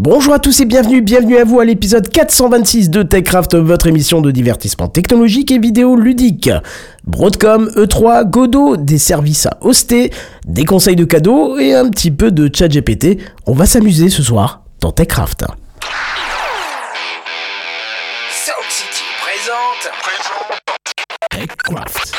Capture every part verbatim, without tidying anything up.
Bonjour à tous et bienvenue, bienvenue à vous à l'épisode quatre cent vingt-six de TechCraft, votre émission de divertissement technologique et vidéo ludique. Broadcom, E trois, Godot, des services à hoster, des conseils de cadeaux et un petit peu de ChatGPT. On va s'amuser ce soir dans TechCraft. South City présente TechCraft.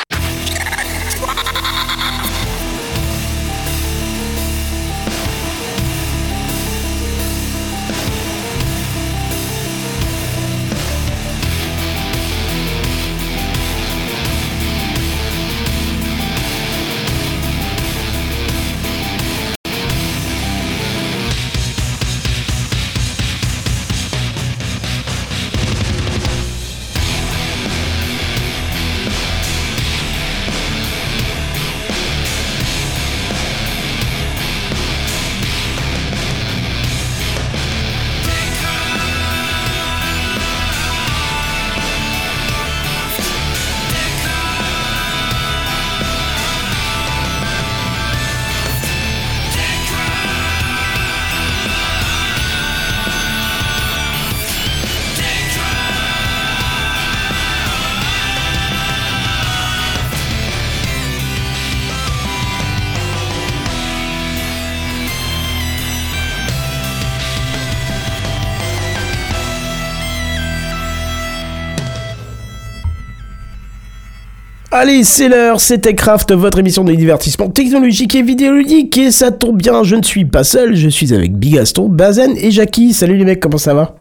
Allez, c'est l'heure, c'est TechCraft, votre émission de divertissement technologique et vidéoludique. Et ça tombe bien, je ne suis pas seul, je suis avec Bigaston, Bazen et Jackie. Salut les mecs, comment ça va ?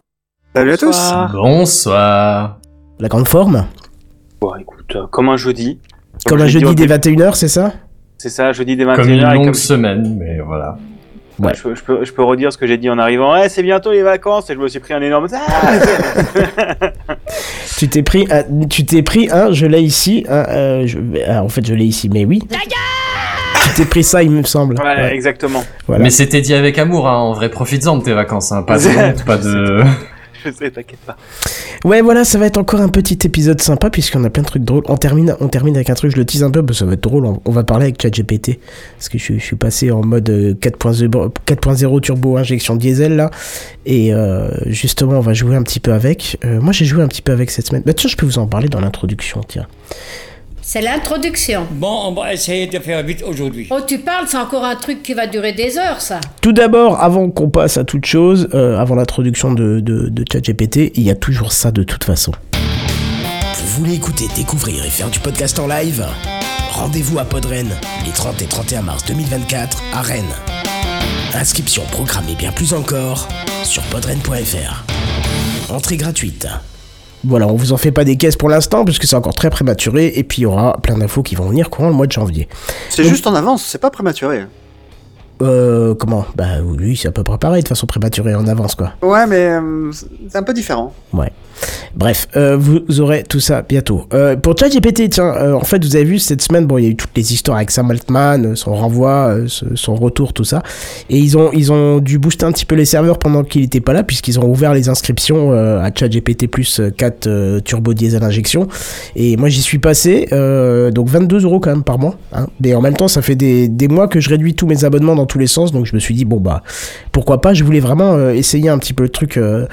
Salut à tous. Bonsoir. La grande forme ? Bon, écoute, euh, comme un jeudi. Comme, comme un jeudi, jeudi des vingt et une heures, c'est ça ? C'est ça, jeudi des vingt et une heures. Comme une longue comme... semaine, mais voilà. Ouais. Ouais, je, je, peux, je peux redire ce que j'ai dit en arrivant. Eh, c'est bientôt les vacances, et je me suis pris un énorme... Ah Tu t'es pris un, tu t'es pris un, je l'ai ici, un, euh, je, ah, en fait je l'ai ici, mais oui. Tu t'es pris ça, il me semble. Voilà, ouais. Exactement. Voilà. Mais c'était dit avec amour, hein, en vrai, profites-en de tes vacances, hein, pas de honte, pas de... Je sais, t'inquiète pas. Ouais, voilà, ça va être encore un petit épisode sympa, puisqu'on a plein de trucs drôles. On termine, on termine avec un truc, je le tease un peu, bah, ça va être drôle, on, on va parler avec ChatGPT. Parce que je, je suis passé en mode quatre point zéro turbo injection diesel, là. Et euh, justement, on va jouer un petit peu avec. Euh, moi, j'ai joué un petit peu avec cette semaine. Bah tiens, je peux vous en parler dans l'introduction, tiens. C'est l'introduction. Bon, on va essayer de faire vite aujourd'hui. Oh, tu parles, c'est encore un truc qui va durer des heures, ça. Tout d'abord, avant qu'on passe à toute chose, euh, avant l'introduction de, de, de ChatGPT, il y a toujours ça de toute façon. Vous voulez écouter, découvrir et faire du podcast en live ? Rendez-vous à Podren, les trente et trente et un mars deux mille vingt-quatre, à Rennes. Inscription, programme et bien plus encore sur podren point f r. Entrée gratuite. Voilà, on vous en fait pas des caisses pour l'instant, puisque c'est encore très prématuré, et puis il y aura plein d'infos qui vont venir courant le mois de janvier. C'est donc, juste en avance, c'est pas prématuré. Euh, comment ? Bah oui, c'est à peu près pareil, de façon prématurée en avance, quoi. Ouais, mais euh, c'est un peu différent. Ouais. Bref, euh, vous aurez tout ça bientôt. Euh, pour ChatGPT, tiens, euh, en fait, vous avez vu cette semaine, bon, il y a eu toutes les histoires avec Sam Altman, son renvoi, euh, son retour, tout ça. Et ils ont, ils ont dû booster un petit peu les serveurs pendant qu'il n'était pas là, puisqu'ils ont ouvert les inscriptions euh, à ChatGPT plus quatre euh, turbo diesel injection. Et moi, j'y suis passé, euh, donc vingt-deux euros quand même par mois. Hein. Mais en même temps, ça fait des, des mois que je réduis tous mes abonnements dans tous les sens, donc je me suis dit, bon, bah, pourquoi pas, je voulais vraiment euh, essayer un petit peu le truc... Euh,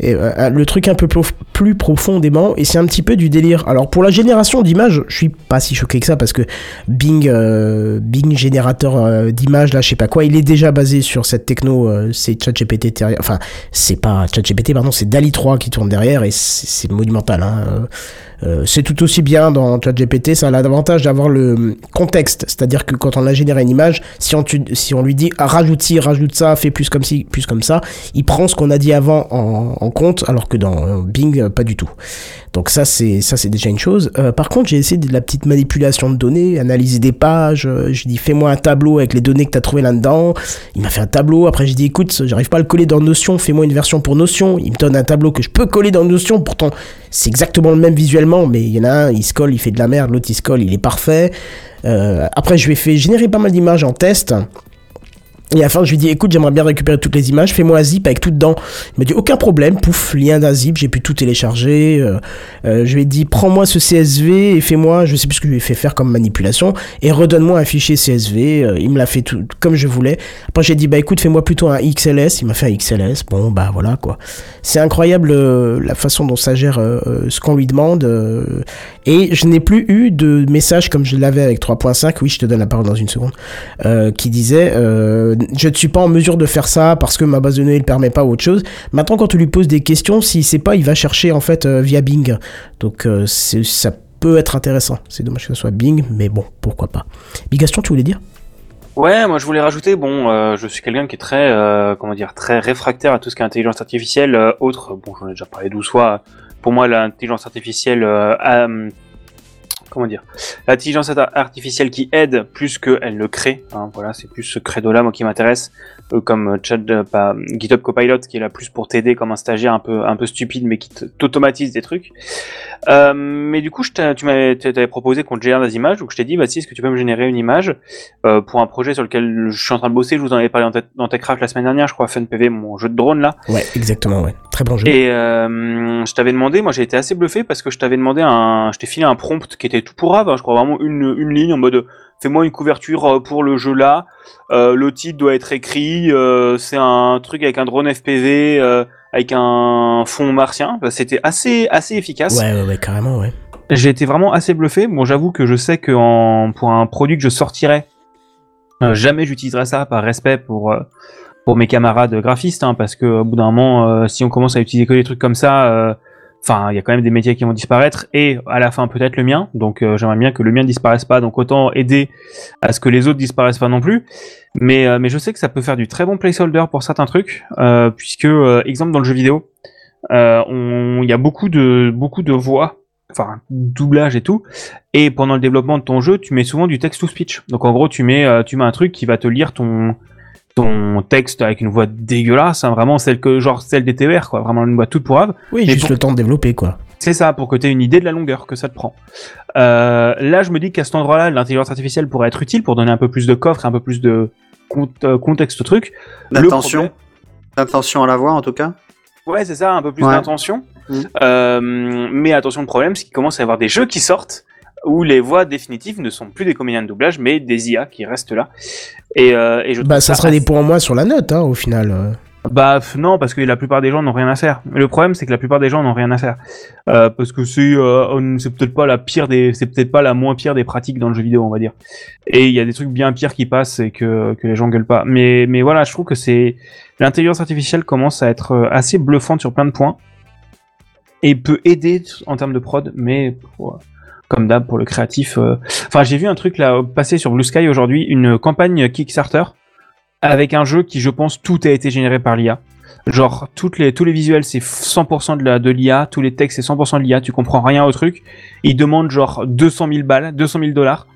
Et, euh, le truc un peu plof, plus profondément, et c'est un petit peu du délire. Alors pour la génération d'images, je suis pas si choqué que ça, parce que Bing euh, Bing générateur euh, d'images, là je sais pas quoi, il est déjà basé sur cette techno, euh, c'est ChatGPT derrière, enfin c'est pas ChatGPT pardon, c'est DALL-E trois qui tourne derrière, et c'est, c'est monumental, hein. euh, Euh, c'est tout aussi bien dans ChatGPT, ça a l'avantage d'avoir le contexte, c'est-à-dire que quand on a généré une image, si on, tu, si on lui dit ah, rajoute ci, rajoute ça, fais plus comme ci, plus comme ça, il prend ce qu'on a dit avant en, en compte, alors que dans Bing, pas du tout. Donc ça c'est, ça, c'est déjà une chose. Euh, par contre, j'ai essayé de la petite manipulation de données, analyser des pages, euh, je lui ai dit fais-moi un tableau avec les données que t'as trouvées là-dedans, il m'a fait un tableau, après j'ai dit écoute, j'arrive pas à le coller dans Notion, fais-moi une version pour Notion, il me donne un tableau que je peux coller dans Notion, pourtant c'est exactement le même visuellement, mais il y en a un, il se colle, il fait de la merde, l'autre il se colle, il est parfait. Euh, après je lui ai fait générer pas mal d'images en test, Et à la fin, je lui dis, écoute, j'aimerais bien récupérer toutes les images, fais-moi un zip avec tout dedans. Il m'a dit, aucun problème, pouf, lien d'un zip, j'ai pu tout télécharger. Euh, euh, je lui ai dit, prends-moi ce C S V et fais-moi, je sais plus ce que je lui ai fait faire comme manipulation, et redonne-moi un fichier C S V. Euh, il me l'a fait tout, comme je voulais. Après, j'ai dit, bah écoute, fais-moi plutôt un X L S. Il m'a fait un X L S. Bon, bah voilà, quoi. C'est incroyable euh, la façon dont ça gère euh, euh, ce qu'on lui demande. Euh, et je n'ai plus eu de message comme je l'avais avec trois point cinq. Oui, je te donne la parole dans une seconde. Euh, qui disait... Euh, je ne suis pas en mesure de faire ça parce que ma base de données ne le permet pas ou autre chose. Maintenant, quand tu lui poses des questions, s'il ne sait pas, il va chercher en fait euh, via Bing. Donc, euh, c'est, ça peut être intéressant. C'est dommage que ce soit Bing, mais bon, pourquoi pas. Bigaston, tu voulais dire ? Ouais, moi je voulais rajouter, bon, euh, je suis quelqu'un qui est très, euh, comment dire, très réfractaire à tout ce qui est intelligence artificielle euh, autre. Bon, j'en ai déjà parlé douze fois. Pour moi, l'intelligence artificielle... Euh, euh, Comment dire, l'intelligence artificielle qui aide plus qu'elle ne crée, hein, voilà, c'est plus ce credo-là moi qui m'intéresse, euh, comme chat, euh, pas, GitHub Copilot qui est là plus pour t'aider comme un stagiaire un peu un peu stupide mais qui t'automatise des trucs. Euh, mais du coup, je t'ai, tu m'avais t'avais proposé qu'on te génère des images, donc je t'ai dit, bah si, est-ce que tu peux me générer une image euh, pour un projet sur lequel je suis en train de bosser, je vous en avais parlé dans TechCraft la semaine dernière, je crois, Fun P V, mon jeu de drone là. Ouais, exactement, ouais, très bon jeu. Et euh, je t'avais demandé, moi j'ai été assez bluffé parce que je t'avais demandé un, je t'ai filé un prompt qui était tout pour rave, hein, je crois vraiment une, une ligne en mode fais-moi une couverture pour le jeu là, euh, le titre doit être écrit, euh, c'est un truc avec un drone F P V, euh, avec un fond martien, bah, c'était assez, assez efficace. Ouais, ouais, ouais, carrément, ouais. J'ai été vraiment assez bluffé. Bon, j'avoue que je sais que en, pour un produit que je sortirais, euh, jamais j'utiliserai ça par respect pour, euh, pour mes camarades graphistes, hein, parce qu'au bout d'un moment, euh, si on commence à utiliser que des trucs comme ça, euh, enfin, il y a quand même des métiers qui vont disparaître et à la fin peut-être le mien. Donc euh, j'aimerais bien que le mien ne disparaisse pas. Donc autant aider à ce que les autres disparaissent pas non plus. Mais euh, mais je sais que ça peut faire du très bon placeholder pour certains trucs, euh, puisque euh, exemple dans le jeu vidéo, euh, on il y a beaucoup de beaucoup de voix, enfin doublage et tout. Et pendant le développement de ton jeu, tu mets souvent du text to speech. Donc en gros, tu mets euh, tu mets un truc qui va te lire ton ton texte avec une voix dégueulasse, hein, vraiment celle que genre celle des T E R, quoi, vraiment une voix toute pourrave. Oui, mais juste pour... le temps de développer, quoi. C'est ça, pour que tu aies une idée de la longueur que ça te prend. Euh, là, je me dis qu'à cet endroit-là, l'intelligence artificielle pourrait être utile pour donner un peu plus de coffre, un peu plus de cont- contexte au truc. D'attention, problème... d'attention à la voix en tout cas. Ouais, c'est ça, un peu plus ouais. d'intention. Mmh. Euh, mais attention, le problème, c'est qu'il commence à y avoir des jeux qui sortent où les voix définitives ne sont plus des comédiens de doublage, mais des I A qui restent là. Et, euh, et je bah, ça, ça serait assez... des points en moins sur la note, hein, au final. Bah, non, parce que la plupart des gens n'ont rien à faire. Le problème, c'est que la plupart des gens n'ont rien à faire. Euh, parce que c'est, euh, c'est peut-être pas la pire des, c'est peut-être pas la moins pire des pratiques dans le jeu vidéo, on va dire. Et il y a des trucs bien pires qui passent et que, que les gens gueulent pas. Mais, mais voilà, je trouve que c'est, l'intelligence artificielle commence à être assez bluffante sur plein de points. Et peut aider en termes de prod, mais, pour... comme d'hab pour le créatif. Euh... Enfin, j'ai vu un truc là passer sur Blue Sky aujourd'hui, une campagne Kickstarter avec un jeu qui, je pense, tout a été généré par l'I A. Genre toutes les tous les visuels c'est cent pour cent de la de l'I A, tous les textes c'est cent pour cent de l'I A, tu comprends rien au truc. Ils demandent genre deux cent mille balles, deux cent mille dollars,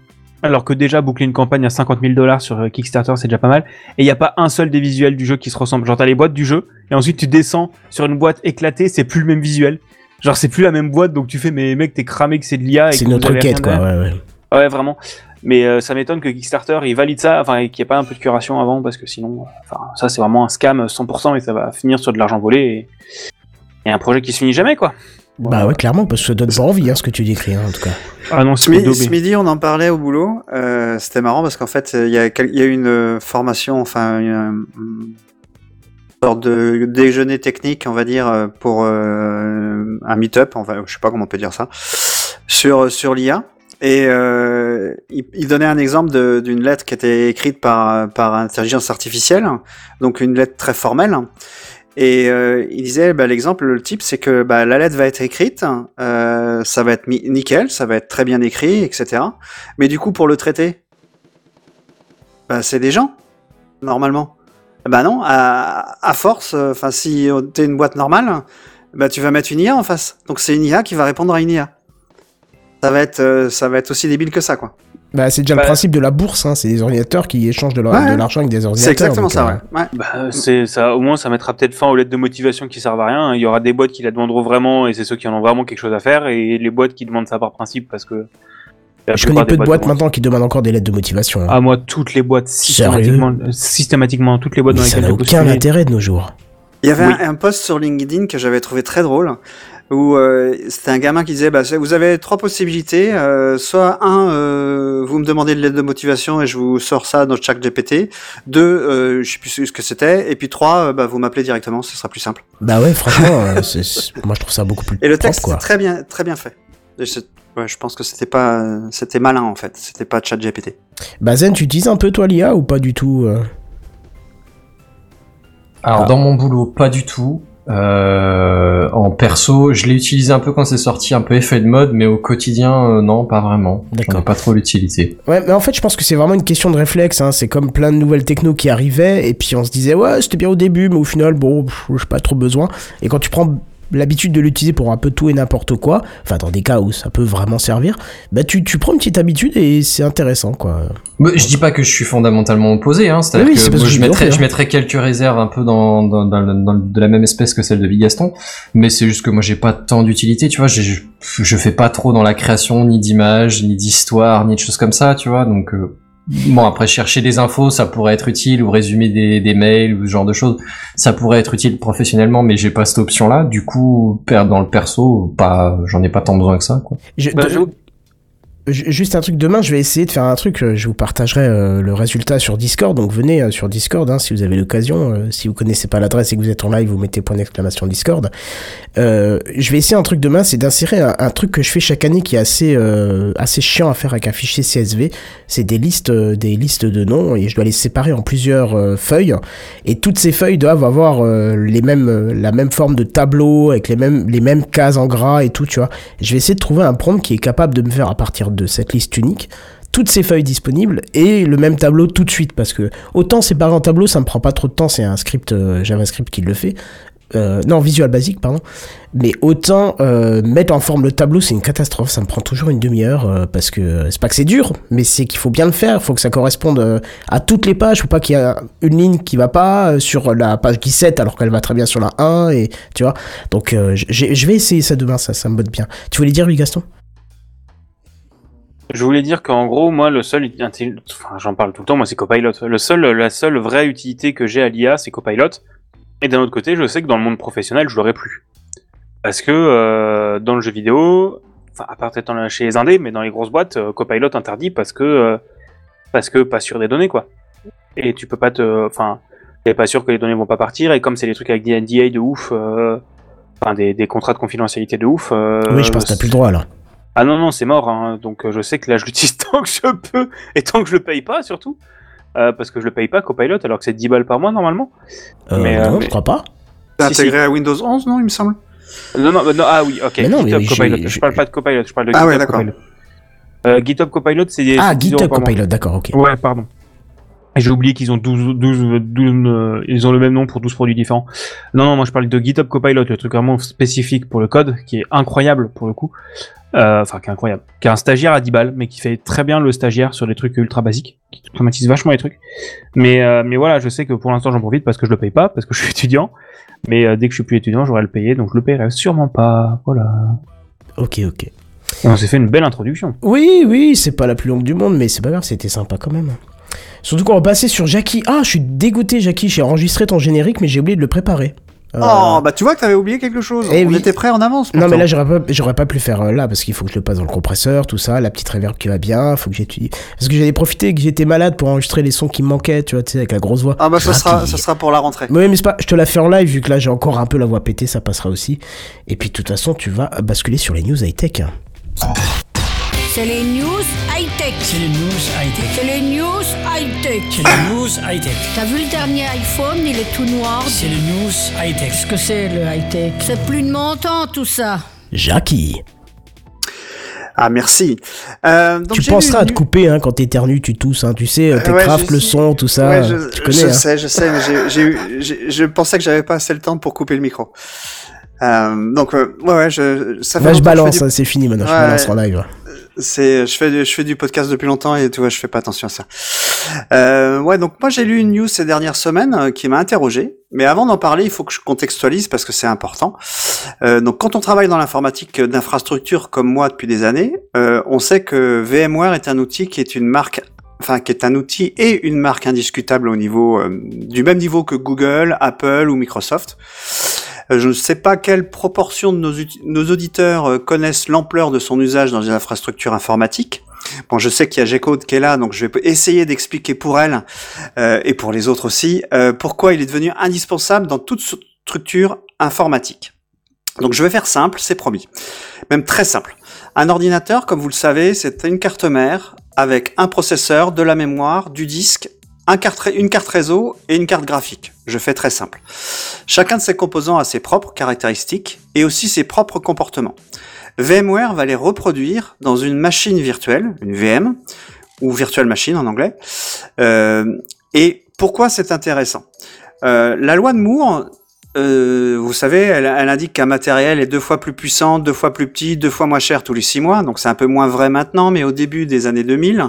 alors que déjà boucler une campagne à cinquante mille dollars sur Kickstarter c'est déjà pas mal. Et il y a pas un seul des visuels du jeu qui se ressemble. Genre t'as les boîtes du jeu et ensuite tu descends sur une boîte éclatée, c'est plus le même visuel. Genre c'est plus la même boîte, donc tu fais mais mec t'es cramé que c'est de l'I A. Et c'est notre quête quoi, ouais ouais. Ouais vraiment. Mais euh, ça m'étonne que Kickstarter il valide ça, enfin qu'il n'y ait pas un peu de curation avant parce que sinon, enfin ça c'est vraiment un scam cent pour cent et ça va finir sur de l'argent volé et, et un projet qui se finit jamais quoi. Voilà. Bah ouais clairement parce que ça donne pas envie hein, ce que tu décris hein, en tout cas. Ah non, ce, mi- ce midi on en parlait au boulot, euh, c'était marrant parce qu'en fait il y a il y a une formation enfin une, une... de déjeuner technique, on va dire, pour euh, un meet-up, on va, je sais pas comment on peut dire ça, sur sur l'I A. Et euh, il, il donnait un exemple de, d'une lettre qui était écrite par par intelligence artificielle, donc une lettre très formelle. Et euh, il disait, bah, l'exemple, le type, c'est que bah, la lettre va être écrite, euh, ça va être mi- nickel, ça va être très bien écrit, et cetera. Mais du coup, pour le traiter, bah, c'est des gens, normalement. Bah non, à, à force, enfin euh, si t'es une boîte normale, bah tu vas mettre une I A en face. Donc c'est une I A qui va répondre à une I A. Ça va être, euh, ça va être aussi débile que ça, quoi. Bah c'est déjà bah, le principe de la bourse, hein. C'est des ordinateurs qui échangent de, leur, ouais, de l'argent avec des ordinateurs. C'est exactement donc, ça, euh, ouais. Bah c'est ça. Au moins ça mettra peut-être fin aux lettres de motivation qui servent à rien. Il y aura des boîtes qui la demanderont vraiment et c'est ceux qui en ont vraiment quelque chose à faire et les boîtes qui demandent ça par principe parce que Je connais peu de boîtes, boîtes maintenant qui demandent encore des lettres de motivation. Hein. Ah, moi, toutes les boîtes, systématiquement, systématiquement toutes les boîtes mais dans lesquelles j'ai postulé. Ça n'a aucun intérêt de nos jours. Il y avait oui. un, un post sur LinkedIn que j'avais trouvé très drôle, où euh, c'était un gamin qui disait bah, « Vous avez trois possibilités, euh, soit un, euh, vous me demandez de l'aide de motivation et je vous sors ça dans ChatGPT, deux, euh, je ne sais plus ce que c'était, et puis trois, euh, bah, vous m'appelez directement, ce sera plus simple. » Bah ouais, franchement, c'est, moi je trouve ça beaucoup plus et le texte, propre, quoi. C'est très bien, très bien fait. Ouais, je pense que c'était pas, c'était malin en fait, c'était pas ChatGPT. Bazen, tu utilises un peu toi l'I A ou pas du tout euh... Alors ah. dans mon boulot, pas du tout. Euh, en perso, je l'ai utilisé un peu quand c'est sorti, un peu effet de mode, mais au quotidien, euh, non, pas vraiment. D'accord. J'en ai pas trop l'utilité. Ouais, mais en fait, je pense que c'est vraiment une question de réflexe. Hein. C'est comme plein de nouvelles technos qui arrivaient et puis on se disait ouais, c'était bien au début, mais au final, bon, j'ai pas trop besoin. Et quand tu prends l'habitude de l'utiliser pour un peu tout et n'importe quoi, enfin dans des cas où ça peut vraiment servir, bah tu, tu prends une petite habitude et c'est intéressant quoi. Mais je dis pas que je suis fondamentalement opposé, hein, c'est-à-dire oui, que, c'est moi, que je, mettrais, je mettrais quelques réserves un peu dans, dans, dans, dans, dans de la même espèce que celle de Bigaston, mais c'est juste que moi j'ai pas tant d'utilité, tu vois, je, je fais pas trop dans la création ni d'images, ni d'histoires, ni de choses comme ça, tu vois, donc... Euh... Bon, après, chercher des infos, ça pourrait être utile, ou résumer des, des mails, ou ce genre de choses, ça pourrait être utile professionnellement, mais j'ai pas cette option-là, du coup, dans le perso, pas, j'en ai pas tant besoin que ça, quoi. Je, bah, de, je... Juste un truc, demain, je vais essayer de faire un truc, je vous partagerai euh, le résultat sur Discord, donc venez euh, sur Discord, hein, si vous avez l'occasion, euh, si vous connaissez pas l'adresse et que vous êtes en live, vous mettez point d'exclamation Discord. Euh, je vais essayer un truc demain, c'est d'insérer un, un truc que je fais chaque année qui est assez, euh, assez chiant à faire avec un fichier C S V, c'est des listes, euh, des listes de noms, et je dois les séparer en plusieurs euh, feuilles, et toutes ces feuilles doivent avoir euh, les mêmes, la même forme de tableau, avec les mêmes, les mêmes cases en gras et tout, tu vois. Je vais essayer de trouver un prompt qui est capable de me faire à partir de cette liste unique, toutes ces feuilles disponibles et le même tableau tout de suite, parce que autant séparer en tableau ça me prend pas trop de temps, c'est un script euh, JavaScript qui le fait, euh, non Visual Basic pardon, mais autant euh, mettre en forme le tableau c'est une catastrophe, ça me prend toujours une demi-heure euh, parce que c'est pas que c'est dur, mais c'est qu'il faut bien le faire, il faut que ça corresponde euh, à toutes les pages, faut pas qu'il y a une ligne qui va pas euh, sur la page dix-sept alors qu'elle va très bien sur la un, et tu vois, donc euh, je vais essayer ça demain, ça, ça me botte bien. Tu voulais dire oui Gaston? Je voulais dire qu'en gros, moi, le seul, enfin, j'en parle tout le temps, moi, c'est Copilot. Le seul, la seule vraie utilité que j'ai à l'I A, c'est Copilot. Et d'un autre côté, je sais que dans le monde professionnel, je l'aurais plus. Parce que, euh, dans le jeu vidéo, enfin, à part peut-être chez les indés, mais dans les grosses boîtes, euh, Copilot interdit parce que, euh, parce que pas sûr des données, quoi. Et tu peux pas te, enfin, t'es pas sûr que les données vont pas partir, et comme c'est des trucs avec des N D A de ouf, euh, enfin, des, des contrats de confidentialité de ouf, euh, oui, je pense que t'as plus le droit, là. Ah non, non, c'est mort, hein. Donc euh, je sais que là je l'utilise tant que je peux, et tant que je le paye pas surtout, euh, parce que je le paye pas Copilot, alors que c'est dix balles par mois normalement. Euh, mais, non, euh, mais... je crois pas. T'as si, intégré si. À Windows onze, non, il me semble. Non, non, non, ah oui, ok, mais non, GitHub mais Copilot, je... je parle pas de Copilot, je parle de ah, GitHub ouais, d'accord. Copilot. Euh, GitHub Copilot, c'est des... Ah, GitHub Copilot, d'accord, ok. Ouais, pardon. J'ai oublié qu'ils ont douze, douze, douze, douze euh, ils ont le même nom pour douze produits différents. Non, non, moi je parle de GitHub Copilot, le truc vraiment spécifique pour le code, qui est incroyable pour le coup. Euh, enfin, qui est incroyable. Qui est un stagiaire à dix balles, mais qui fait très bien le stagiaire sur des trucs ultra basiques, qui automatise vachement les trucs. Mais, euh, mais voilà, je sais que pour l'instant j'en profite parce que je le paye pas, parce que je suis étudiant. Mais euh, dès que je suis plus étudiant, j'aurai à le payer, donc je le paierai sûrement pas. Voilà. Ok, ok. On s'est fait une belle introduction. Oui, oui, c'est pas la plus longue du monde, mais c'est pas grave, c'était sympa quand même. Surtout qu'on va passer sur Jackie. Ah, je suis dégoûté, Jackie. J'ai enregistré ton générique, mais j'ai oublié de le préparer. Euh... Oh, bah tu vois que t'avais oublié quelque chose. Eh On oui. était prêt en avance. Pourtant. Non, mais là, j'aurais pas, j'aurais pas pu faire euh, là, parce qu'il faut que je le passe dans le compresseur, tout ça, la petite reverb qui va bien. Faut que j'étudie. Parce que j'avais profité que j'étais malade pour enregistrer les sons qui me manquaient, tu vois, tu sais, avec la grosse voix. Ah, bah ça sera, ça sera pour la rentrée. Mais, mais c'est pas, je te la fais en live, vu que là, j'ai encore un peu la voix pétée, ça passera aussi. Et puis, de toute façon, tu vas basculer sur les news high-tech. C'est les news high-tech. C'est les news high-tech. C'est les news high-tech. C'est les news high-tech. T'as vu le dernier iPhone, il est tout noir. C'est les news high-tech. Qu'est-ce que c'est le high-tech? C'est plus de mon temps tout ça. Jackie. Ah merci. Euh, donc tu penseras lu... à te couper hein, quand t'éternues, tu tousses, hein, tu sais, t'es ouais, craft, le sais. Son, tout ça, ouais, je, tu connais. Je hein. sais, je sais, mais j'ai, j'ai eu, j'ai, je pensais que j'avais pas assez le temps pour couper le micro. Euh, donc, euh, ouais, ouais, je, ça fait. Là, je balance, je du... hein, c'est fini maintenant, ouais, je balance en live. c'est, je fais du, je fais du podcast depuis longtemps et tu vois, je fais pas attention à ça. Euh, ouais, donc moi j'ai lu une news ces dernières semaines euh, qui m'a interrogé, mais avant d'en parler, il faut que je contextualise parce que c'est important. Euh, donc quand on travaille dans l'informatique d'infrastructure comme moi depuis des années, euh, on sait que VMware est un outil qui est une marque Enfin, qui est un outil et une marque indiscutable au niveau euh, du même niveau que Google, Apple ou Microsoft. Euh, je ne sais pas quelle proportion de nos, nos auditeurs euh, connaissent l'ampleur de son usage dans les infrastructures informatiques. Bon, je sais qu'il y a G-Code qui est là, donc je vais essayer d'expliquer pour elle euh, et pour les autres aussi euh, pourquoi il est devenu indispensable dans toute structure informatique. Donc je vais faire simple, c'est promis. Même très simple. Un ordinateur, comme vous le savez, c'est une carte mère avec un processeur, de la mémoire, du disque, un carte, une carte réseau et une carte graphique. Je fais très simple. Chacun de ces composants a ses propres caractéristiques et aussi ses propres comportements. VMware va les reproduire dans une machine virtuelle, une V M, ou virtual machine en anglais. Euh, et pourquoi c'est intéressant ? euh, La loi de Moore... Euh, vous savez, elle, elle indique qu'un matériel est deux fois plus puissant, deux fois plus petit, deux fois moins cher tous les six mois. Donc c'est un peu moins vrai maintenant, mais au début des années deux mille,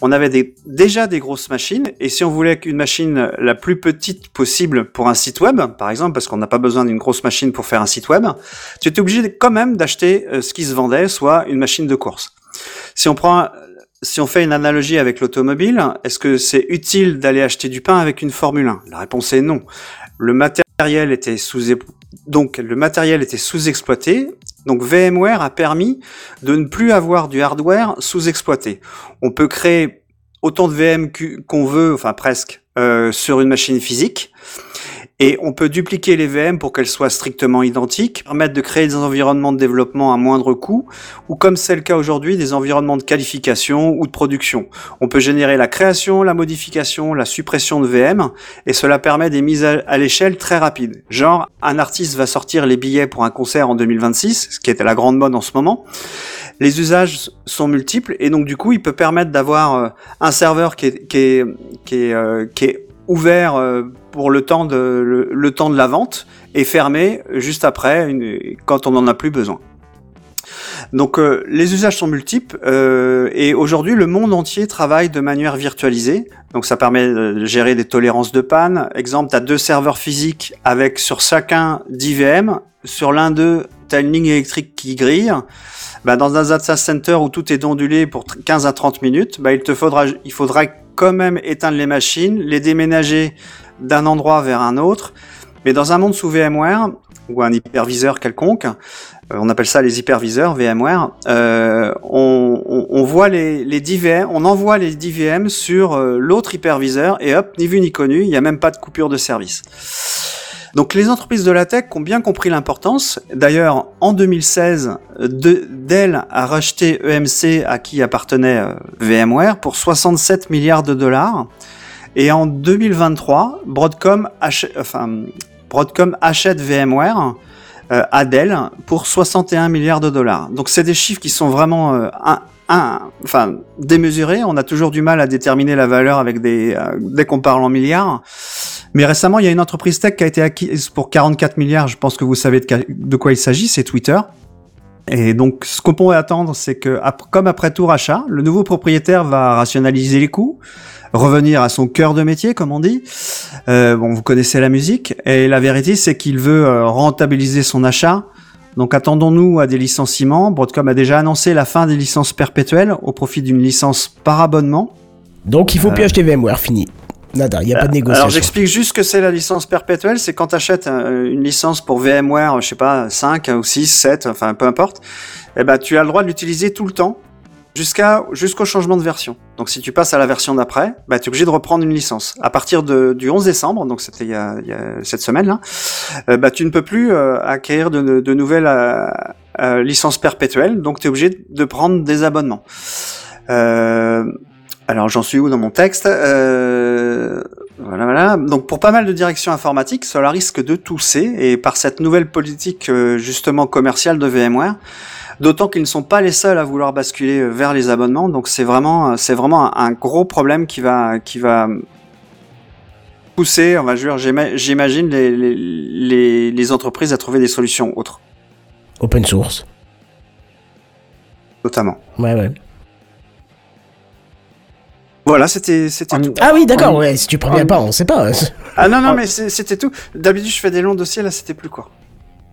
on avait des, déjà des grosses machines. Et si on voulait qu'une machine la plus petite possible pour un site web, par exemple, parce qu'on n'a pas besoin d'une grosse machine pour faire un site web, tu étais obligé quand même d'acheter ce qui se vendait, soit une machine de course. Si on prend... Si on fait une analogie avec l'automobile, est-ce que c'est utile d'aller acheter du pain avec une Formule un ? La réponse est non. Le matériel était sous donc le matériel était sous-exploité. Donc VMware a permis de ne plus avoir du hardware sous-exploité. On peut créer autant de V M qu'on veut, enfin presque, euh, sur une machine physique. Et on peut dupliquer les V M pour qu'elles soient strictement identiques, permettre de créer des environnements de développement à moindre coût, ou comme c'est le cas aujourd'hui, des environnements de qualification ou de production. On peut générer la création, la modification, la suppression de V M, et cela permet des mises à l'échelle très rapides. Genre, un artiste va sortir les billets pour un concert en deux mille vingt-six, ce qui est à la grande mode en ce moment. Les usages sont multiples, et donc du coup, il peut permettre d'avoir un serveur qui est, qui est, qui est, euh, qui est ouvert euh, pour le temps de le, le temps de la vente et fermé juste après une, quand on n'en a plus besoin. Donc euh, les usages sont multiples euh, et aujourd'hui le monde entier travaille de manière virtualisée. Donc ça permet de gérer des tolérances de panne. Exemple, tu as deux serveurs physiques avec sur chacun dix V M. Sur l'un d'eux, tu as une ligne électrique qui grille. Bah, dans un data center où tout est ondulé pour quinze à trente minutes, bah, il te faudra il faudra quand même éteindre les machines, les déménager d'un endroit vers un autre. Mais dans un monde sous VMware, ou un hyperviseur quelconque, on appelle ça les hyperviseurs VMware, euh, on, on, on voit les, les dix V M, on envoie les dix V M sur euh, l'autre hyperviseur et hop, ni vu ni connu, il n'y a même pas de coupure de service. Donc les entreprises de la tech ont bien compris l'importance. D'ailleurs, en deux mille seize, de, Dell a racheté E M C, à qui appartenait euh, VMware, pour soixante-sept milliards de dollars. Et en deux mille vingt-trois, Broadcom achète, enfin, Broadcom achète VMware euh, à Dell pour soixante et un milliards de dollars. Donc c'est des chiffres qui sont vraiment euh, un, un, enfin, démesurés. On a toujours du mal à déterminer la valeur avec des, euh, dès qu'on parle en milliards. Mais récemment, il y a une entreprise tech qui a été acquise pour quarante-quatre milliards. Je pense que vous savez de, de quoi il s'agit, c'est Twitter. Et donc, ce qu'on pourrait attendre, c'est que, comme après tout rachat, le nouveau propriétaire va rationaliser les coûts, revenir à son cœur de métier, comme on dit. Euh, bon, vous connaissez la musique. Et la vérité, c'est qu'il veut rentabiliser son achat. Donc, attendons-nous à des licenciements. Broadcom a déjà annoncé la fin des licences perpétuelles au profit d'une licence par abonnement. Donc, il faut euh... plus acheter VMware, fini. Nada, il n'y a pas de négociation. Alors, j'explique juste ce que c'est la licence perpétuelle. C'est quand tu achètes une licence pour VMware, je sais pas, cinq ou six, sept, enfin, peu importe, eh ben, tu as le droit de l'utiliser tout le temps jusqu'à, jusqu'au changement de version. Donc, si tu passes à la version d'après, bah, tu es obligé de reprendre une licence. À partir de, du onze décembre, donc c'était il y a, il y a cette semaine-là, euh, bah, tu ne peux plus euh, acquérir de, de nouvelles euh, euh, licences perpétuelles. Donc, tu es obligé de prendre des abonnements. Euh... Alors, j'en suis où dans mon texte ? euh, Voilà, voilà. Donc, pour pas mal de directions informatiques, cela risque de tousser, et par cette nouvelle politique, euh, justement, commerciale de VMware, d'autant qu'ils ne sont pas les seuls à vouloir basculer vers les abonnements, donc c'est vraiment, c'est vraiment un, un gros problème qui va, qui va pousser, on va dire, j'imagine, les, les, les entreprises à trouver des solutions autres. Open source. Notamment. Ouais, ouais. Voilà, c'était, c'était en... tout. Ah oui, d'accord, en... ouais, si tu préviens en... pas, on sait pas. Ah non, non, mais c'était tout. D'habitude, je fais des longs dossiers, là, c'était plus court.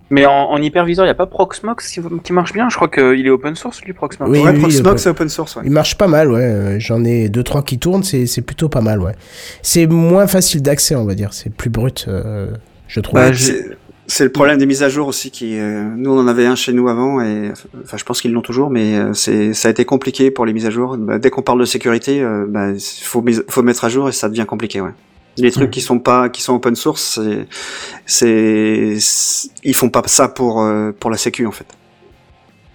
Mais en, en hyperviseur, il n'y a pas Proxmox qui, qui marche bien. Je crois qu'il est open source, lui, Proxmox. Oui, ouais, oui, Proxmox, c'est open source, ouais. Il marche pas mal, ouais. J'en ai deux trois qui tournent, c'est, c'est plutôt pas mal, ouais. C'est moins facile d'accès, on va dire. C'est plus brut, euh, je trouve. Bah, j'ai... C'est le problème des mises à jour aussi qui, euh, nous on en avait un chez nous avant et enfin je pense qu'ils l'ont toujours, mais euh, c'est ça a été compliqué pour les mises à jour. Bah, dès qu'on parle de sécurité, euh, bah, faut mis, faut mettre à jour et ça devient compliqué, ouais. Les trucs mmh. qui sont pas qui sont open source, c'est, c'est c'est ils font pas ça pour euh, pour la sécu en fait.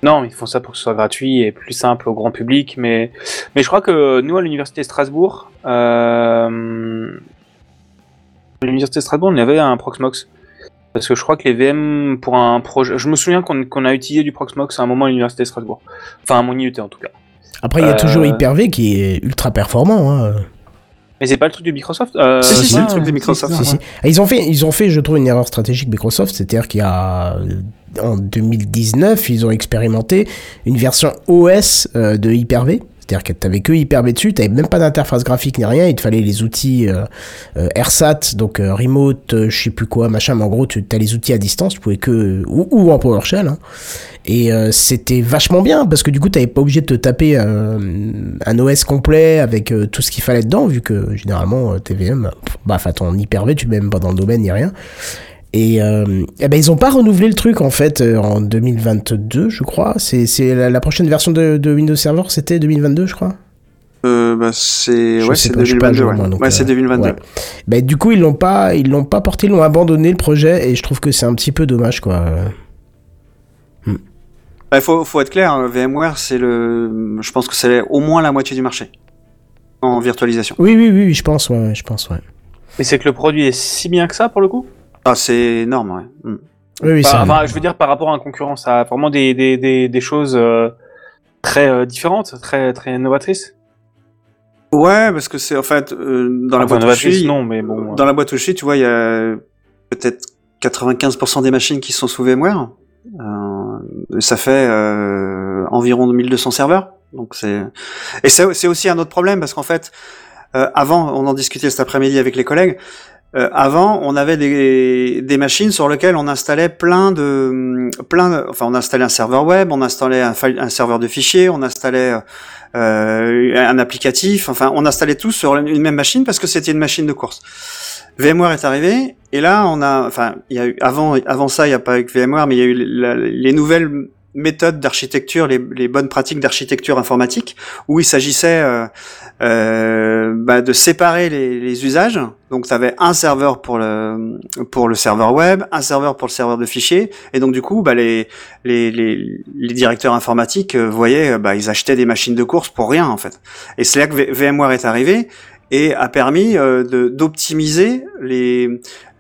Non, ils font ça pour que ce soit gratuit et plus simple au grand public, mais mais je crois que nous à l'université de Strasbourg, euh, à l'université de Strasbourg, on avait un Proxmox. Parce que je crois que les V M pour un projet... Je me souviens qu'on, qu'on a utilisé du Proxmox à un moment à l'université de Strasbourg. Enfin, à mon I U T en tout cas. Après, il euh... y a toujours Hyper-V qui est ultra performant. Hein. Mais c'est pas le truc de Microsoft euh... Si, si, si, ouais, c'est le truc de Microsoft. Si, si, ouais. si. Ils ont fait, ils ont fait, je trouve, une erreur stratégique Microsoft. C'est-à-dire qu'il y a... En deux mille dix-neuf, ils ont expérimenté une version O S de Hyper-V. C'est-à-dire que t'avais que Hyper-V dessus, t'avais même pas d'interface graphique ni rien, il te fallait les outils euh, euh, AirSat, donc euh, remote, euh, je sais plus quoi, machin, mais en gros, tu as les outils à distance, tu pouvais que... ou, ou en PowerShell, hein. Et euh, c'était vachement bien, parce que du coup, t'avais pas obligé de te taper euh, un O S complet avec euh, tout ce qu'il fallait dedans, vu que, généralement, euh, T V M, bah, enfin, ton Hyper-V, tu mets même pas dans le domaine, ni rien. Et, euh, et ben ils ont pas renouvelé le truc en fait euh, en deux mille vingt-deux je crois. C'est c'est la, la prochaine version de, de Windows Server, c'était deux mille vingt-deux je crois. Euh, bah c'est je ouais c'est pas, deux mille vingt-deux ouais, moi, donc, ouais euh, c'est deux mille vingt-deux. Ouais. Ben du coup ils l'ont pas ils l'ont pas porté, ils l'ont abandonné le projet et je trouve que c'est un petit peu dommage quoi. Hmm. Bah, faut faut être clair, VMware c'est le je pense que c'est au moins la moitié du marché en virtualisation. Oui oui oui, oui je pense ouais je pense ouais. Mais c'est que le produit est si bien que ça pour le coup? Ah, c'est énorme, ouais. Mm. Oui, oui, par, c'est enfin, je veux dire, par rapport à la concurrence, ça a vraiment des, des, des, des choses euh, très euh, différentes, très, très novatrices. Ouais, parce que c'est en fait, euh, dans, ah, la boîte où je suis, non, mais bon, euh... dans la boîte où je suis, tu vois, il y a peut-être quatre-vingt-quinze pour cent des machines qui sont sous VMware. Euh, ça fait euh, environ mille deux cents serveurs. Donc c'est... Et c'est, c'est aussi un autre problème, parce qu'en fait, euh, avant, on en discutait cet après-midi avec les collègues. Euh, avant, on avait des, des machines sur lesquelles on installait plein de, plein de, enfin, on installait un serveur web, on installait un, un serveur de fichiers, on installait euh, un applicatif, enfin, on installait tout sur une même machine parce que c'était une machine de course. VMware est arrivé et là, on a, enfin, il y a eu avant, avant ça, il n'y a pas eu que VMware, mais il y a eu la, les nouvelles méthodes d'architecture, les, les bonnes pratiques d'architecture informatique, où il s'agissait euh, euh, bah, de séparer les, les usages. Donc, tu avais un serveur pour le pour le serveur web, un serveur pour le serveur de fichiers, et donc du coup, bah, les les les, les directeurs informatiques euh, voyaient, bah, ils achetaient des machines de course pour rien en fait. Et c'est là que v- VMware est arrivé et a permis euh, de, d'optimiser les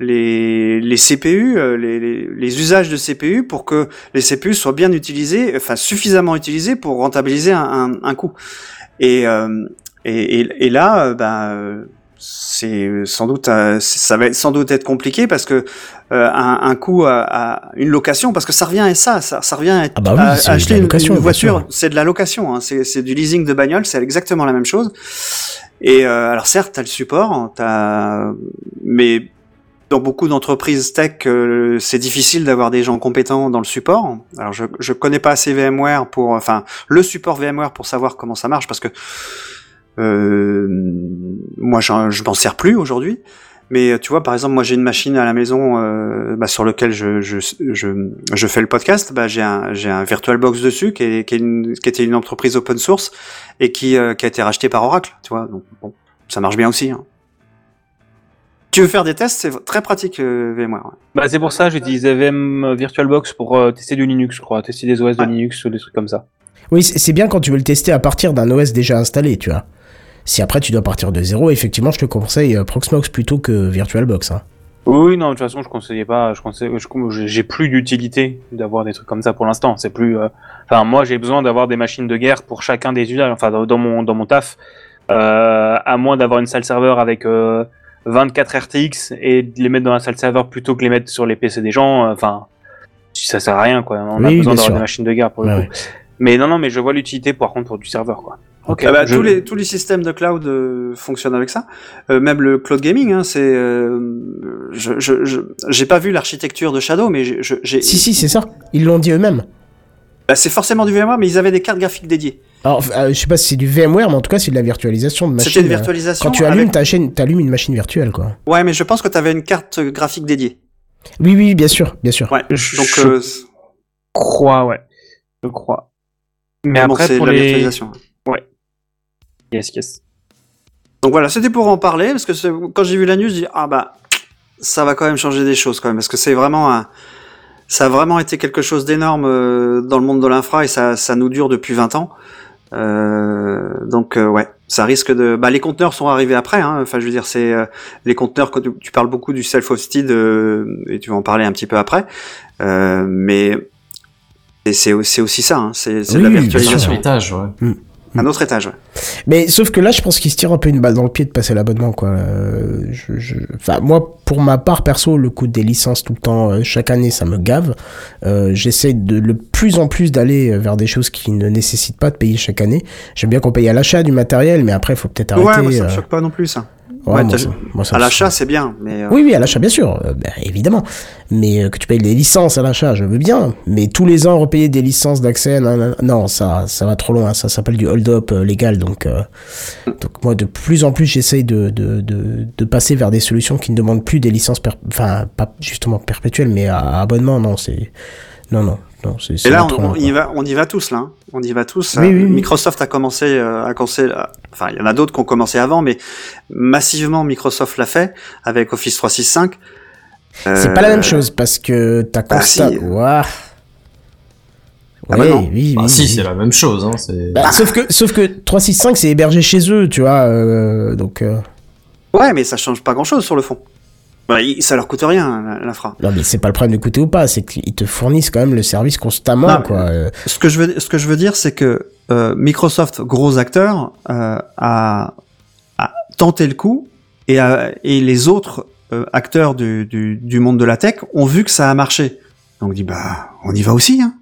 les les C P U, euh, les, les les usages de C P U pour que les C P U soient bien utilisés, enfin suffisamment utilisés pour rentabiliser un un, un coût. Et, euh, et et et là, euh, bah c'est sans doute euh, ça va sans doute être compliqué parce que euh, un, un coût à, à une location, parce que ça revient à ça ça, ça revient à, ah bah oui, à, à acheter location, une, une voiture, c'est de la location hein, c'est c'est du leasing de bagnole, c'est exactement la même chose. Et euh, alors certes t'as le support, t'as mais dans beaucoup d'entreprises tech, euh, c'est difficile d'avoir des gens compétents dans le support. Alors je je connais pas assez VMware pour enfin le support VMware pour savoir comment ça marche parce que Euh, moi, je m'en sers plus aujourd'hui, mais tu vois, par exemple, moi, j'ai une machine à la maison euh, bah, sur lequel je, je je je fais le podcast. Bah, j'ai un j'ai un VirtualBox dessus qui est qui est une, qui était une entreprise open source et qui euh, qui a été rachetée par Oracle. Tu vois, donc bon, ça marche bien aussi. Hein. Tu veux faire des tests, c'est très pratique euh, VMware. Ouais. Bah, c'est pour ça, j'utilisais V M VirtualBox pour euh, tester du Linux, je crois, tester des O S de ouais. Linux ou des trucs comme ça. Oui, c'est bien quand tu veux le tester à partir d'un O S déjà installé, tu vois. Si après tu dois partir de zéro, effectivement, je te conseille Proxmox plutôt que VirtualBox. Hein. Oui, non, de toute façon, je conseillais pas. Je conseille, je, j'ai plus d'utilité d'avoir des trucs comme ça pour l'instant. C'est plus. Euh, enfin, moi, j'ai besoin d'avoir des machines de guerre pour chacun des usages. Enfin, dans, dans mon dans mon taf, euh, à moins d'avoir une salle serveur avec euh, vingt-quatre R T X et de les mettre dans la salle serveur plutôt que les mettre sur les P C des gens. Euh, enfin, ça sert à rien, quoi. On oui, a besoin d'avoir sûr. Des machines de guerre pour le ah, coup. Oui. Mais non, non, mais je vois l'utilité par contre pour du serveur, quoi. Okay, ah bah, je... tous, les, tous les systèmes de cloud euh, fonctionnent avec ça. Euh, même le cloud gaming, hein, c'est. Euh, je, je, je, j'ai pas vu l'architecture de Shadow, mais je, je, j'ai. Si, si, c'est ça. Ils l'ont dit eux-mêmes. Bah, c'est forcément du VMware, mais ils avaient des cartes graphiques dédiées. Alors, euh, je sais pas si c'est du VMware, mais en tout cas, c'est de la virtualisation de machine. C'était une virtualisation. Quand tu allumes, avec... t'allumes une machine virtuelle, quoi. Ouais, mais je pense que t'avais une carte graphique dédiée. Oui, oui, bien sûr, bien sûr. Ouais, je, donc. Je euh... crois, ouais. Je crois. Mais bon, après, c'est pour de la les... virtualisation. Ouais. Yes, yes. Donc voilà, c'était pour en parler, parce que c'est... quand j'ai vu la news, j'ai dit, ah bah, ça va quand même changer des choses, quand même, parce que c'est vraiment un. Ça a vraiment été quelque chose d'énorme dans le monde de l'infra et ça, ça nous dure depuis vingt ans. Euh, donc euh, ouais, ça risque de. Bah les conteneurs sont arrivés après. Hein. Enfin je veux dire c'est euh, les conteneurs que tu, tu parles beaucoup du self-hosted euh, et tu vas en parler un petit peu après. Euh, mais et c'est c'est aussi ça. Hein. C'est, c'est oui, de la virtualisation. Un autre étage, ouais. Mmh. Mmh. Un autre étage. Ouais. Mais sauf que là je pense qu'il se tire un peu une balle dans le pied de passer l'abonnement quoi. Euh, je, je... Enfin moi. Pour ma part, perso, le coût des licences tout le temps, euh, chaque année, ça me gave. Euh, j'essaie de, de plus en plus d'aller vers des choses qui ne nécessitent pas de payer chaque année. J'aime bien qu'on paye à l'achat du matériel, mais après, il faut peut-être arrêter. Ouais, moi, ça me choque pas non plus, ça. Ouais, ouais, moi, ça, moi, ça à l'achat, choque. C'est bien. Mais euh... Oui, oui, à l'achat, bien sûr, euh, bah, évidemment. Mais euh, que tu payes des licences à l'achat, je veux bien. Mais tous les ans, repayer des licences d'accès, non, non, non ça, ça va trop loin. Ça s'appelle du hold-up euh, légal. Donc, euh, donc, moi, de plus en plus, j'essaie de, de, de, de passer vers des solutions qui ne demandent plus des licences, perp- enfin pas justement perpétuelles, mais à, à abonnement, non, c'est, non, non, non, c'est. c'est et là, on, on y va, on y va tous là, hein. on y va tous. Oui, euh, oui, Microsoft oui. a commencé, euh, a commencé, euh, enfin il y en a d'autres qui ont commencé avant, mais massivement Microsoft l'a fait avec Office trois cent soixante-cinq. Euh, c'est pas la même chose parce que t'as constat. Ah, si. Wow. Ah ouais, bah non. Oui, bah oui, si, oui. C'est la même chose. Hein, c'est... Bah, ah. Sauf que, sauf que trois cent soixante-cinq c'est hébergé chez eux, tu vois, euh, donc. Euh... Ouais, mais ça change pas grand chose sur le fond. Bah, ça leur coûte rien, l'infra. Non, mais c'est pas le problème de coûter ou pas, c'est qu'ils te fournissent quand même le service constamment, non, quoi. Ce que je veux, ce que je veux dire, c'est que euh, Microsoft, gros acteur, euh, a, a tenté le coup et, a, et les autres euh, acteurs du, du, du monde de la tech ont vu que ça a marché. Donc, on dit, bah, on y va aussi, hein.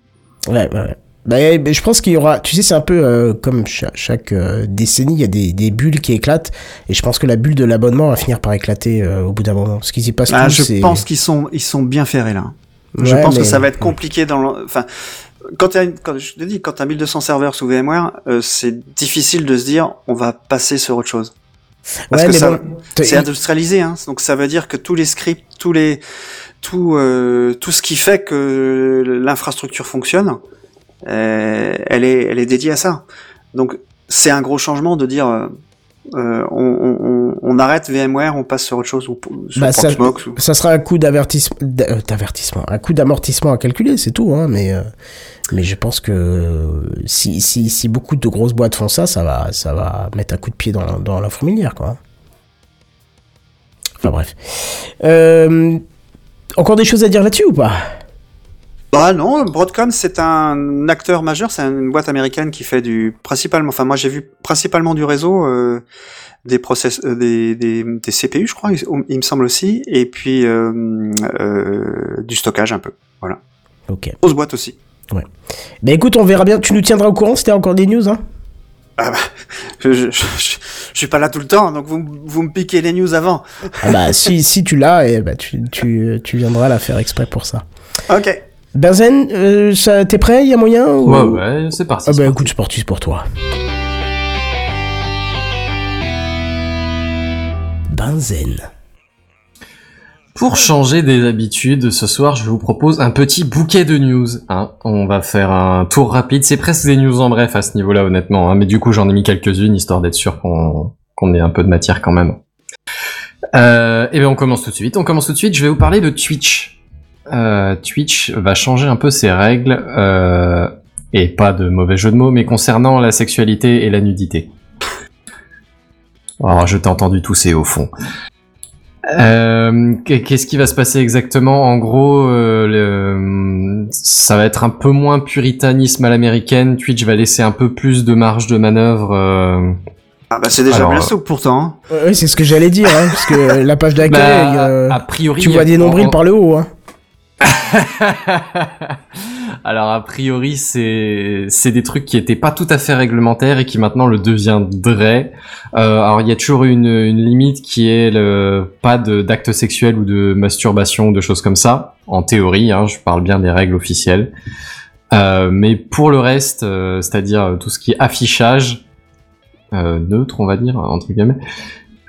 Ouais, ouais, ouais. Ben, je pense qu'il y aura, tu sais, c'est un peu euh, comme chaque, chaque euh, décennie, il y a des, des bulles qui éclatent, et je pense que la bulle de l'abonnement va finir par éclater euh, au bout d'un moment. Ce qui s'y passe, ah, tout, je c'est... pense qu'ils sont, ils sont bien ferrés là. Ouais, je pense mais... que ça va être compliqué dans, le... enfin, quand t'as, quand je te dis, quand t'as mille deux cents serveurs sous VMware, euh, c'est difficile de se dire, on va passer sur autre chose. Parce ouais, que mais ça, bon, c'est industrialisé, hein. Donc ça veut dire que tous les scripts, tous les, tout, euh, tout ce qui fait que l'infrastructure fonctionne. Euh, elle est, elle est dédiée à ça. Donc c'est un gros changement de dire euh, on, on, on arrête VMware, on passe sur autre chose ou sur bah Proxmox. Ça, ou... ça sera un coût d'avertissement, d'avertissement, un coût d'amortissement à calculer, c'est tout. Hein, mais mais je pense que si si si beaucoup de grosses boîtes font ça, ça va ça va mettre un coup de pied dans dans la fourmilière quoi. Enfin bref. Euh, encore des choses à dire là-dessus ou pas? Ah non, Broadcom c'est un acteur majeur, c'est une boîte américaine qui fait du principalement, enfin moi j'ai vu principalement du réseau, euh, des, process, euh, des, des, des C P U je crois, il, il me semble aussi, et puis euh, euh, du stockage un peu, voilà. Ok. Grosse boîte aussi. Ouais. Ben écoute, on verra bien, tu nous tiendras au courant si t'as encore des news hein. Ah bah, je, je, je, je suis pas là tout le temps, donc vous, vous me piquez les news avant. Ah bah si, si tu l'as, et bah, tu, tu, tu viendras la faire exprès pour ça. Ok. Bazen, euh, ça, t'es prêt? Il y a moyen ou... Ouais, ouais, c'est parti. Ah bah écoute, c'est parti pour toi. Bazen. Pour changer des habitudes, ce soir, je vous propose un petit bouquet de news. Hein. On va faire un tour rapide. C'est presque des news en bref à ce niveau-là, honnêtement. Hein. Mais du coup, j'en ai mis quelques-unes, histoire d'être sûr qu'on, qu'on ait un peu de matière quand même. Euh, et bien, on commence tout de suite. On commence tout de suite. Je vais vous parler de Twitch. Euh, Twitch va changer un peu ses règles, euh, et pas de mauvais jeu de mots, mais concernant la sexualité et la nudité. Alors, je t'ai entendu tousser au fond. Euh, qu'est-ce qui va se passer exactement? En gros, euh, le, ça va être un peu moins puritanisme à l'américaine. Twitch va laisser un peu plus de marge de manœuvre. Euh, Ah bah c'est déjà Alors, bien souple pourtant. Hein. Oui, c'est ce que j'allais dire, hein, parce que la page d'accueil, bah, euh, a priori, tu vois des nombrils en... par le haut. Hein. Alors a priori c'est c'est des trucs qui étaient pas tout à fait réglementaires et qui maintenant le deviendraient. Euh, alors il y a toujours une, une limite qui est le pas de d'actes sexuels ou de masturbation, de choses comme ça. En théorie, hein, je parle bien des règles officielles. Euh, mais pour le reste, euh, c'est-à-dire tout ce qui est affichage euh, neutre, on va dire entre guillemets.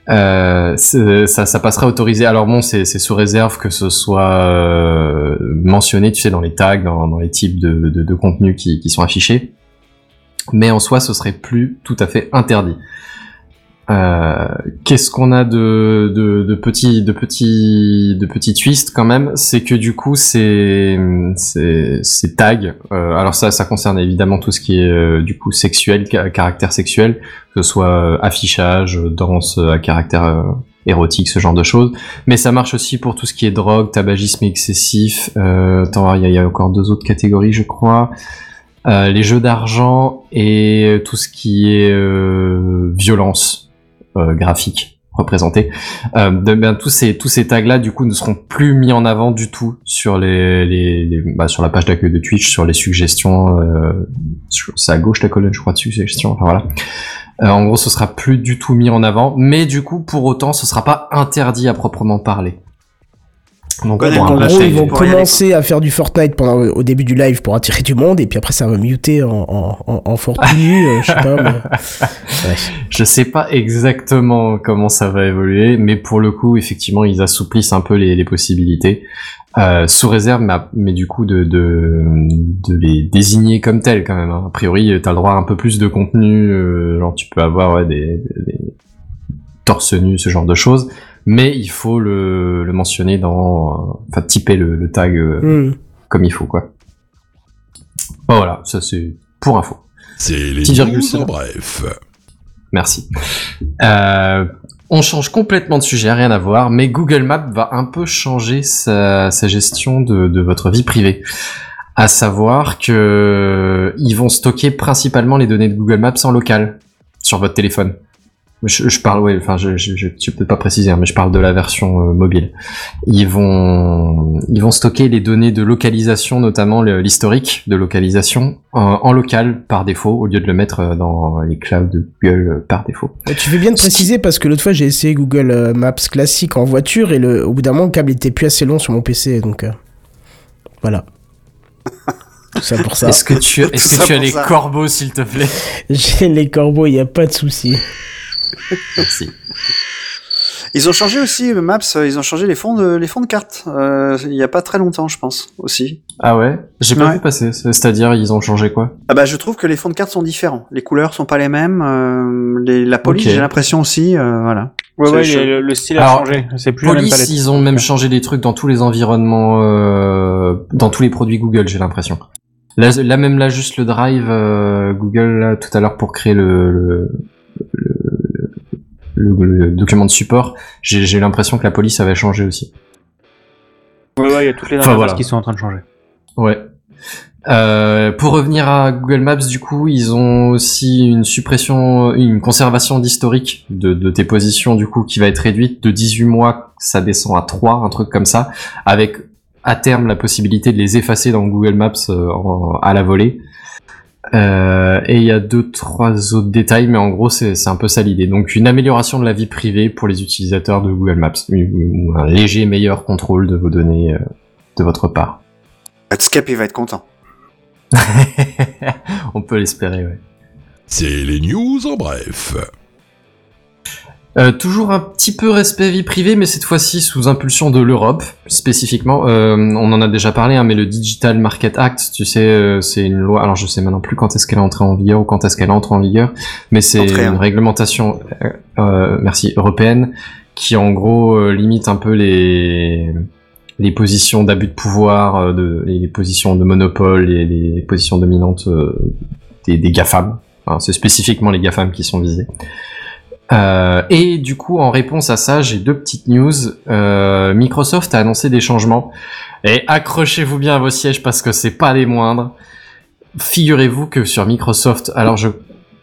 Euh, ça, ça passerait autorisé. Alors bon, c'est, c'est sous réserve que ce soit euh, mentionné, tu sais, dans les tags, dans, dans les types de, de, de contenus qui, qui sont affichés. Mais en soi, ce serait plus tout à fait interdit. Euh, qu'est-ce qu'on a de, de, de petits, de petits, de petits twists quand même, c'est que du coup, ces, ces, ces tags. Euh, alors ça, ça concerne évidemment tout ce qui est euh, du coup sexuel, caractère sexuel, que ce soit affichage, danse à caractère euh, érotique, ce genre de choses. Mais ça marche aussi pour tout ce qui est drogue, tabagisme excessif. Euh, attends, il y, y a encore deux autres catégories, je crois. Euh, les jeux d'argent et tout ce qui est euh, violence. Euh, graphique représenté, euh, de, ben, tous ces tous ces tags là du coup ne seront plus mis en avant du tout sur les, les, les bah, sur la page d'accueil de Twitch, sur les suggestions, euh, c'est à gauche la colonne je crois de suggestions, enfin voilà, euh, en gros ce sera plus du tout mis en avant, mais du coup pour autant ce sera pas interdit à proprement parler. Donc ouais, bon, en gros ils vont commencer à faire du Fortnite pendant, au début du live pour attirer du monde et puis après ça va muter en, en, en, en Fortnite. euh, je sais pas mais... ouais. Je sais pas exactement comment ça va évoluer, mais pour le coup effectivement ils assouplissent un peu les, les possibilités, euh, sous réserve mais, mais du coup de, de, de les désigner comme tels quand même, hein. A priori t'as le droit à un peu plus de contenu, euh, genre tu peux avoir ouais, des, des torse nu, ce genre de choses. Mais il faut le, le mentionner dans... Enfin, typer le, le tag euh, mmh. comme il faut, quoi. Bon, voilà, ça c'est pour info. C'est les news en bref. Merci. Euh, on change complètement de sujet, rien à voir, mais Google Maps va un peu changer sa, sa gestion de, de votre vie privée. À savoir que ils vont stocker principalement les données de Google Maps en local, sur votre téléphone. Je, je parle, ouais, enfin, je, je, je, je peux pas préciser, mais je parle de la version euh, mobile. Ils vont, ils vont stocker les données de localisation, notamment le, l'historique de localisation, euh, en local par défaut, au lieu de le mettre dans les clouds de Google par défaut. Tu fais bien de préciser parce que l'autre fois j'ai essayé Google Maps classique en voiture et le, au bout d'un moment le câble était plus assez long sur mon P C, donc euh, voilà. Tout ça pour ça. Est-ce que tu, est-ce que tu as les ça. corbeaux, s'il te plaît? J'ai les corbeaux, y a pas de souci. Merci. Ils ont changé aussi le Maps, ils ont changé les fonds de, les fonds de cartes, euh, il n'y a pas très longtemps je pense aussi. Ah ouais, j'ai pas ouais. vu passer, c'est-à-dire ils ont changé quoi? Ah bah je trouve que les fonds de cartes sont différents, les couleurs sont pas les mêmes, euh, les, la police okay. j'ai l'impression aussi, euh, voilà. Ouais c'est ouais, ch- le, le style alors, a changé, c'est plus police, la même palette. Ils ont même changé des trucs dans tous les environnements, euh, dans tous les produits Google j'ai l'impression. Là, là même là juste le drive euh, Google là, tout à l'heure pour créer le... le... Le, le, le document de support, j'ai, j'ai l'impression que la police avait changé aussi. Ouais, ouais, il y a toutes les interfaces enfin, voilà. qui sont en train de changer. Ouais. Euh, pour revenir à Google Maps, du coup, ils ont aussi une suppression, une conservation d'historique de, de tes positions, du coup, qui va être réduite de dix-huit mois, ça descend à trois, un truc comme ça, avec à terme la possibilité de les effacer dans Google Maps euh, en, à la volée. Euh, et il y a deux, trois autres détails, mais en gros, c'est, c'est un peu ça l'idée. Donc, une amélioration de la vie privée pour les utilisateurs de Google Maps, ou un léger meilleur contrôle de vos données euh, de votre part. Redscape, il va être content. On peut l'espérer, ouais. C'est les news en bref. Euh, toujours un petit peu respect vie privée, mais cette fois-ci sous impulsion de l'Europe, spécifiquement. Euh, on en a déjà parlé, hein, mais le Digital Market Act, tu sais, euh, c'est une loi... Alors, je sais maintenant plus quand est-ce qu'elle est entrée en vigueur ou quand est-ce qu'elle entre en vigueur, mais c'est entrée, hein. une réglementation euh, euh, merci, européenne qui, en gros, euh, limite un peu les... les positions d'abus de pouvoir, euh, de... les positions de monopole, et les positions dominantes euh, des, des GAFAM. Enfin, c'est spécifiquement les GAFAM qui sont visés. Euh, et du coup, en réponse à ça, j'ai deux petites news. Euh, Microsoft a annoncé des changements. Et accrochez-vous bien à vos sièges parce que c'est pas les moindres. Figurez-vous que sur Microsoft, alors je,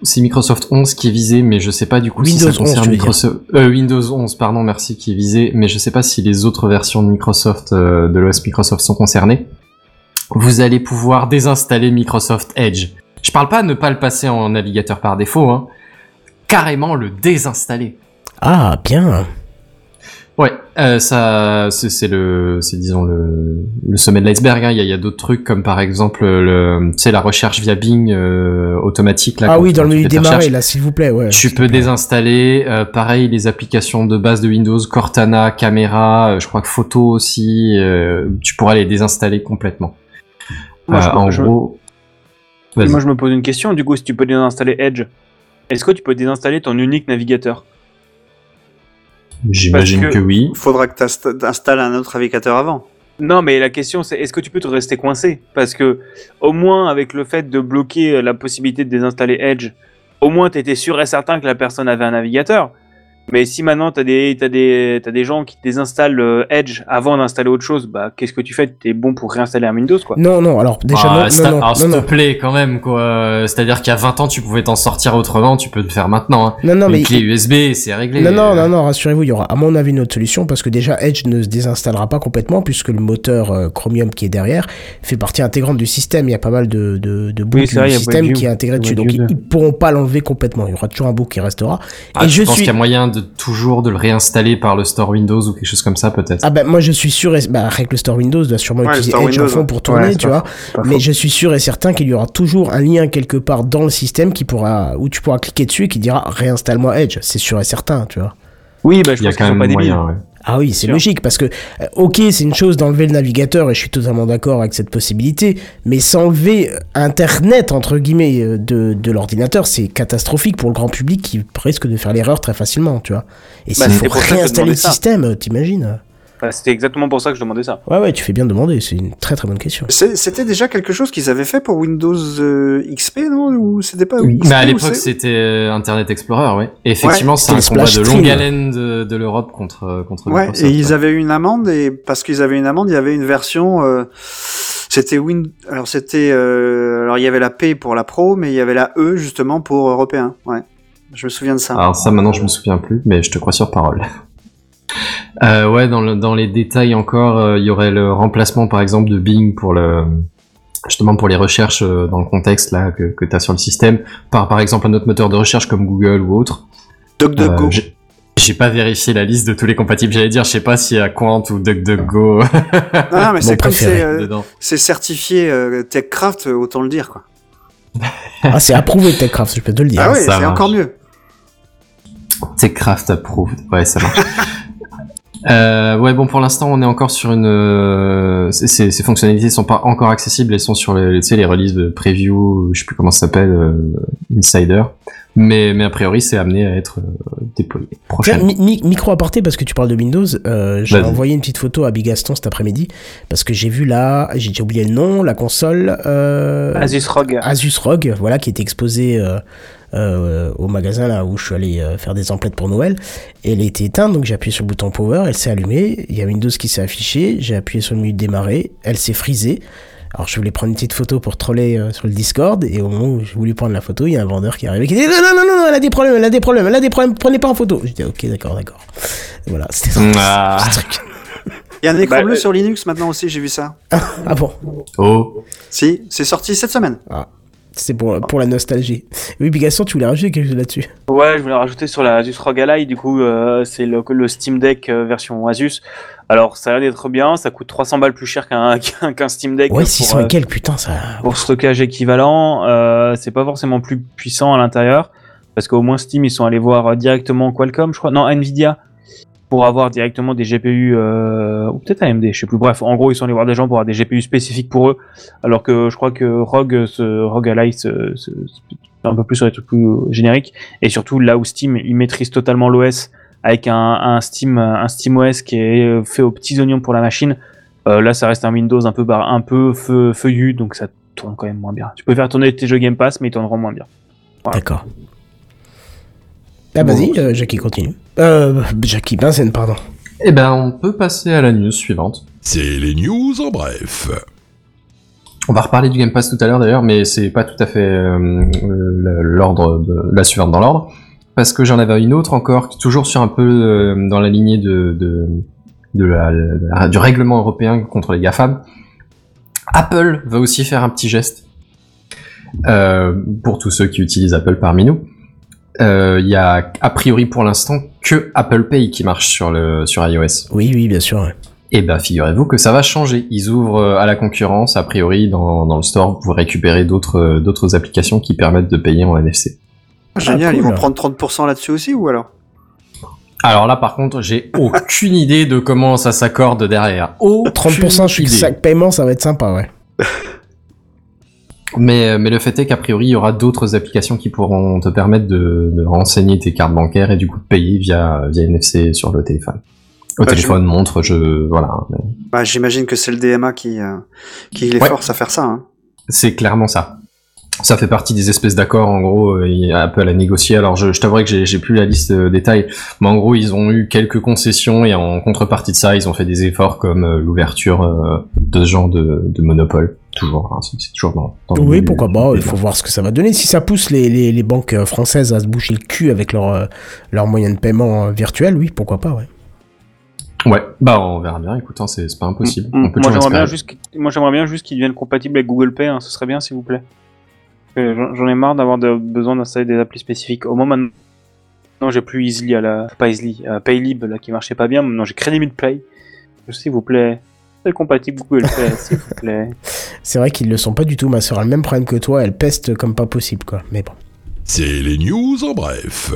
c'est Microsoft onze qui est visé, mais je sais pas du coup Windows si ça concerne onze, Microsoft, euh, Windows onze, pardon, merci, qui est visé, mais je sais pas si les autres versions de Microsoft, euh, de l'O S Microsoft sont concernées. vous allez pouvoir désinstaller Microsoft Edge. Je parle pas de ne pas le passer en navigateur par défaut, hein. Carrément le désinstaller. Ah, bien. Ouais, euh, ça, c'est, c'est le, c'est disons le, le sommet de l'iceberg. Hein. Il y a, il y a d'autres trucs comme par exemple le, tu sais, la recherche via Bing euh, automatique là. Ah oui, dans le menu démarrer là, s'il vous plaît. Ouais. Tu peux désinstaller. Euh, pareil, les applications de base de Windows, Cortana, Caméra, euh, je crois que Photo aussi. Euh, tu pourras les désinstaller complètement. Moi, euh, je en je... gros. Vas-y. Moi, je me pose une question. Du coup, si tu peux désinstaller Edge, est-ce que tu peux désinstaller ton unique navigateur? J'imagine que, que oui. Faudra que tu installes un autre navigateur avant. Non, mais la question c'est est-ce que tu peux te rester coincé ? Parce que au moins avec le fait de bloquer la possibilité de désinstaller Edge, au moins tu étais sûr et certain que la personne avait un navigateur. Mais si maintenant tu as des t'as des t'as des gens qui désinstallent Edge avant d'installer autre chose, bah qu'est-ce que tu fais ? T'es bon pour réinstaller un Windows quoi. Non non, alors déjà ah, non, sta- non, non, alors, non, s'il te plaît quand même quoi. C'est-à-dire qu'il y a vingt ans tu pouvais t'en sortir autrement, tu peux le faire maintenant. Hein. Non non, une mais clé U S B, c'est réglé. Non non non, non rassurez-vous, il y aura à mon avis une autre solution parce que déjà Edge ne se désinstallera pas complètement puisque le moteur euh, Chromium qui est derrière fait partie intégrante du système, il y a pas mal de de de bouts oui, du système qui est intégré dessus donc ils, ils pourront pas l'enlever complètement, il y aura toujours un bout qui restera. Ah, et je, je pense suis... qu'il y a moyen de De toujours de le réinstaller par le store Windows ou quelque chose comme ça peut-être. Ah ben bah, moi je suis sûr et bah avec le store Windows doit sûrement ouais, utiliser Edge en fond pour tourner ouais, tu vois. Mais je suis sûr et certain qu'il y aura toujours un lien quelque part dans le système qui pourra où tu pourras cliquer dessus et qui dira réinstalle-moi Edge, c'est sûr et certain tu vois. Oui bah je pense qu'il y a pas des moyens. Ouais. Ah oui, c'est logique, parce que, ok, c'est une chose d'enlever le navigateur, et je suis totalement d'accord avec cette possibilité, mais s'enlever Internet, entre guillemets, de, de l'ordinateur, c'est catastrophique pour le grand public qui risque de faire l'erreur très facilement, tu vois. Et bah, s'il faut réinstaller le système, ça. T'imagines ? Bah, c'était exactement pour ça que je demandais ça. Ouais, ouais, tu fais bien de demander, c'est une très très bonne question. C'est, c'était déjà quelque chose qu'ils avaient fait pour Windows euh, X P, non ? Ou c'était pas X P ? Bah, à l'époque, c'était Internet Explorer, oui. Et effectivement, ouais, c'est un combat de longue haleine de, de l'Europe contre, contre ouais, Microsoft. Ouais, et ils ouais. avaient eu une amende, et parce qu'ils avaient une amende, il y avait une version... Euh, c'était Win... Alors, c'était... Euh, alors, il y avait la P pour la Pro, mais il y avait la E, justement, pour Européens, ouais. Je me souviens de ça. Alors ça, maintenant, je me souviens plus, mais je te crois sur parole. Euh, ouais, dans, le, dans les détails encore, euh, il y aurait le remplacement par exemple de Bing pour le, justement pour les recherches euh, dans le contexte là que, que t'as sur le système par par exemple un autre moteur de recherche comme Google ou autre. DuckDuckGo. Euh, j'ai, j'ai pas vérifié la liste de tous les compatibles. J'allais dire, je sais pas s'il y a Quant ou DuckDuckGo. Non, non mais c'est comme c'est, euh, c'est certifié euh, TechCraft, autant le dire quoi. Ah c'est approuvé TechCraft, je peux te le dire. Ah oui, c'est marche. Encore mieux. TechCraft approved, ouais ça marche. Euh, ouais bon pour l'instant on est encore sur une euh, ces, ces, ces fonctionnalités sont pas encore accessibles, elles sont sur les tu sais les releases de preview, je sais plus comment ça s'appelle euh, Insider, mais mais a priori c'est amené à être euh, déployé prochainement. Tiens, mi- micro aparté parce que tu parles de Windows, euh, j'ai Vas-y. envoyé une petite photo à Bigaston cet après-midi parce que j'ai vu là, j'ai déjà oublié le nom, la console euh, Asus Rog Asus Rog voilà qui était exposée euh, Euh, au magasin là où je suis allé euh, faire des emplettes pour Noël, et elle était éteinte donc j'ai appuyé sur le bouton power, elle s'est allumée, il y a Windows qui s'est affiché, j'ai appuyé sur le menu démarrer, elle s'est frisée. Alors je voulais prendre une petite photo pour troller euh, sur le Discord, et au moment où je voulais prendre la photo, il y a un vendeur qui est arrivé qui dit non non non non, elle a des problèmes, elle a des problèmes, elle a des problèmes, prenez pas en photo. J'ai dit ok d'accord d'accord. Et voilà, c'était ça. Ah. Ce truc. Il y a un écran bah, bleu euh... sur Linux maintenant aussi, j'ai vu ça. Ah bon. Oh. Si, c'est sorti cette semaine. Ah. C'est pour, pour la nostalgie. Oui, Bigaston, tu voulais rajouter quelque chose là-dessus ? Ouais, je voulais rajouter sur la Asus Rog Ally, du coup, euh, c'est le, le Steam Deck version Asus. Alors, ça a l'air d'être bien, ça coûte trois cents balles plus cher qu'un, qu'un, qu'un Steam Deck. Ouais, six cents et quelques, putain, ça... Pour stockage équivalent, euh, c'est pas forcément plus puissant à l'intérieur, parce qu'au moins Steam, ils sont allés voir directement Qualcomm, je crois, non, Nvidia, pour avoir directement des G P U, euh, ou peut-être A M D, je sais plus, bref, en gros, ils sont allés voir des gens pour avoir des G P U spécifiques pour eux, alors que je crois que Rogue, ce, Rog Ally, se, se, un peu plus sur les trucs plus génériques, et surtout, là où Steam, ils maîtrisent totalement l'O S, avec un, un Steam, un SteamOS qui est fait aux petits oignons pour la machine, euh, là, ça reste un Windows un peu, bar, un peu feu, feuillu, donc ça tourne quand même moins bien. Tu peux faire tourner tes jeux Game Pass, mais ils tourneront moins bien. Voilà. D'accord. Ah vas-y, euh, Jackie continue. Euh, Jackie Bazen, pardon. Eh ben, on peut passer à la news suivante. C'est les news en bref. On va reparler du Game Pass tout à l'heure d'ailleurs, mais c'est pas tout à fait euh, l'ordre de, la suivante dans l'ordre, parce que j'en avais une autre encore, toujours sur un peu euh, dans la lignée de, de, de la, la, du règlement européen contre les GAFAM, Apple va aussi faire un petit geste euh, pour tous ceux qui utilisent Apple parmi nous. Il euh, y a a priori pour l'instant que Apple Pay qui marche sur le sur iOS. Oui, oui, bien sûr. Ouais. Et ben, figurez-vous que ça va changer. Ils ouvrent à la concurrence, a priori, dans, dans le store, vous pouvez récupérer d'autres, d'autres applications qui permettent de payer en N F C. Génial, ah, cool, ils vont là. Prendre trente pour cent là-dessus aussi, ou alors ? Alors là, par contre, j'ai aucune idée de comment ça s'accorde derrière. Aucune trente pour cent sur le sac paiement, ça va être sympa, ouais. mais, mais le fait est qu'a priori, il y aura d'autres applications qui pourront te permettre de, de renseigner tes cartes bancaires et du coup de payer via, via N F C sur le téléphone. Au bah, téléphone, j'im... montre, je... voilà. Bah, j'imagine que c'est le D M A qui, euh, qui les ouais. force à faire ça. Hein. C'est clairement ça. Ça fait partie des espèces d'accords, en gros, et Apple a négocié. Alors, je, je t'avouerai que j'ai, j'ai plus la liste euh, détail, mais en gros, ils ont eu quelques concessions, et en contrepartie de ça, ils ont fait des efforts comme euh, l'ouverture euh, de ce genre de, de monopole. Toujours, hein, c'est, c'est toujours dans, dans oui, le, pourquoi pas, il faut voir ce que ça va donner. Si ça pousse les, les, les banques françaises à se boucher le cul avec leurs euh, leur moyens de paiement virtuels, oui, pourquoi pas, ouais. Ouais, bah on verra bien, écoute, hein, c'est, c'est pas impossible. Mmh, on peut moi, j'aimerais bien juste, moi j'aimerais bien juste qu'il devienne compatible avec Google Pay, hein, ce serait bien s'il vous plaît. J'en, j'en ai marre d'avoir de, besoin d'installer des applis spécifiques. Au moment maintenant, j'ai plus Easily à la. Pas Easily, à Paylib là, qui marchait pas bien, maintenant j'ai Credit Play. S'il vous plaît, c'est compatible Google Pay, s'il vous plaît. C'est vrai qu'ils le sont pas du tout, ma soeur a le même problème que toi, elle peste comme pas possible quoi, mais bon. C'est les news en bref.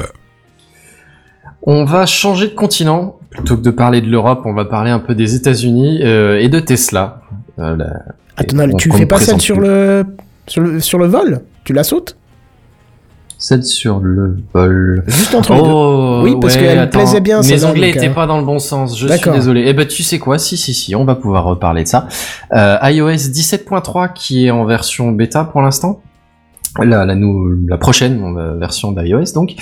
On va changer de continent. Plutôt que de parler de l'Europe, on va parler un peu des États-Unis euh, et de Tesla. Euh, la... Attends, tu fais pas celle sur le... sur le sur le vol ? Tu la sautes ? Celle sur le vol. Juste entre oh, les deux. Oui, parce ouais, qu'elle attends. plaisait bien. Mes onglets n'étaient pas dans le bon sens. Je D'accord. suis désolé. Eh ben, tu sais quoi ? Si, si, si. On va pouvoir reparler de ça. Euh, iOS dix-sept point trois qui est en version bêta pour l'instant. La, la, nou, la prochaine version d'iOS donc,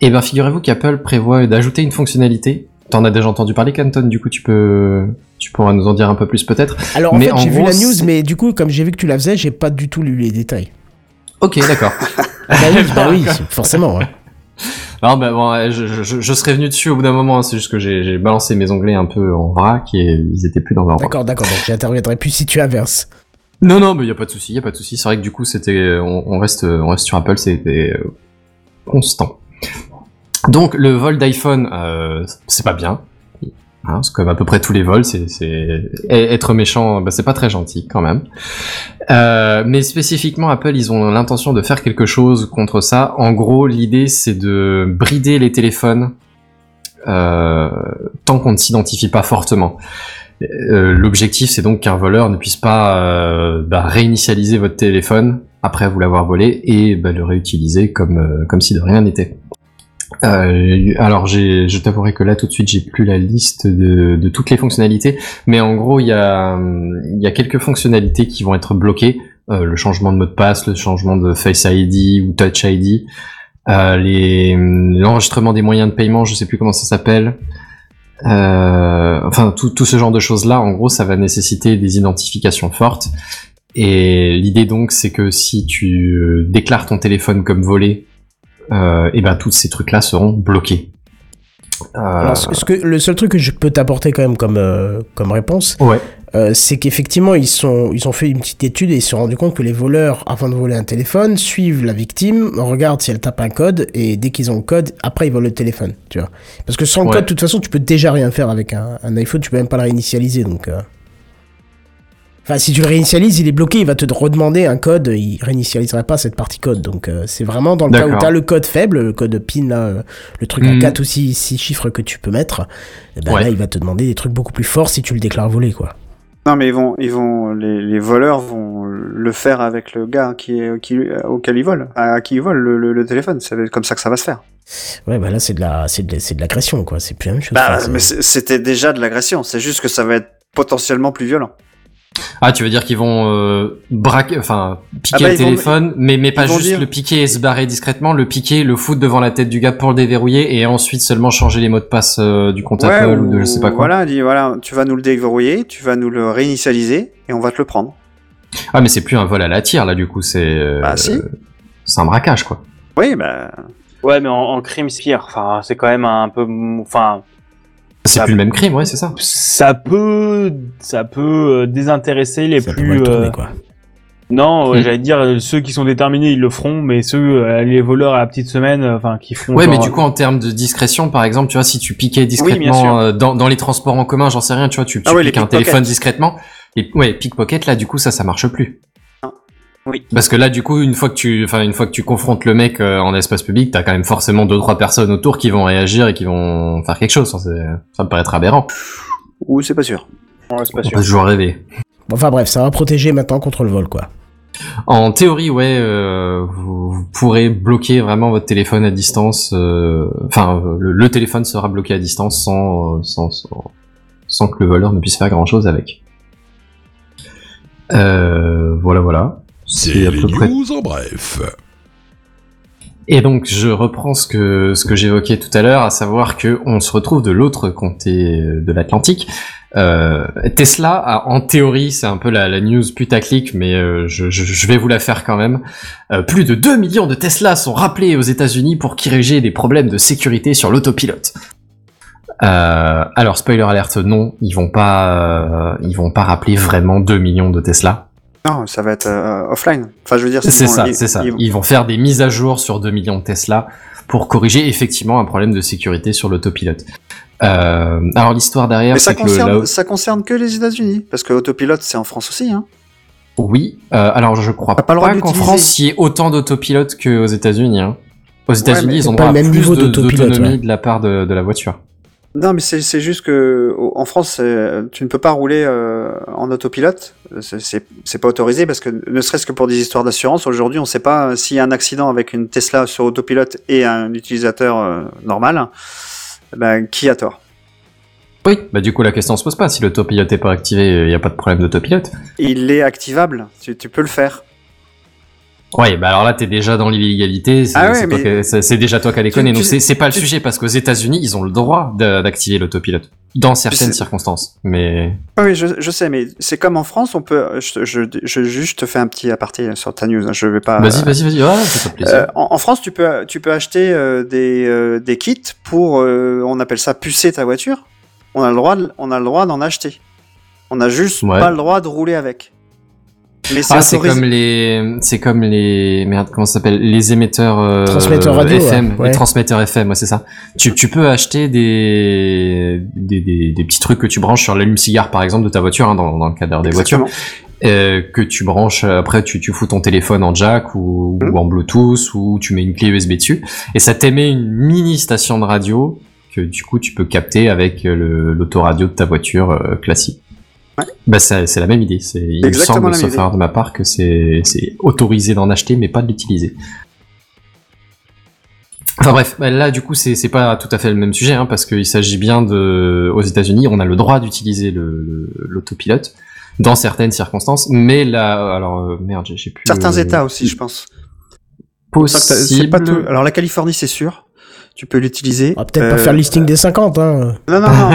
et ben figurez-vous qu'Apple prévoit d'ajouter une fonctionnalité. T'en as déjà entendu parler, Canton, du coup tu peux tu pourras nous en dire un peu plus peut-être. Alors en mais fait en j'ai gros, vu la news c'est... mais du coup comme j'ai vu que tu la faisais j'ai pas du tout lu les détails. Ok d'accord. bah oui, bah oui forcément. Ouais. Alors ben bon, je, je, je serais venu dessus au bout d'un moment, hein, c'est juste que j'ai, j'ai balancé mes onglets un peu en vrac et ils étaient plus dans leur. D'accord d'accord donc j'interviendrai plus si tu inverses. Non, non, mais y a pas de souci, y a pas de souci. C'est vrai que du coup, c'était, on, on reste, on reste sur Apple, c'était euh, constant. Donc, le vol d'iPhone, euh, c'est pas bien. Hein, c'est comme à peu près tous les vols, c'est, c'est être méchant, bah, c'est pas très gentil quand même. Euh, mais spécifiquement, Apple, ils ont l'intention de faire quelque chose contre ça. En gros, l'idée, c'est de brider les téléphones euh, tant qu'on ne s'identifie pas fortement. Euh, l'objectif c'est donc qu'un voleur ne puisse pas euh, bah, réinitialiser votre téléphone après vous l'avoir volé et bah, le réutiliser comme, euh, comme si de rien n'était. Euh, alors j'ai, je t'avouerai que là tout de suite j'ai plus la liste de, de toutes les fonctionnalités, mais en gros il y a, y a quelques fonctionnalités qui vont être bloquées, euh, le changement de mot de passe, le changement de Face I D ou Touch I D, euh, les, l'enregistrement des moyens de paiement, je sais plus comment ça s'appelle. Euh, enfin tout, tout ce genre de choses là en gros ça va nécessiter des identifications fortes et l'idée donc c'est que si tu déclares ton téléphone comme volé euh, et ben tous ces trucs là seront bloqués. Euh... Alors, ce, ce que, le seul truc que je peux t'apporter quand même comme, euh, comme réponse ouais. euh, c'est qu'effectivement ils, sont, ils ont fait une petite étude et ils se sont rendu compte que les voleurs avant de voler un téléphone suivent la victime, regardent si elle tape un code et dès qu'ils ont le code après ils volent le téléphone tu vois. Parce que sans ouais. le code de toute façon tu peux déjà rien faire avec un, un iPhone, tu peux même pas le réinitialiser donc, euh... enfin si tu le réinitialises il est bloqué, il va te redemander un code, il réinitialiserait pas cette partie code donc euh, c'est vraiment dans le D'accord. cas où t'as le code faible, le code PIN là, euh, le truc mmh. à quatre ou six chiffres que tu peux mettre, ben ouais. là il va te demander des trucs beaucoup plus forts si tu le déclares volé quoi. Non mais ils vont, ils vont, les, les voleurs vont le faire avec le gars qui est, qui, auquel ils volent, à qui ils volent le, le, le téléphone, c'est comme ça que ça va se faire. Ouais bah là c'est de la, c'est de, c'est de l'agression quoi, c'est plus la même chose. Bah, mais c'était déjà de l'agression, c'est juste que ça va être potentiellement plus violent. Ah, tu veux dire qu'ils vont euh, braquer, enfin piquer ah bah, le téléphone, vont... mais mais pas juste dire... le piquer et se barrer discrètement, le piquer, le foutre devant la tête du gars pour le déverrouiller et ensuite seulement changer les mots de passe euh, du compte ouais, Apple ou de je sais pas quoi. Voilà, dit voilà, tu vas nous le déverrouiller, tu vas nous le réinitialiser et on va te le prendre. Ah mais c'est plus un vol à la tire là du coup, c'est euh, bah, si. euh, c'est un braquage quoi. Oui bah ouais mais en, en crime spire, enfin c'est quand même un peu, enfin C'est ça, plus le même crime, ouais, c'est ça. Ça peut, ça peut désintéresser les ça plus. Peut tourner, euh... quoi. Non, mmh. j'allais dire ceux qui sont déterminés, ils le feront, mais ceux euh, les voleurs à la petite semaine, enfin, qui font. Ouais, genre... mais du coup, en termes de discrétion, par exemple, tu vois, si tu piquais discrètement oui, euh, dans dans les transports en commun, j'en sais rien, tu vois, tu, tu ah ouais, piques un téléphone discrètement, et ouais, pickpocket, là, du coup, ça, ça marche plus. Oui. Parce que là, du coup, une fois que tu, enfin, une fois que tu confrontes le mec euh, en espace public, t'as quand même forcément deux, trois personnes autour qui vont réagir et qui vont faire quelque chose. C'est... Ça me paraît très aberrant. Ou c'est pas sûr. Ouais, c'est pas sûr. On peut toujours rêver. Bon, enfin bref, ça va protéger maintenant contre le vol, quoi. En théorie, ouais, euh, vous, vous pourrez bloquer vraiment votre téléphone à distance. Enfin, euh, le, le téléphone sera bloqué à distance sans, sans, sans, sans que le voleur ne puisse faire grand chose avec. Euh, voilà, voilà. C'est à peu près news en bref. Et donc je reprends ce que ce que j'évoquais tout à l'heure, à savoir que on se retrouve de l'autre côté de l'Atlantique. Euh, Tesla a, en théorie, c'est un peu la, la news putaclic, mais euh, je, je, je vais vous la faire quand même. Euh, plus de deux millions de Tesla sont rappelés aux États-Unis pour corriger des problèmes de sécurité sur l'autopilote. Euh, alors spoiler alerte, non, ils vont pas, euh, ils vont pas rappeler vraiment deux millions de Tesla. Non, ça va être euh, offline. Enfin, je veux dire, c'est, c'est ça, ils, c'est ça. Ils vont... ils vont faire des mises à jour sur deux millions de Tesla pour corriger effectivement un problème de sécurité sur l'autopilote. Euh, alors l'histoire derrière, mais c'est ça que concerne, le... ça concerne que les États-Unis, parce que l'autopilote c'est en France aussi, hein. Oui. Euh, alors je crois pas, pas qu'en d'utiliser. France il y ait autant d'autopilotes qu'aux États-Unis. Hein. Aux États-Unis, ouais, ils ont droit à plus de, d'autonomie ouais. de la part de, de la voiture. Non, mais c'est, c'est juste que en France, tu ne peux pas rouler euh, en autopilote. C'est, c'est, c'est pas autorisé parce que ne serait-ce que pour des histoires d'assurance, aujourd'hui, on ne sait pas s'il y a un accident avec une Tesla sur autopilote et un utilisateur euh, normal, bah, qui a tort. Oui, bah du coup la question se pose pas. Si l'autopilote n'est pas activé, il n'y a pas de problème d'autopilote. Il est activable. Tu, tu peux le faire. Ouais, bah alors là, t'es déjà dans l'illégalité, c'est, ah ouais, c'est, toi que, c'est, c'est déjà toi qui a déconné, donc c'est, c'est pas le sujet, parce qu'aux États-Unis ils ont le droit de, d'activer l'autopilote, dans certaines circonstances, mais... Oui, je, je sais, mais c'est comme en France, on peut... Je, je, je juste te fais un petit aparté sur ta news, hein, je vais pas... Vas-y, vas-y, vas-y, ouais, c'est ça, plaisir. Euh, en, en France, tu peux, tu peux acheter euh, des, euh, des kits pour, euh, on appelle ça pucer ta voiture, on a le droit, de, on a le droit d'en acheter, on a juste ouais. pas le droit de rouler avec. Mais c'est ah, c'est comme les, c'est comme les, merde, comment ça s'appelle, les émetteurs euh, transmetteurs radio, F M, ouais. Ouais. Les transmetteurs F M, ouais, c'est ça. Tu, tu peux acheter des, des, des, des petits trucs que tu branches sur l'allume-cigare, par exemple, de ta voiture, hein, dans, dans le cadre des Exactement. voitures, euh, que tu branches, après, tu, tu fous ton téléphone en jack ou, mmh. ou en Bluetooth ou tu mets une clé U S B dessus et ça t'émet une mini station de radio que, du coup, tu peux capter avec le, l'autoradio de ta voiture euh, classique. Ouais. Bah ça, c'est la même idée. C'est, il Exactement me semble, sauf erreur de ma part, que c'est, c'est autorisé d'en acheter, mais pas de l'utiliser. Enfin bref, là du coup c'est, c'est pas tout à fait le même sujet, hein, parce qu'il s'agit bien de, aux États-Unis, on a le droit d'utiliser le, le, l'autopilote dans certaines circonstances, mais là, alors merde, j'ai, j'ai plus. Certains euh, États aussi, je pense. Possible. C'est pas tout. Alors la Californie, c'est sûr. Tu peux l'utiliser. On va peut-être euh... pas faire le listing des cinquante. Hein. Non non non.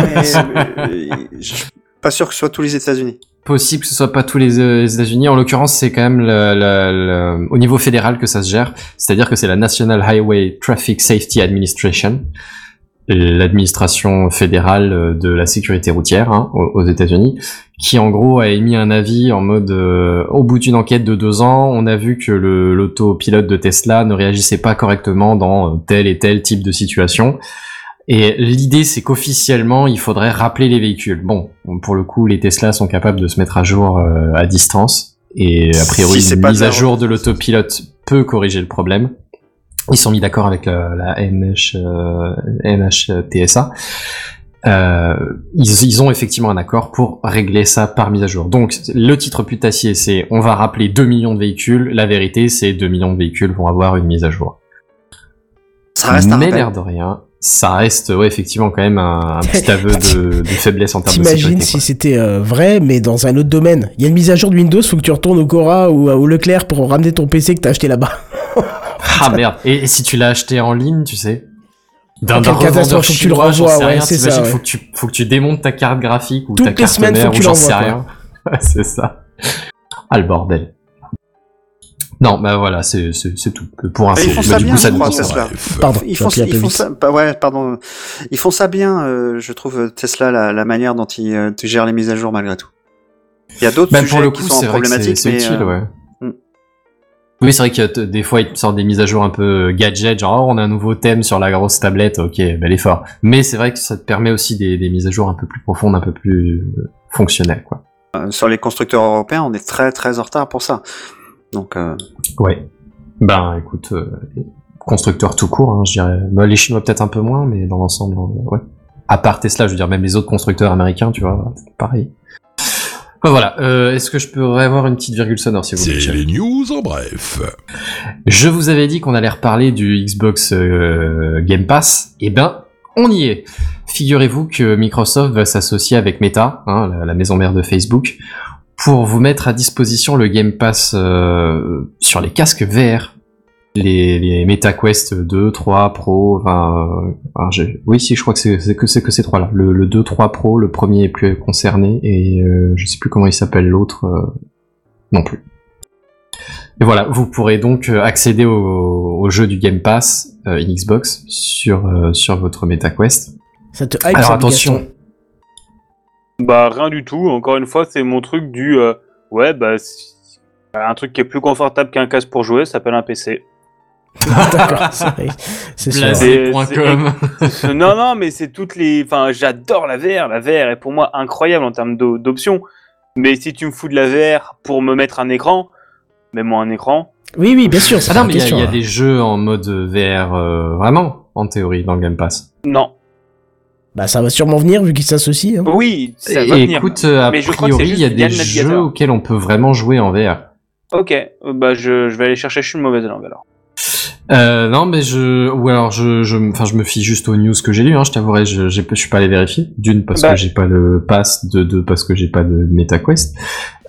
Mais, je... Pas sûr que ce soit tous les États-Unis. Possible que ce soit pas tous les, euh, les États-Unis. En l'occurrence, c'est quand même le, le, le, au niveau fédéral que ça se gère. C'est-à-dire que c'est la National Highway Traffic Safety Administration, l'administration fédérale de la sécurité routière, hein, aux, aux États-Unis, qui en gros a émis un avis en mode euh, au bout d'une enquête de deux ans, on a vu que le, l'autopilote de Tesla ne réagissait pas correctement dans tel et tel type de situation. Et l'idée, c'est qu'officiellement, il faudrait rappeler les véhicules. Bon, pour le coup, les Tesla sont capables de se mettre à jour euh, à distance. Et a priori, si une mise à jour de l'autopilote peut corriger le problème. Ils sont mis d'accord avec la, la N H T S A. Euh, ils, ils ont effectivement un accord pour régler ça par mise à jour. Donc, le titre putassier, c'est « On va rappeler deux millions de véhicules ». La vérité, c'est « deux millions de véhicules vont avoir une mise à jour ». Ça reste un rappel. Mais l'air de rien... Ça reste, ouais, effectivement, quand même un, un petit aveu de, de faiblesse en termes T'imagines de sécurité. T'imagines si quoi. C'était euh, vrai, mais dans un autre domaine. Il y a une mise à jour de Windows, faut que tu retournes au Cora ou au Leclerc pour ramener ton P C que t'as acheté là-bas. Ah merde. Et, et si tu l'as acheté en ligne, tu sais. D'un revendeur chinois, j'en sais rien. T'imagines, faut que tu, faut que tu démontes ta carte graphique ou ta carte mère ou j'en sais rien. C'est ça. Ah le bordel. Non, bah voilà, c'est, c'est, c'est tout. Pour info, ils font ça bien, je crois, Tesla. Pardon, ils font ça, ouais, pardon. Ils font ça bien, euh, je trouve, Tesla, la, la manière dont ils euh, gèrent les mises à jour malgré tout. Il y a d'autres bah, sujets pour le coup, qui sont c'est problématiques, c'est, mais... C'est utile, euh... ouais. Oui, c'est vrai que t- des fois, ils sortent des mises à jour un peu gadget, genre oh, on a un nouveau thème sur la grosse tablette, ok, bel effort. Mais c'est vrai que ça te permet aussi des, des mises à jour un peu plus profondes, un peu plus fonctionnelles, quoi. Euh, sur les constructeurs européens, on est très très en retard pour ça. Donc, euh... ouais. Ben, écoute, euh, constructeurs tout court, hein, je dirais. Ben, les Chinois peut-être un peu moins, mais dans l'ensemble, euh, ouais. À part Tesla, je veux dire, même les autres constructeurs américains, tu vois, c'est pareil. Enfin, voilà, euh, est-ce que je pourrais avoir une petite virgule sonore si vous voulez? C'est les news en bref. Je vous avais dit qu'on allait reparler du Xbox euh, Game Pass. Eh ben, on y est. Figurez-vous que Microsoft va s'associer avec Meta, hein, la, la maison mère de Facebook, pour vous mettre à disposition le Game Pass euh, sur les casques V R. Les, les Meta Quest deux, trois, Pro, enfin, euh, oui, si, je crois que c'est, c'est que c'est que ces trois-là. Le, le deux, trois Pro, le premier est plus concerné, et euh, je sais plus comment il s'appelle l'autre, euh, non plus. Et voilà, vous pourrez donc accéder au, au jeu du Game Pass euh, in Xbox sur, euh, sur votre Meta Quest. Ça te hype? Alors attention. Bah, rien du tout, encore une fois, c'est mon truc du, euh, ouais, bah, un truc qui est plus confortable qu'un casque pour jouer, ça s'appelle un P C. D'accord, c'est sûr. C'est, c'est, c'est, non, non, mais c'est toutes les... Enfin, j'adore la V R. La V R est pour moi incroyable en termes d'options. Mais si tu me fous de la V R pour me mettre un écran, mets-moi un écran. Oui, oui, bien sûr. Ah non, mais il y a, y a des jeux en mode V R, euh, vraiment, en théorie, dans le Game Pass. Non. Bah, ça va sûrement venir, vu qu'ils s'associent. Hein. Oui, ça va Et venir. Écoute, a mais priori, il y a des jeux auxquels on peut vraiment jouer en V R. Ok, bah, je, je vais aller chercher, je suis une mauvaise langue, alors. Euh, non, mais je, ou alors je, je, enfin, je me fie juste aux news que j'ai lues, hein, je t'avouerai, je, je, je suis pas allé vérifier. D'une, parce bah. que j'ai pas le pass, de deux, parce que j'ai pas de MetaQuest.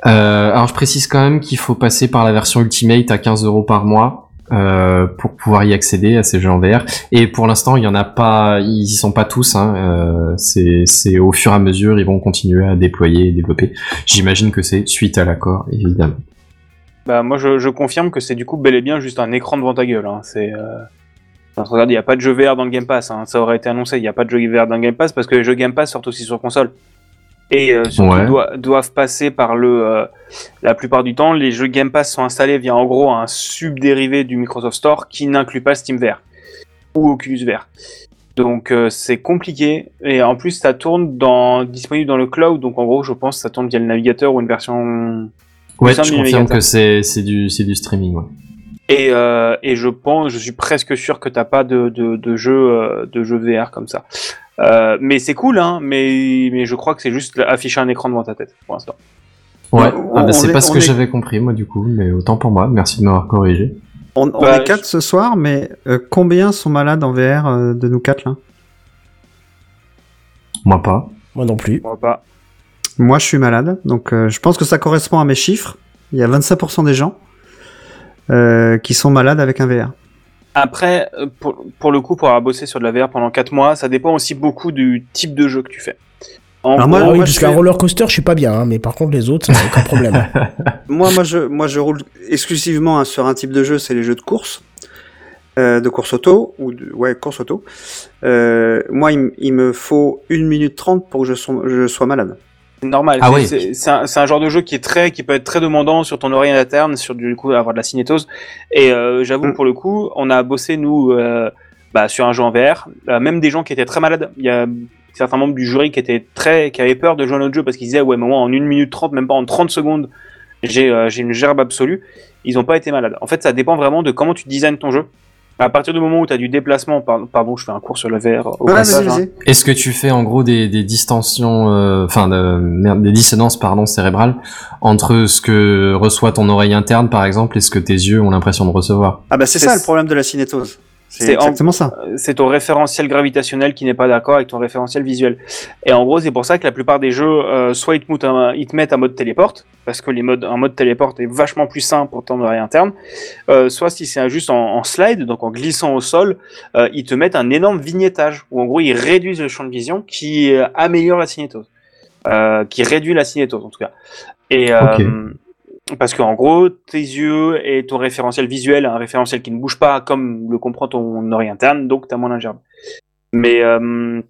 Euh, alors je précise quand même qu'il faut passer par la version Ultimate à quinze euros par mois, euh, pour pouvoir y accéder à ces jeux en V R. Et pour l'instant, il y en a pas, ils y sont pas tous, hein, euh, c'est, c'est au fur et à mesure, ils vont continuer à déployer et développer. J'imagine que c'est suite à l'accord, évidemment. Bah, moi je, je confirme que c'est du coup bel et bien juste un écran devant ta gueule. Hein. C'est, euh... enfin, regarde, il n'y a pas de jeu V R dans le Game Pass, hein. Ça aurait été annoncé, il n'y a pas de jeu V R dans le Game Pass parce que les jeux Game Pass sortent aussi sur console. Et euh, surtout ouais. do- doivent passer par le. Euh... La plupart du temps, les jeux Game Pass sont installés via en gros un subdérivé du Microsoft Store qui n'inclut pas Steam V R ou Oculus V R. Donc euh, c'est compliqué et en plus ça tourne dans... disponible dans le cloud, donc en gros je pense que ça tourne via le navigateur ou une version. Ouais, je confirme que c'est, c'est, du, c'est du streaming, ouais. Et, euh, et je pense, je suis presque sûr que t'as pas de, de, de, jeu, de jeu V R comme ça. Euh, mais c'est cool, hein, mais, mais je crois que c'est juste afficher un écran devant ta tête, pour l'instant. Ouais, euh, ah bah, c'est est, pas ce que est... j'avais compris, moi, du coup, mais autant pour moi, merci de m'avoir corrigé. On, on bah, est quatre je... ce soir, mais euh, combien sont malades en V R euh, de nous quatre, là ? Moi pas. Moi non plus. Moi pas. Moi, je suis malade, donc euh, je pense que ça correspond à mes chiffres. Il y a vingt-cinq pour cent des gens euh, qui sont malades avec un V R. Après, pour, pour le coup, pour avoir bossé sur de la V R pendant quatre mois, ça dépend aussi beaucoup du type de jeu que tu fais. En Alors gros, moi, oui, moi, parce qu'un fais... roller coaster, je suis pas bien, hein, mais par contre, les autres, ça n'a aucun problème. moi, moi, je, moi, je roule exclusivement hein, sur un type de jeu, c'est les jeux de course, euh, de course auto, ou de, ouais, course auto. Euh, moi, il, il me faut une minute trente pour que je, so- je sois malade. Normal. Ah c'est, oui. c'est, c'est, un, c'est un genre de jeu qui est très, qui peut être très demandant sur ton oreille interne, sur du coup avoir de la cinétose. Et euh, j'avoue mmh. pour le coup, on a bossé nous euh, bah, sur un jeu en V R. Euh, même des gens qui étaient très malades. Il y a certains membres du jury qui étaient très, qui avaient peur de jouer à notre jeu parce qu'ils disaient ouais mais moi en une minute trente, même pas en trente secondes, j'ai, euh, j'ai une gerbe absolue. Ils n'ont pas été malades. En fait, ça dépend vraiment de comment tu designes ton jeu. À partir du moment où tu as du déplacement, pardon, je fais un cours sur le V R au ah, passage. Vas-y, vas-y. Hein. Est-ce que tu fais en gros des, des distensions, enfin euh, des dissonances, pardon, cérébrales entre ce que reçoit ton oreille interne, par exemple, et ce que tes yeux ont l'impression de recevoir ? Ah bah c'est, c'est ça c- le problème de la cinétose. C'est, c'est exactement en, ça. C'est ton référentiel gravitationnel qui n'est pas d'accord avec ton référentiel visuel. Et en gros, c'est pour ça que la plupart des jeux, euh, soit ils te, moutent un, ils te mettent un mode téléporte, parce que les modes, un mode téléporte est vachement plus sain pour ton oreille interne, euh, soit si c'est juste en, en slide, donc en glissant au sol, euh, ils te mettent un énorme vignettage, où en gros ils réduisent le champ de vision, qui euh, améliore la cinétose. Euh, qui réduit la cinétose en tout cas. Et... Euh, okay. Parce qu'en gros, tes yeux et ton référentiel visuel, un référentiel qui ne bouge pas comme le comprend ton oreille interne, donc t'as moins d'ingérence. Mais, euh,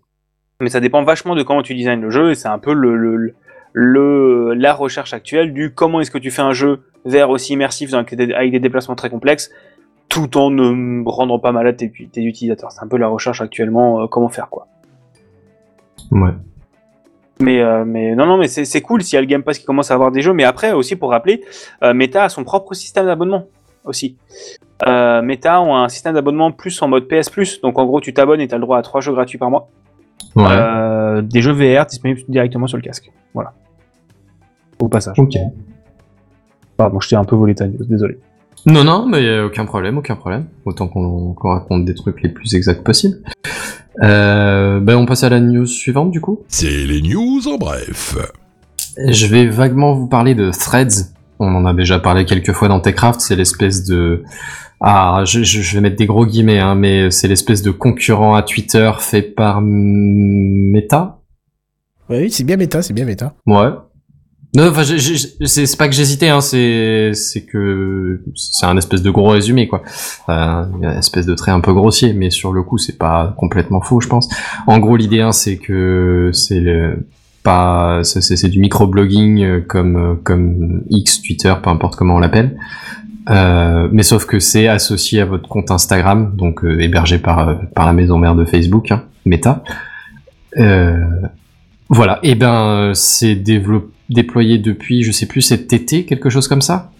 mais ça dépend vachement de comment tu designes le jeu, et c'est un peu le, le, le, la recherche actuelle du comment est-ce que tu fais un jeu vert aussi immersif avec des, avec des déplacements très complexes, tout en ne rendant pas malade tes, tes utilisateurs. C'est un peu la recherche actuellement, euh, comment faire quoi. Ouais. Mais, euh, mais non, non, mais c'est, c'est cool s'il y a le Game Pass qui commence à avoir des jeux. Mais après, aussi pour rappeler, euh, Meta a son propre système d'abonnement aussi. Euh, Meta ont un système d'abonnement plus en mode P S Plus. Donc en gros, tu t'abonnes et tu as le droit à trois jeux gratuits par mois. Ouais. Euh, des jeux V R disponibles directement sur le casque. Voilà. Au passage. Ok. Pardon, je t'ai un peu volé ta news, désolé. Non, non, mais il n'y a aucun problème, aucun problème. Autant qu'on, qu'on raconte des trucs les plus exacts possibles. Euh, ben on passe à la news suivante du coup. C'est les news en bref. Je vais vaguement vous parler de Threads. On en a déjà parlé quelques fois dans TechCraft. C'est l'espèce de... Ah, je, je vais mettre des gros guillemets, hein, mais c'est l'espèce de concurrent à Twitter fait par Meta. Oui, c'est bien Meta, c'est bien Meta. Ouais. Non, enfin, je, je, c'est, c'est pas que j'hésitais, hein, c'est, c'est que c'est un espèce de gros résumé, quoi. Euh, une espèce de trait un peu grossier, mais sur le coup, c'est pas complètement faux, je pense. En gros, l'idée, hein, c'est que c'est le, pas, c'est, c'est du micro-blogging comme, comme X, Twitter, peu importe comment on l'appelle. Euh, mais sauf que c'est associé à votre compte Instagram, donc euh, hébergé par, par la maison mère de Facebook, hein, Meta. Euh, voilà. Et ben, c'est développé. Déployé depuis, je sais plus, cet été, quelque chose comme ça,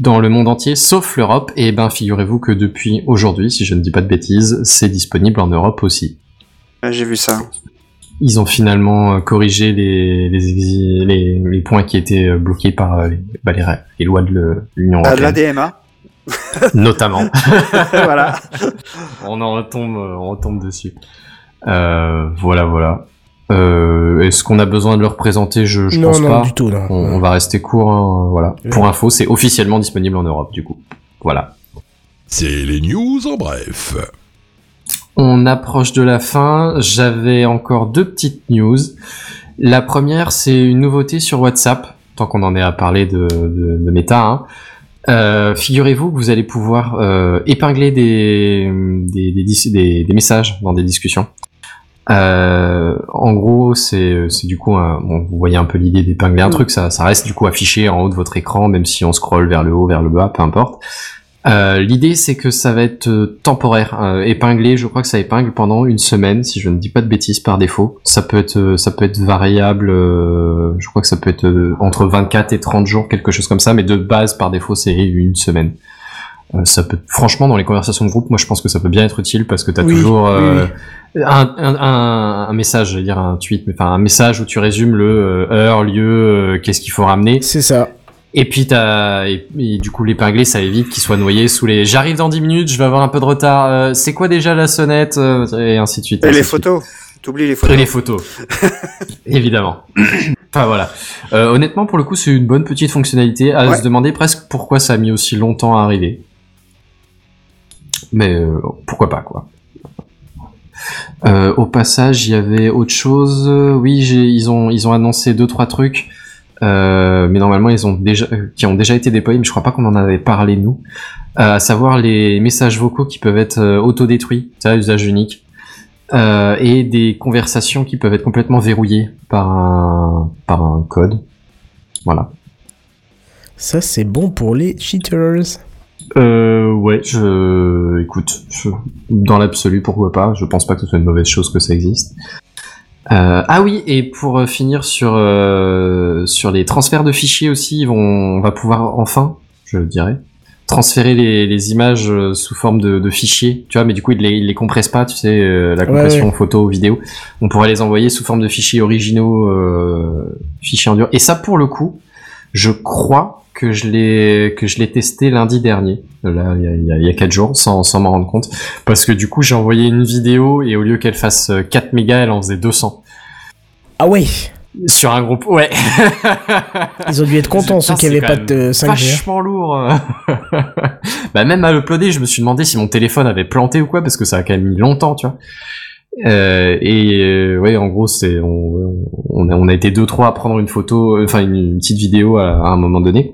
dans le monde entier, sauf l'Europe. Et ben, figurez-vous que depuis aujourd'hui, si je ne dis pas de bêtises, c'est disponible en Europe aussi. J'ai vu ça. Ils ont finalement corrigé les les, exi- les, les points qui étaient bloqués par les, bah, les, les lois de l'Union européenne. La D M A. Notamment. Voilà. On en retombe, on retombe dessus. Euh, voilà, voilà. Euh, est-ce qu'on a besoin de le représenter? Je, je non, pense non, pas. Du tout, non. On, on va rester court. Hein, voilà. Oui. Pour info, c'est officiellement disponible en Europe, du coup. Voilà. C'est les news en bref. On approche de la fin. J'avais encore deux petites news. La première, c'est une nouveauté sur WhatsApp. Tant qu'on en est à parler de, de, de Meta, hein. Euh, figurez-vous que vous allez pouvoir euh, épingler des des, des, des des messages dans des discussions. Euh, en gros, c'est, c'est du coup, un, bon, vous voyez un peu l'idée d'épingler un truc, ça, ça reste du coup affiché en haut de votre écran, même si on scrolle vers le haut, vers le bas, peu importe. Euh, l'idée, c'est que ça va être temporaire, euh, épinglé. Je crois que ça épingle pendant une semaine, si je ne dis pas de bêtises, par défaut. Ça peut être, ça peut être variable. Euh, je crois que ça peut être entre vingt-quatre et trente jours, quelque chose comme ça. Mais de base, par défaut, c'est une semaine. Ça peut, franchement, dans les conversations de groupe, moi je pense que ça peut bien être utile parce que t'as oui, toujours euh, oui. un, un, un, un message, j'allais dire un tweet, mais enfin un message où tu résumes le euh, heure, lieu, euh, qu'est-ce qu'il faut ramener. C'est ça. Et puis t'as, et, et du coup l'épingler, ça évite qu'il soit noyé sous les. J'arrive dans dix minutes, je vais avoir un peu de retard. Euh, c'est quoi déjà la sonnette euh, et ainsi de suite. Et les photos. T'oublies les photos. Et les photos. Évidemment. Enfin voilà. Euh, honnêtement, pour le coup, c'est une bonne petite fonctionnalité. À ouais. se demander presque pourquoi ça a mis aussi longtemps à arriver. Mais euh, pourquoi pas, quoi. Euh, au passage, il y avait autre chose. Oui, j'ai, ils, ont, ils ont annoncé deux trois trucs, euh, mais normalement, ils ont déjà, qui ont déjà été déployés, mais je crois pas qu'on en avait parlé, nous. Euh, à savoir les messages vocaux qui peuvent être euh, autodétruits, ça, usage unique, euh, et des conversations qui peuvent être complètement verrouillées par un, par un code. Voilà. Ça, c'est bon pour les cheaters. Euh, ouais, je, écoute, je... dans l'absolu, pourquoi pas, je pense pas que ce soit une mauvaise chose que ça existe. Euh, ah oui, et pour finir sur, euh, sur les transferts de fichiers aussi, ils vont... on va pouvoir enfin, je dirais, transférer les, les images sous forme de, de fichiers, tu vois, mais du coup, ils les, ils les compressent pas, tu sais, euh, la compression ouais, ouais. photo, vidéo, on pourrait les envoyer sous forme de fichiers originaux, euh, fichiers en dur. Et ça, pour le coup, je crois... que je l'ai que je l'ai testé lundi dernier, là il y a quatre jours, sans sans m'en rendre compte, parce que du coup j'ai envoyé une vidéo et au lieu qu'elle fasse quatre mégas, elle en faisait deux cents. Ah ouais. Sur un groupe, ouais. Ils ont dû être contents ceux qui avaient pas de cinq G. Vachement lourd. Bah même à l'uploader, je me suis demandé si mon téléphone avait planté ou quoi, parce que ça a quand même mis longtemps, tu vois. Euh, et euh, ouais, en gros, c'est on, on, a, on a été deux trois à prendre une photo, enfin euh, une, une petite vidéo à, à un moment donné.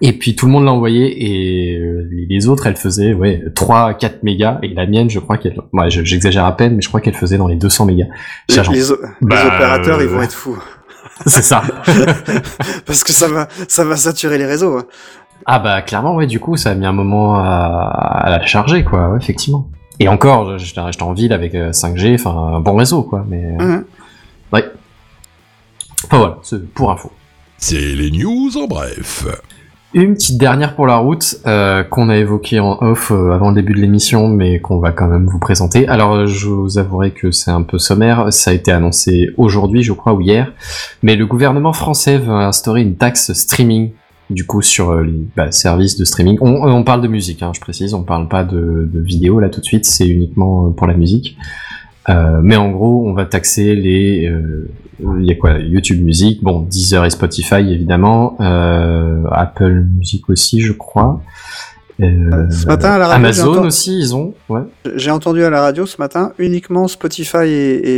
Et puis tout le monde l'a envoyé, et les autres, elles faisaient ouais trois à quatre mégas, et la mienne, je crois qu'elle... Ouais, j'exagère à peine, mais je crois qu'elle faisait dans les deux cents mégas. Les, les, les bah, opérateurs, euh... ils vont être fous. C'est ça. Parce que ça va, ça va saturer les réseaux. Ah bah clairement, ouais, du coup, ça a mis un moment à, à la charger, quoi, ouais, effectivement. Et encore, j'étais en ville avec cinq G, enfin, un bon réseau, quoi, mais... Mmh. Ouais. Enfin voilà, c'est pour info. C'est les news en bref. Une petite dernière pour la route, euh, qu'on a évoquée en off euh, avant le début de l'émission, mais qu'on va quand même vous présenter. Alors, je vous avouerai que c'est un peu sommaire, ça a été annoncé aujourd'hui, je crois, ou hier, mais le gouvernement français veut instaurer une taxe streaming, du coup, sur euh, les bah, services de streaming. On, on parle de musique, hein, je précise, on parle pas de, de vidéo là tout de suite, c'est uniquement pour la musique. Euh, mais en gros, on va taxer les, euh, y a quoi, YouTube Music, bon, Deezer et Spotify évidemment, euh, Apple Music aussi, je crois. Euh, ce matin à la radio, Amazon entendu... aussi, ils ont. Ouais. J'ai entendu à la radio ce matin uniquement Spotify et,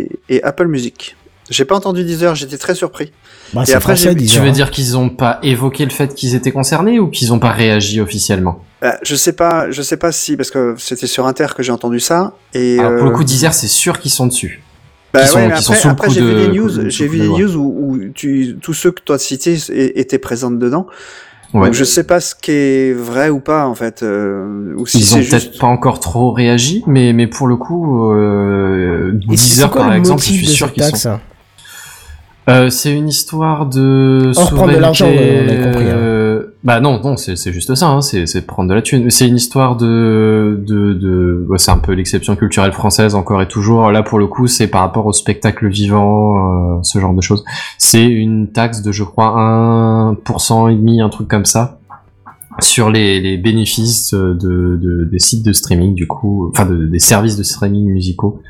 et, et Apple Music. J'ai pas entendu Deezer, j'étais très surpris. Bah, et après, français, Deezer, tu veux hein. dire qu'ils ont pas évoqué le fait qu'ils étaient concernés ou qu'ils ont pas réagi officiellement? Bah, je sais pas, je sais pas si, parce que c'était sur Inter que j'ai entendu ça. Et alors, pour euh... le coup, Deezer, c'est sûr qu'ils sont dessus. Bah sont, ouais, mais après, après j'ai de... vu des news, de... j'ai vu des de... news où, où tu, tous ceux que tu as cités étaient présents dedans. Ouais. Donc je sais pas ce qui est vrai ou pas en fait. Euh, ou si ils ont peut-être juste... pas encore trop réagi, mais mais pour le coup, euh, Deezer par exemple, je suis sûr qu'ils sont. Euh, c'est une histoire de on reprend de l'argent, on a compris. Hein. Bah non, non, c'est c'est juste ça, hein, c'est c'est prendre de la thune. C'est une histoire de de de ouais, c'est un peu l'exception culturelle française encore et toujours. Là pour le coup, c'est par rapport au spectacle vivant, euh, ce genre de choses. C'est une taxe de je crois un pour cent et demi, un truc comme ça, sur les les bénéfices de de des sites de streaming du coup, enfin de, des services de streaming musicaux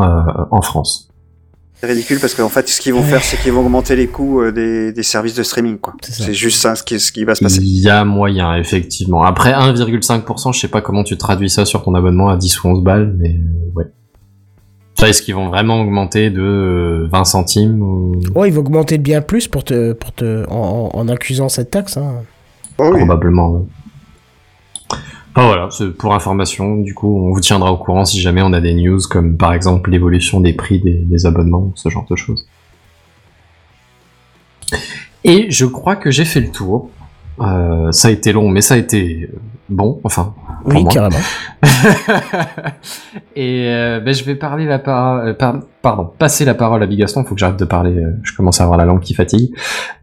euh, en France. C'est ridicule parce qu'en fait, ce qu'ils vont faire, c'est qu'ils vont augmenter les coûts des, des services de streaming, quoi. C'est, c'est juste ça, ce qui, ce qui va se passer. Il y a moyen, effectivement. Après un virgule cinq pour cent, je sais pas comment tu traduis ça sur ton abonnement à dix ou onze balles, mais ouais. Ça, est-ce qu'ils vont vraiment augmenter de vingt centimes ou... Ouais, ils vont augmenter de bien plus pour te, pour te, en, en accusant cette taxe, hein. Oh oui. Probablement, ouais. Ah voilà, c'est pour information, du coup, on vous tiendra au courant si jamais on a des news comme par exemple l'évolution des prix des, des abonnements, ce genre de choses. Et je crois que j'ai fait le tour. Euh, ça a été long, mais ça a été bon, enfin. Pour oui, moi. Carrément. Et euh, ben, je vais parler la par... par... Pardon, passer la parole à Bigaston, faut que j'arrête de parler, je commence à avoir la langue qui fatigue.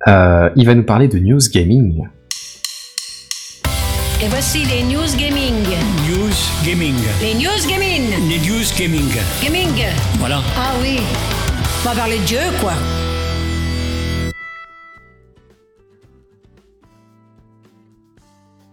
Euh, il va nous parler de news gaming. Et voici les news gaming. News gaming. Les news gaming. Les news gaming. Gaming. Voilà. Ah oui. On va parler de Dieu, quoi.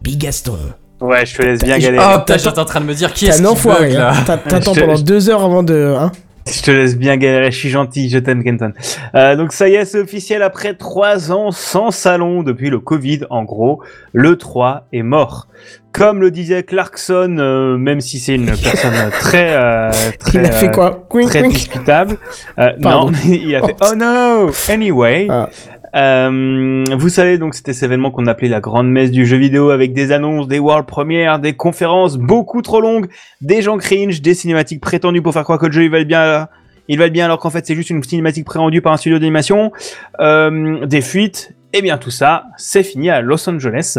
Bigaston. Ouais, je te laisse bien galérer. Oh, putain, j'étais en train de me dire qui est-ce qui bug, là. T'attends pendant deux heures avant de... Hein. Je te laisse bien galérer, je suis gentil, je t'aime Kenton. Euh, donc ça y est, c'est officiel, après trois ans sans salon depuis le Covid, en gros, l'E trois est mort. Comme le disait Clarkson, euh, même si c'est une personne très, euh, très, il a fait quoi euh, très discutable, euh, non, mais il a fait « Oh no, anyway ah. ». Euh, vous savez, donc c'était cet événement qu'on appelait la grande messe du jeu vidéo avec des annonces, des world premières, des conférences beaucoup trop longues, des gens cringe, des cinématiques prétendues pour faire croire que le jeu il va être bien, il va être bien alors qu'en fait c'est juste une cinématique prétendue par un studio d'animation, euh, des fuites. Et bien tout ça, c'est fini à Los Angeles.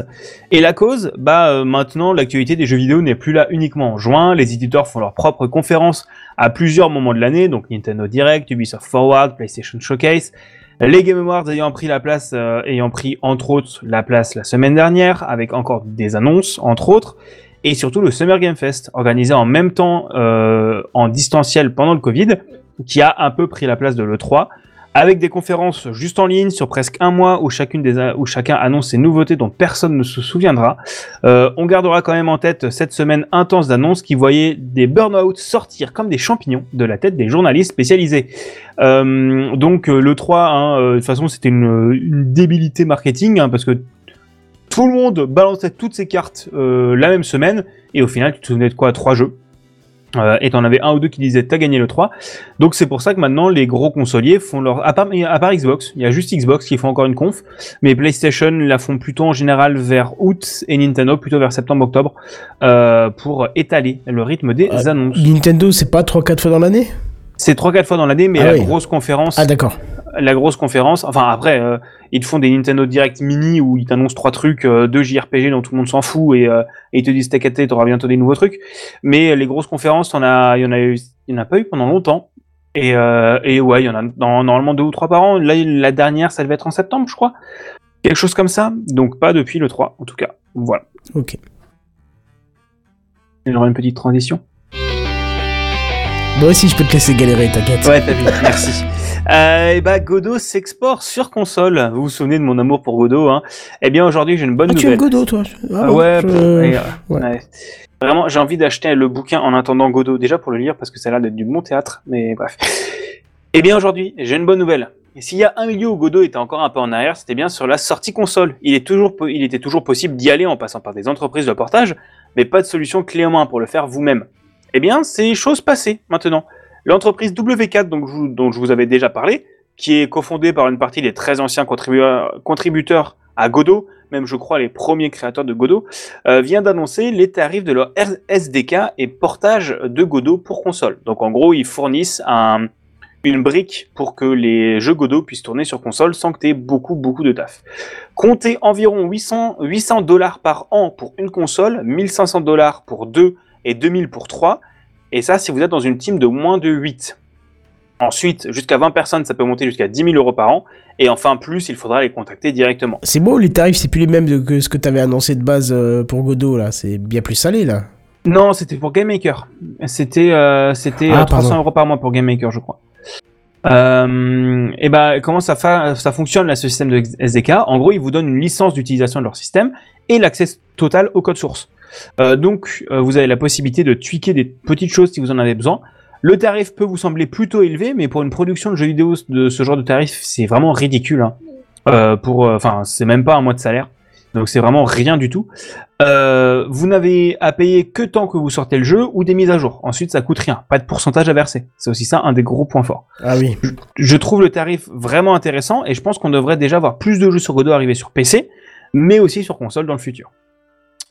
Et la cause, bah euh, maintenant l'actualité des jeux vidéo n'est plus là uniquement en juin. Les éditeurs font leurs propres conférences à plusieurs moments de l'année, donc Nintendo Direct, Ubisoft Forward, PlayStation Showcase. Les Game Awards ayant pris la place, euh, ayant pris entre autres la place la semaine dernière, avec encore des annonces entre autres, et surtout le Summer Game Fest, organisé en même temps euh, en distanciel pendant le Covid, qui a un peu pris la place de l'E trois, avec des conférences juste en ligne sur presque un mois où, chacune des a- où chacun annonce ses nouveautés dont personne ne se souviendra. Euh, on gardera quand même en tête cette semaine intense d'annonces qui voyait des burn-out sortir comme des champignons de la tête des journalistes spécialisés. Euh, donc euh, l'E trois, hein, euh, de toute façon c'était une, une débilité marketing hein, parce que tout le monde balançait toutes ses cartes euh, la même semaine et au final tu te souvenais de quoi? Trois jeux. Euh, et t'en avais un ou deux qui disaient t'as gagné le trois. Donc c'est pour ça que maintenant les gros consoliers font leur... À part, à part Xbox, il y a juste Xbox qui font encore une conf, mais PlayStation la font plutôt en général vers août et Nintendo plutôt vers septembre-octobre euh, pour étaler le rythme des euh, annonces. Nintendo c'est pas trois quatre fois dans l'année ? C'est trois quatre fois dans l'année, mais ah la oui. grosse conférence... Ah d'accord. La grosse conférence... Enfin après, euh, ils te font des Nintendo Direct Mini où ils t'annoncent trois trucs, euh, deux J R P G dont tout le monde s'en fout et, euh, et ils te disent t'as qu'à t'es, t'auras bientôt des nouveaux trucs. Mais les grosses conférences, t'en as, il y en a eu, il y en a pas eu pendant longtemps. Et, euh, et ouais, il y en a dans, normalement deux ou trois par an. Là, la dernière, ça devait être en septembre, je crois. Quelque chose comme ça. Donc pas depuis le trois, en tout cas. Voilà. Ok. Il y aura une petite transition. Moi aussi, je peux te laisser galérer, t'inquiète. Ouais, t'as vu, merci. Euh, et bah, Godot s'exporte sur console. Vous vous souvenez de mon amour pour Godot, hein. Eh bien, aujourd'hui, j'ai une bonne ah, nouvelle. Ah, tu aimes Godot, toi? ah, ouais, je... ouais, ouais, ouais. Vraiment, j'ai envie d'acheter le bouquin en attendant Godot, déjà pour le lire, parce que ça a l'air d'être du bon théâtre, mais bref. Eh bien, aujourd'hui, j'ai une bonne nouvelle. Et s'il y a un milieu où Godot était encore un peu en arrière, c'était bien sur la sortie console. Il est toujours, il était toujours possible d'y aller en passant par des entreprises de portage, mais pas de solution clé en main pour le faire vous-même. Eh bien, c'est chose passée maintenant. L'entreprise W quatre, donc, dont je vous avais déjà parlé, qui est cofondée par une partie des très anciens contribu- contributeurs à Godot, même je crois les premiers créateurs de Godot, euh, vient d'annoncer les tarifs de leur S D K et portage de Godot pour console. Donc en gros, ils fournissent un, une brique pour que les jeux Godot puissent tourner sur console sans que tu aies beaucoup, beaucoup de taf. Comptez environ huit cents dollars par an pour une console, mille cinq cents dollars pour deux et deux mille pour trois, et ça si vous êtes dans une team de moins de huit. Ensuite, jusqu'à vingt personnes, ça peut monter jusqu'à dix mille euros par an, et enfin plus, il faudra les contacter directement. C'est beau, les tarifs, c'est plus les mêmes que ce que tu avais annoncé de base pour Godot, là. C'est bien plus salé, là. Non, c'était pour GameMaker. C'était, euh, c'était ah, trois cents euros par mois pour GameMaker, je crois. Euh, et ben, comment ça, fa- ça fonctionne, là, ce système de S D K? En gros, ils vous donnent une licence d'utilisation de leur système, et l'accès total au code source. Euh, donc euh, vous avez la possibilité de tweaker des petites choses si vous en avez besoin. Le tarif peut vous sembler plutôt élevé, mais pour une production de jeux vidéo de ce genre de tarif, c'est vraiment ridicule, hein. euh, pour, enfin, euh, c'est même pas un mois de salaire, donc c'est vraiment rien du tout. Euh, vous n'avez à payer que tant que vous sortez le jeu ou des mises à jour. Ensuite, ça coûte rien, pas de pourcentage à verser. C'est aussi ça un des gros points forts. Ah oui. Je, je trouve le tarif vraiment intéressant et je pense qu'on devrait déjà avoir plus de jeux sur Godot arrivés sur P C, mais aussi sur console dans le futur.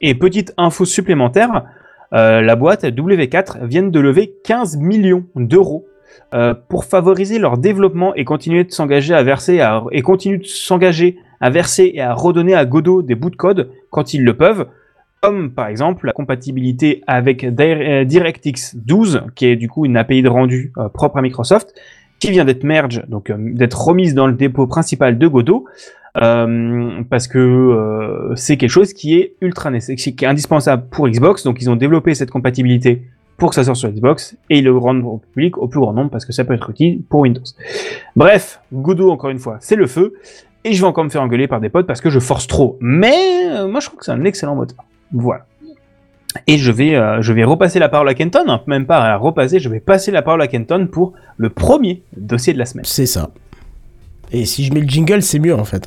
Et petite info supplémentaire, euh, la boîte W quatre vient de lever quinze millions d'euros euh, pour favoriser leur développement et continuer de s'engager à verser à, et continue de s'engager à verser et à redonner à Godot des bouts de code quand ils le peuvent, comme par exemple la compatibilité avec DirectX douze, qui est du coup une A P I de rendu euh, propre à Microsoft, qui vient d'être merge, donc euh, d'être remise dans le dépôt principal de Godot. Euh, parce que euh, c'est quelque chose qui est ultra nécessaire, qui est indispensable pour Xbox, donc ils ont développé cette compatibilité pour que ça sorte sur Xbox et ils le rendent au public au plus grand nombre parce que ça peut être utile pour Windows. Bref, Godot encore une fois, c'est le feu et je vais encore me faire engueuler par des potes parce que je force trop. Mais euh, moi je trouve que c'est un excellent moteur. Voilà. Et je vais, euh, je vais repasser la parole à Kenton, hein, même pas à repasser, je vais passer la parole à Kenton pour le premier dossier de la semaine. C'est ça. Et si je mets le jingle, c'est mieux en fait.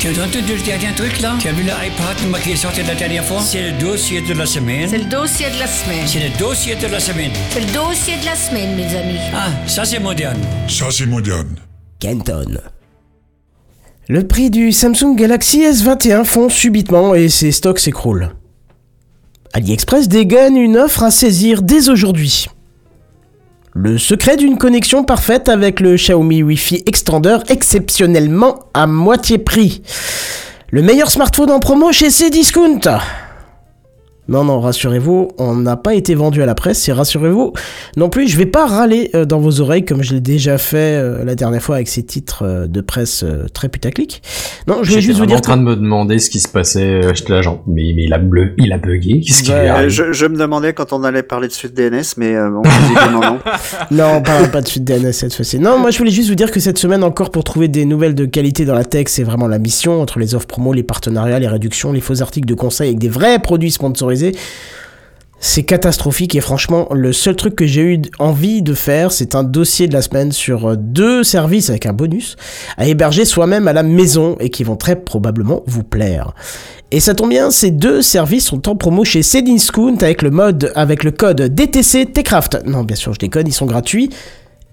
Tu as entendu le dernier truc là? Tu as vu l'iPad qui est sorti la dernière fois? C'est le dossier de la semaine. C'est le dossier de la semaine. C'est le dossier de la semaine. C'est le dossier de la semaine, mes amis. Ah, ça c'est moderne. Ça c'est moderne. Kenton. Le prix du Samsung Galaxy S vingt et un fond subitement et ses stocks s'écroulent. AliExpress dégaine une offre à saisir dès aujourd'hui. Le secret d'une connexion parfaite avec le Xiaomi Wi-Fi Extender exceptionnellement à moitié prix. Le meilleur smartphone en promo chez Cdiscount. Non, non, rassurez-vous, on n'a pas été vendu à la presse et rassurez-vous non plus, je vais pas râler dans vos oreilles comme je l'ai déjà fait la dernière fois avec ces titres de presse très putaclic. Non, je vais juste vous dire. J'étais en train de me demander ce qui se passait chez l'agent, mais, mais il a bleu, il a bugué. Qu'est-ce qu'il a? Je, je me demandais quand on allait parler de suite D N S, mais bon, non, non. Non, on parle pas de suite D N S cette fois-ci. Non, moi je voulais juste vous dire que cette semaine encore pour trouver des nouvelles de qualité dans la tech, c'est vraiment la mission entre les offres promo, les partenariats, les réductions, les faux articles de conseils avec des vrais produits sponsorisés. c'est catastrophique et franchement le seul truc que j'ai eu envie de faire, c'est un dossier de la semaine sur deux services avec un bonus à héberger soi-même à la maison et qui vont très probablement vous plaire. Et ça tombe bien, ces deux services sont en promo chez Cdiscount avec le mode, avec le code D T C TechCraft. Non, bien sûr, je déconne, ils sont gratuits.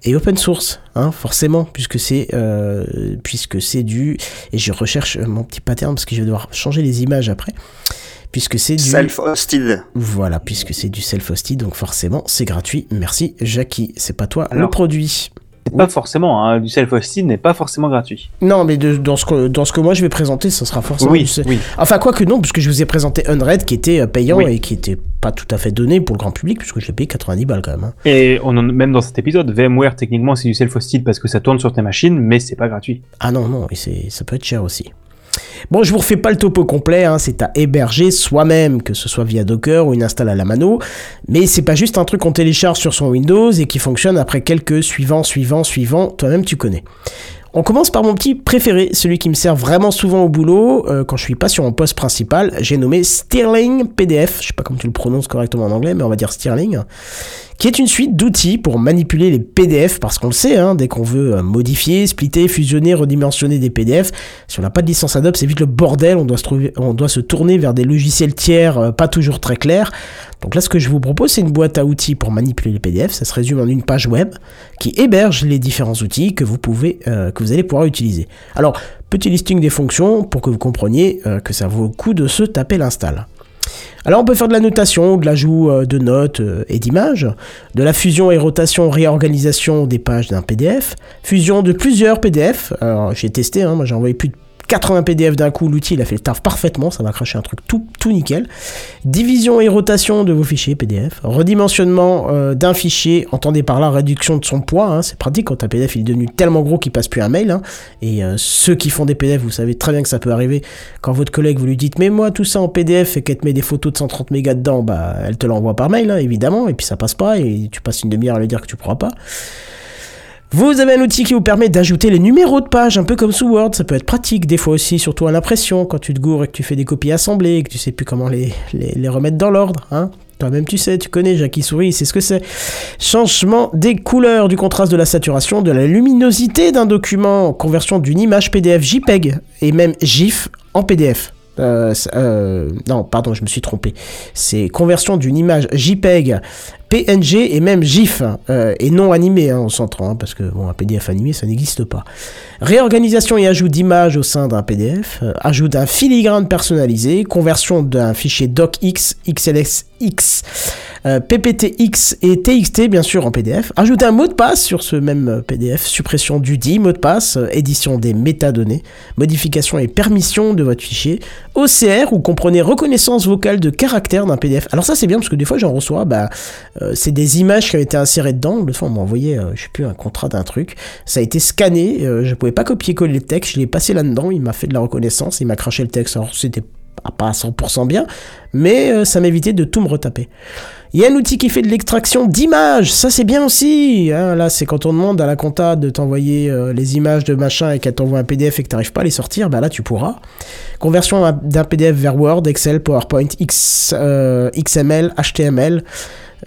Et open source, hein, forcément, puisque c'est, euh, puisque c'est du... Et je recherche mon petit pattern parce que je vais devoir changer les images après. Puisque c'est du... Self-hosted. Voilà, puisque c'est du self-hosted, donc forcément, c'est gratuit. Merci, Jackie. C'est pas toi. Alors, le produit. C'est oui. Pas forcément, hein, du self-hosted n'est pas forcément gratuit. Non, mais de, dans, ce que, dans ce que moi je vais présenter, ça sera forcément... Oui, du... oui. Enfin, quoique non, puisque je vous ai présenté Unred qui était payant oui. et qui était... pas tout à fait donné pour le grand public puisque je l'ai payé quatre-vingt-dix balles quand même. Hein. Et on en, même dans cet épisode, VMware techniquement c'est du self-hosted parce que ça tourne sur tes machines mais c'est pas gratuit. Ah non non, et c'est, ça peut être cher aussi. Bon, je vous refais pas le topo complet, hein, c'est à héberger soi-même, que ce soit via Docker ou une install à la mano, mais c'est pas juste un truc qu'on télécharge sur son Windows et qui fonctionne après quelques suivants, suivants, suivants, toi-même tu connais. On commence par mon petit préféré, celui qui me sert vraiment souvent au boulot, euh, quand je suis pas sur mon poste principal, j'ai nommé Stirling P D F, je sais pas comment tu le prononces correctement en anglais, mais on va dire Stirling, qui est une suite d'outils pour manipuler les P D F, parce qu'on le sait, hein, dès qu'on veut modifier, splitter, fusionner, redimensionner des P D F, si on n'a pas de licence Adobe, c'est vite le bordel, on doit se trouver, on doit se tourner vers des logiciels tiers euh, pas toujours très clairs. Donc là, ce que je vous propose, c'est une boîte à outils pour manipuler les P D F, ça se résume en une page web qui héberge les différents outils que vous pouvez, euh, que vous allez pouvoir utiliser. Alors, petit listing des fonctions pour que vous compreniez euh, que ça vaut le coup de se taper l'install. Alors on peut faire de la notation, de l'ajout de notes et d'images, de la fusion et rotation, réorganisation des pages d'un P D F, fusion de plusieurs P D F, alors j'ai testé, hein, moi j'ai envoyé plus de quatre-vingts P D F d'un coup, l'outil il a fait le taf parfaitement, ça m'a craché un truc tout, tout nickel, division et rotation de vos fichiers P D F, redimensionnement euh, d'un fichier, entendez par là réduction de son poids, hein, c'est pratique quand un P D F il est devenu tellement gros qu'il passe plus un mail, hein, et euh, ceux qui font des P D F vous savez très bien que ça peut arriver, quand votre collègue vous lui dites mais moi tout ça en P D F et qu'elle te met des photos de cent trente mégas dedans, bah elle te l'envoie par mail hein, évidemment, et puis ça passe pas et tu passes une demi-heure à lui dire que tu pourras pas. Vous avez un outil qui vous permet d'ajouter les numéros de page, un peu comme sous Word, ça peut être pratique, des fois aussi, surtout à l'impression, quand tu te gourres et que tu fais des copies assemblées, et que tu sais plus comment les, les, les remettre dans l'ordre, hein. Toi-même tu sais, tu connais, Jackie sourit, c'est ce que c'est. Changement des couleurs, du contraste, de la saturation, de la luminosité d'un document, conversion d'une image P D F, JPEG, et même GIF en P D F. Euh, euh, non, pardon, je me suis trompé. C'est conversion d'une image JPEG, P N G et même GIF, euh, et non animé, hein, on s'entend, hein, parce que bon, un P D F animé, ça n'existe pas. Réorganisation et ajout d'images au sein d'un P D F, euh, ajout d'un filigrane personnalisé, conversion d'un fichier docx, xlsx, euh, pptx et txt, bien sûr, en P D F, ajout un mot de passe sur ce même P D F, suppression du dit, mot de passe, euh, édition des métadonnées, modification et permission de votre fichier, O C R, ou comprenez reconnaissance vocale de caractère d'un P D F. Alors ça, c'est bien, parce que des fois, j'en reçois, bah... Euh, c'est des images qui avaient été insérées dedans. L'autre fois, on m'a envoyé, euh, je sais plus, un contrat d'un truc. Ça a été scanné. Euh, je pouvais pas copier-coller le texte. Je l'ai passé là-dedans. Il m'a fait de la reconnaissance. Il m'a craché le texte. Alors, c'était pas à cent pour cent bien, mais euh, ça m'évitait de tout me retaper. Il y a un outil qui fait de l'extraction d'images. Ça, c'est bien aussi. Hein, là, c'est quand on demande à la compta de t'envoyer euh, les images de machin et qu'elle t'envoie un P D F et que t'arrives pas à les sortir. Bah là, tu pourras. Conversion d'un P D F vers Word, Excel, PowerPoint, X, euh, X M L, H T M L.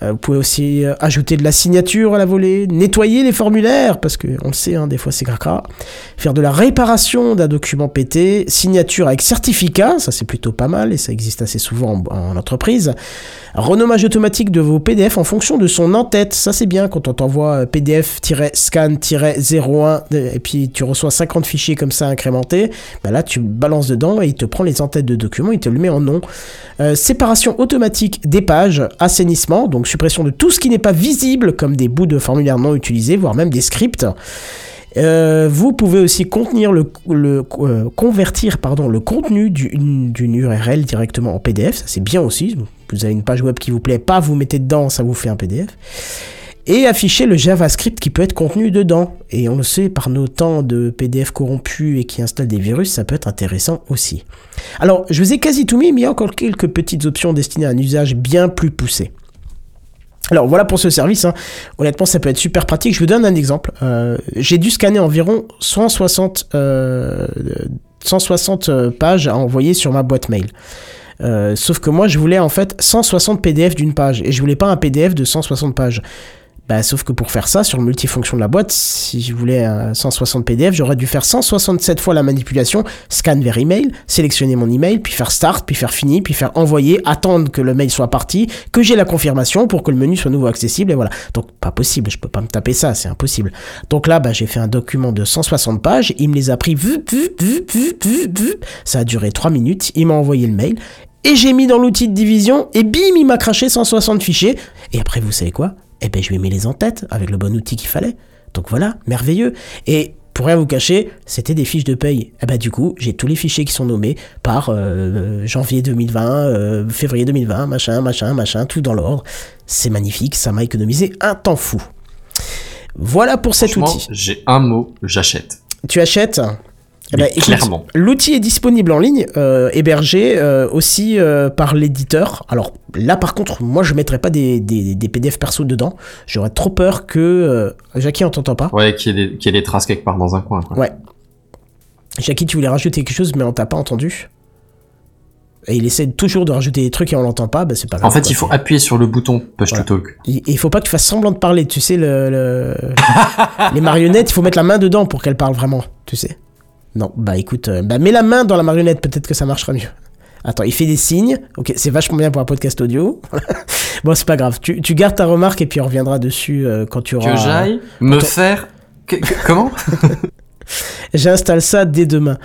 Vous pouvez aussi ajouter de la signature à la volée, nettoyer les formulaires, parce qu'on le sait, hein, des fois c'est cracra, faire de la réparation d'un document pété, signature avec certificat, ça c'est plutôt pas mal, et ça existe assez souvent en, en entreprise, renommage automatique de vos P D F en fonction de son en-tête, ça c'est bien, quand on t'envoie P D F-scan zéro un, et puis tu reçois cinquante fichiers comme ça incrémentés, bah là tu balances dedans, et il te prend les en-têtes de documents, il te le met en nom. Euh, séparation automatique des pages, assainissement, donc Donc suppression de tout ce qui n'est pas visible, comme des bouts de formulaires non utilisés, voire même des scripts. Euh, vous pouvez aussi contenir le, le, euh, convertir pardon, le contenu d'une, d'une U R L directement en P D F, ça c'est bien aussi. Vous avez une page web qui vous plaît pas, vous mettez dedans, ça vous fait un P D F. Et afficher le JavaScript qui peut être contenu dedans. Et on le sait, par nos temps de P D F corrompus et qui installent des virus, ça peut être intéressant aussi. Alors, je vous ai quasi tout mis, mais il y a encore quelques petites options destinées à un usage bien plus poussé. Alors voilà pour ce service, hein. Honnêtement ça peut être super pratique, je vous donne un exemple, euh, j'ai dû scanner environ cent soixante, euh, cent soixante pages à envoyer sur ma boîte mail. Euh, sauf que moi, je voulais en fait cent soixante P D F d'une page. Et je voulais pas un P D F de cent soixante pages. Bah, sauf que pour faire ça, sur le multifonction de la boîte, si je voulais euh, cent soixante P D F, j'aurais dû faire cent soixante-sept fois la manipulation, scan vers email, sélectionner mon email, puis faire start, puis faire fini, puis faire envoyer, attendre que le mail soit parti, que j'ai la confirmation pour que le menu soit nouveau accessible, et voilà. Donc, pas possible, je peux pas me taper ça, c'est impossible. Donc là, bah, j'ai fait un document de cent soixante pages, il me les a pris, ça a duré trois minutes, il m'a envoyé le mail, et j'ai mis dans l'outil de division, et bim, il m'a craché cent soixante fichiers, et après, vous savez quoi ? Eh ben, je lui ai mis les en tête avec le bon outil qu'il fallait. Donc voilà, merveilleux. Et pour rien vous cacher, c'était des fiches de paye. Eh ben, du coup, j'ai tous les fichiers qui sont nommés par euh, janvier deux mille vingt, euh, février deux mille vingt, machin, machin, machin, tout dans l'ordre. C'est magnifique, ça m'a économisé un temps fou. Voilà pour cet outil. J'ai un mot, j'achète. Tu achètes ? Eh ben, clairement. L'outil est disponible en ligne, euh, hébergé euh, aussi euh, par l'éditeur. Alors là, par contre, moi, je ne mettrai pas des, des, des P D F perso dedans. J'aurais trop peur que... Euh... Jackie, on t'entend pas ? Ouais, qu'il y ait des, qu'il y ait des traces quelque part dans un coin. Quoi. Ouais. Jackie, tu voulais rajouter quelque chose, mais on t'a pas entendu. Et il essaie toujours de rajouter des trucs et on l'entend pas, bah c'est pas grave. En fait, quoi. Il faut appuyer sur le bouton push voilà. to talk. Il, il faut pas que tu fasses semblant de parler, tu sais, le, le... les marionnettes, il faut mettre la main dedans pour qu'elles parlent vraiment, tu sais. Non, bah écoute, euh, bah mets la main dans la marionnette, peut-être que ça marchera mieux. Attends, il fait des signes. Ok, c'est vachement bien pour un podcast audio. Bon, c'est pas grave. Tu, tu gardes ta remarque et puis on reviendra dessus euh, quand tu auras... Que j'aille quand me on... faire... Que, que, comment J'installe ça dès demain.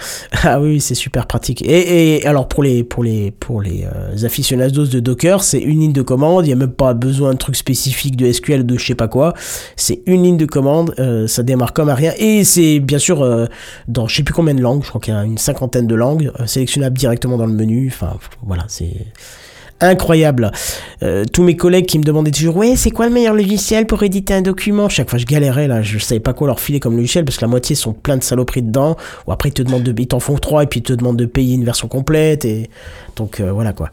Ah oui, c'est super pratique. Et, et alors pour les pour les pour les euh, aficionados de Docker, c'est une ligne de commande. Il y a même pas besoin de trucs spécifiques de S Q L, de je sais pas quoi. C'est une ligne de commande. Euh, ça démarre comme à rien. Et c'est bien sûr euh, dans je sais plus combien de langues. Je crois qu'il y a une cinquantaine de langues euh, sélectionnables directement dans le menu. Enfin voilà, c'est incroyable. Euh, tous mes collègues qui me demandaient toujours « Ouais, c'est quoi le meilleur logiciel pour éditer un document ?» Chaque fois, je galérais, là. Je savais pas quoi leur filer comme logiciel parce que la moitié sont plein de saloperies dedans. Ou après, ils te demandent de... ils t'en font trois et puis ils te demandent de payer une version complète. Et donc, euh, voilà, quoi.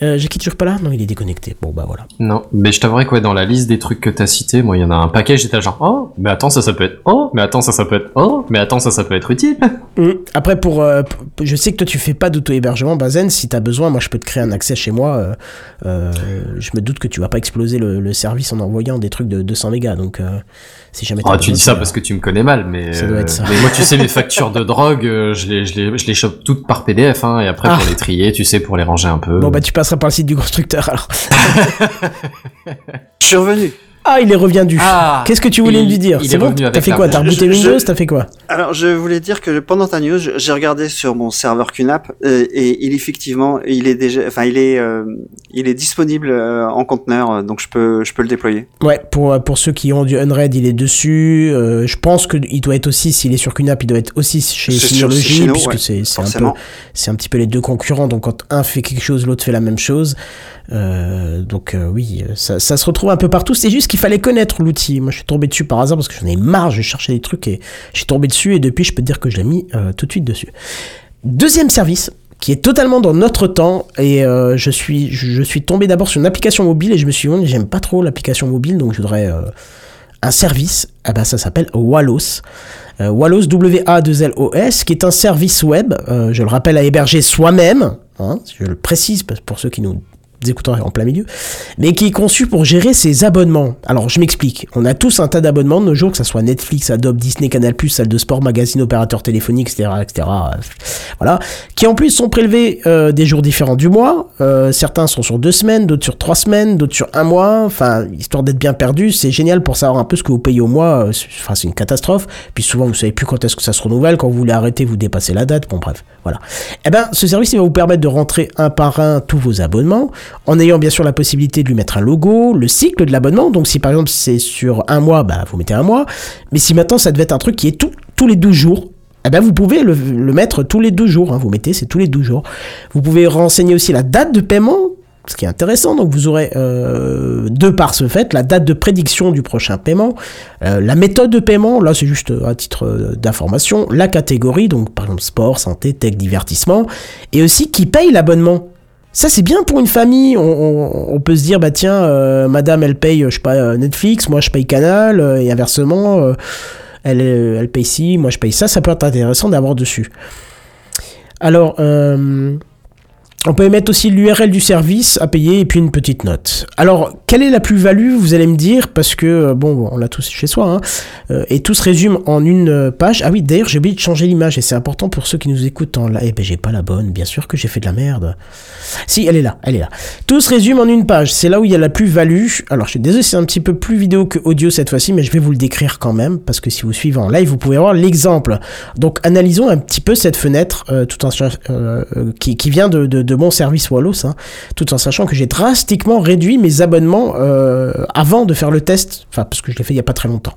Euh, j'ai qui toujours pas là ? Non, il est déconnecté. Bon, bah, voilà. Non, mais je t'avouerais que ouais, dans la liste des trucs que t'as cités, moi, il y en a un paquet, j'étais genre « Oh, mais attends, ça, ça peut être... Oh, mais attends, ça, ça peut être... Oh, mais attends, ça, ça peut être utile. » Mmh. Après, pour, euh, je sais que toi, tu fais pas d'auto-hébergement, Bazen. Si t'as besoin, moi, je peux te créer un accès chez moi. Euh, euh, je me doute que tu vas pas exploser le, le service en envoyant des trucs de deux cents mégas, donc... Euh... Si jamais ah, tu dis ça parce que tu me connais mal, mais, ça doit être ça. Euh, mais moi, tu sais, mes factures de drogue, euh, je, les, je, les, je les chope toutes par P D F, hein, et après, ah. pour les trier, tu sais, pour les ranger un peu. Bon, bah, tu passeras par le site du constructeur, alors. Je suis revenu. Ah, il est reviendu. Ah, qu'est-ce que tu voulais il, lui dire ? C'est bon ? T'as fait quoi ? T'as rebooté Windows ? T'as fait quoi ? Alors, je voulais dire que pendant ta news, j'ai regardé sur mon serveur QNAP euh, et il effectivement, il est déjà, enfin, il est, euh, il est disponible euh, en conteneur, donc je peux, je peux le déployer. Ouais, pour pour ceux qui ont du Unraid, il est dessus. Euh, je pense que il doit être aussi, s'il est sur QNAP, il doit être aussi chez Synology, puisque ouais, c'est, c'est un peu, c'est un petit peu les deux concurrents. Donc quand un fait quelque chose, l'autre fait la même chose. Euh, donc euh, oui, ça, ça se retrouve un peu partout. C'est juste qu'il fallait connaître l'outil. Moi, je suis tombé dessus par hasard parce que j'en ai marre. Je cherchais des trucs et je suis tombé dessus. Et depuis, je peux te dire que je l'ai mis euh, tout de suite dessus. Deuxième service qui est totalement dans notre temps, et euh, je suis je, je suis tombé d'abord sur une application mobile et je me suis dit j'aime pas trop l'application mobile, donc je voudrais euh, un service. Ah ben, ça s'appelle Wallos. Euh, Wallos W A deux L O S, qui est un service web. Euh, je le rappelle à héberger soi-même. Hein, je le précise pour ceux qui nous des écouteurs en plein milieu, mais qui est conçu pour gérer ses abonnements. Alors, je m'explique. On a tous un tas d'abonnements de nos jours, que ça soit Netflix, Adobe, Disney, Canal+, salle de sport, magazine, opérateur téléphonique, et cetera, et cetera. Voilà. Qui, en plus, sont prélevés euh, des jours différents du mois. Euh, certains sont sur deux semaines, d'autres sur trois semaines, d'autres sur un mois. Enfin, histoire d'être bien perdu, c'est génial pour savoir un peu ce que vous payez au mois. Enfin, c'est une catastrophe. Puis souvent, vous savez plus quand est-ce que ça se renouvelle. Quand vous voulez arrêter, vous dépassez la date. Bon, bref. Voilà. Eh ben, ce service, il va vous permettre de rentrer un par un tous vos abonnements, en ayant bien sûr la possibilité de lui mettre un logo, le cycle de l'abonnement. Donc si par exemple c'est sur un mois, bah vous mettez un mois. Mais si maintenant ça devait être un truc qui est tout, tous les douze jours, eh ben vous pouvez le, le mettre tous les douze jours. Hein. Vous mettez, c'est tous les douze jours. Vous pouvez renseigner aussi la date de paiement, ce qui est intéressant. Donc vous aurez, euh, de par ce fait, la date de prédiction du prochain paiement, euh, la méthode de paiement, là c'est juste à titre d'information, la catégorie, donc par exemple sport, santé, tech, divertissement, et aussi qui paye l'abonnement. Ça, c'est bien pour une famille. On, on, on peut se dire, bah tiens, euh, madame, elle paye, je sais pas, Netflix, moi, je paye Canal, euh, et inversement, euh, elle, elle paye ci, moi, je paye ça. Ça peut être intéressant d'avoir dessus. Alors, euh, On peut émettre aussi l'U R L du service à payer et puis une petite note. Alors, quelle est la plus-value, vous allez me dire, parce que, bon, on l'a tous chez soi, hein, euh, et tout se résume en une page. Ah oui, d'ailleurs, j'ai oublié de changer l'image, et c'est important pour ceux qui nous écoutent en live. Eh ben, j'ai pas la bonne, bien sûr que j'ai fait de la merde. Si, elle est là, elle est là. Tout se résume en une page, c'est là où il y a la plus-value. Alors, je suis désolé, c'est un petit peu plus vidéo que audio cette fois-ci, mais je vais vous le décrire quand même, parce que si vous suivez en live, vous pouvez avoir l'exemple. Donc, analysons un petit peu cette fenêtre, euh, tout en, euh, qui, qui vient de, de, de mon service Wallos, hein, tout en sachant que j'ai drastiquement réduit mes abonnements euh, avant de faire le test, enfin parce que je l'ai fait il n'y a pas très longtemps.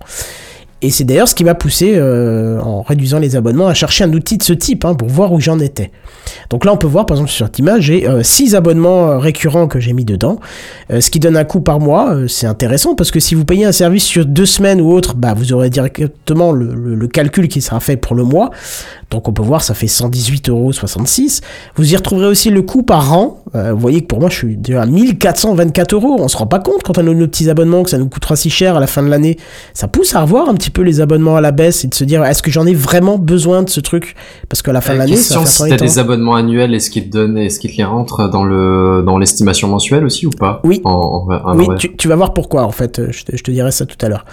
Et c'est d'ailleurs ce qui m'a poussé, euh, en réduisant les abonnements, à chercher un outil de ce type, hein, pour voir où j'en étais. Donc là, on peut voir, par exemple, sur cette image, j'ai euh, six abonnements récurrents que j'ai mis dedans, euh, ce qui donne un coût par mois. Euh, c'est intéressant, parce que si vous payez un service sur deux semaines ou autre, bah, vous aurez directement le, le, le calcul qui sera fait pour le mois. Donc on peut voir, ça fait cent dix-huit euros soixante-six. Vous y retrouverez aussi le coût par an. Euh, vous voyez que pour moi, je suis déjà à mille quatre cent vingt-quatre euros. On se rend pas compte, quand on a nos petits abonnements, que ça nous coûtera si cher à la fin de l'année. Ça pousse à revoir un petit peu les abonnements à la baisse et de se dire, est-ce que j'en ai vraiment besoin de ce truc, parce qu'à la fin la de l'année question, ça va faire si t'as temps. Des abonnements annuels, est-ce qu'ils te donnent, est-ce qu'ils te les rentrent dans le dans l'estimation mensuelle aussi ou pas? Oui, en, en, en oui tu, tu vas voir pourquoi en fait, je te, je te dirai ça tout à l'heure.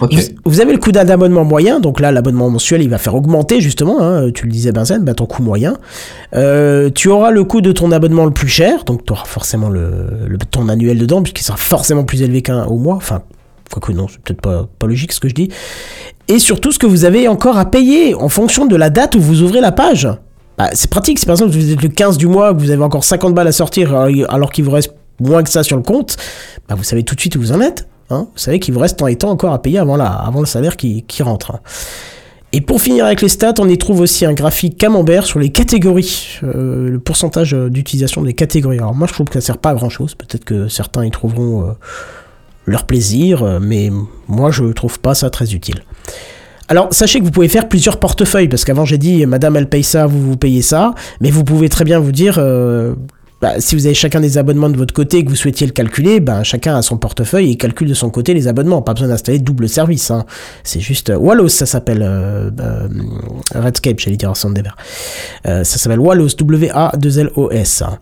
Okay. vous, vous avez le coût d'un abonnement moyen, donc là l'abonnement mensuel il va faire augmenter justement, hein, tu le disais Benzen, bah, ton coût moyen. Euh, tu auras le coût de ton abonnement le plus cher, donc tu auras forcément le, le ton annuel dedans puisqu'il sera forcément plus élevé qu'un au mois, enfin quoique non, c'est peut-être pas, pas logique ce que je dis. Et surtout, ce que vous avez encore à payer en fonction de la date où vous ouvrez la page. Bah, c'est pratique, si par exemple vous êtes le quinze du mois, que vous avez encore cinquante balles à sortir alors qu'il vous reste moins que ça sur le compte, bah, vous savez tout de suite où vous en êtes. Hein, vous savez qu'il vous reste tant et tant encore à payer avant, la, avant le salaire qui, qui rentre. Hein. Et pour finir avec les stats, on y trouve aussi un graphique camembert sur les catégories, euh, le pourcentage d'utilisation des catégories. Alors moi, je trouve que ça sert pas à grand-chose. Peut-être que certains y trouveront... Euh, leur plaisir, mais moi je trouve pas ça très utile. Alors sachez que vous pouvez faire plusieurs portefeuilles, parce qu'avant j'ai dit madame elle paye ça, vous vous payez ça, mais vous pouvez très bien vous dire euh, bah, si vous avez chacun des abonnements de votre côté et que vous souhaitiez le calculer, bah, chacun a son portefeuille et calcule de son côté les abonnements, pas besoin d'installer double service, hein. C'est juste euh, Wallos, ça s'appelle euh, euh, Redscape, j'allais dire ensemble des verts, euh, ça s'appelle Wallos, W A deux L O S. Hein.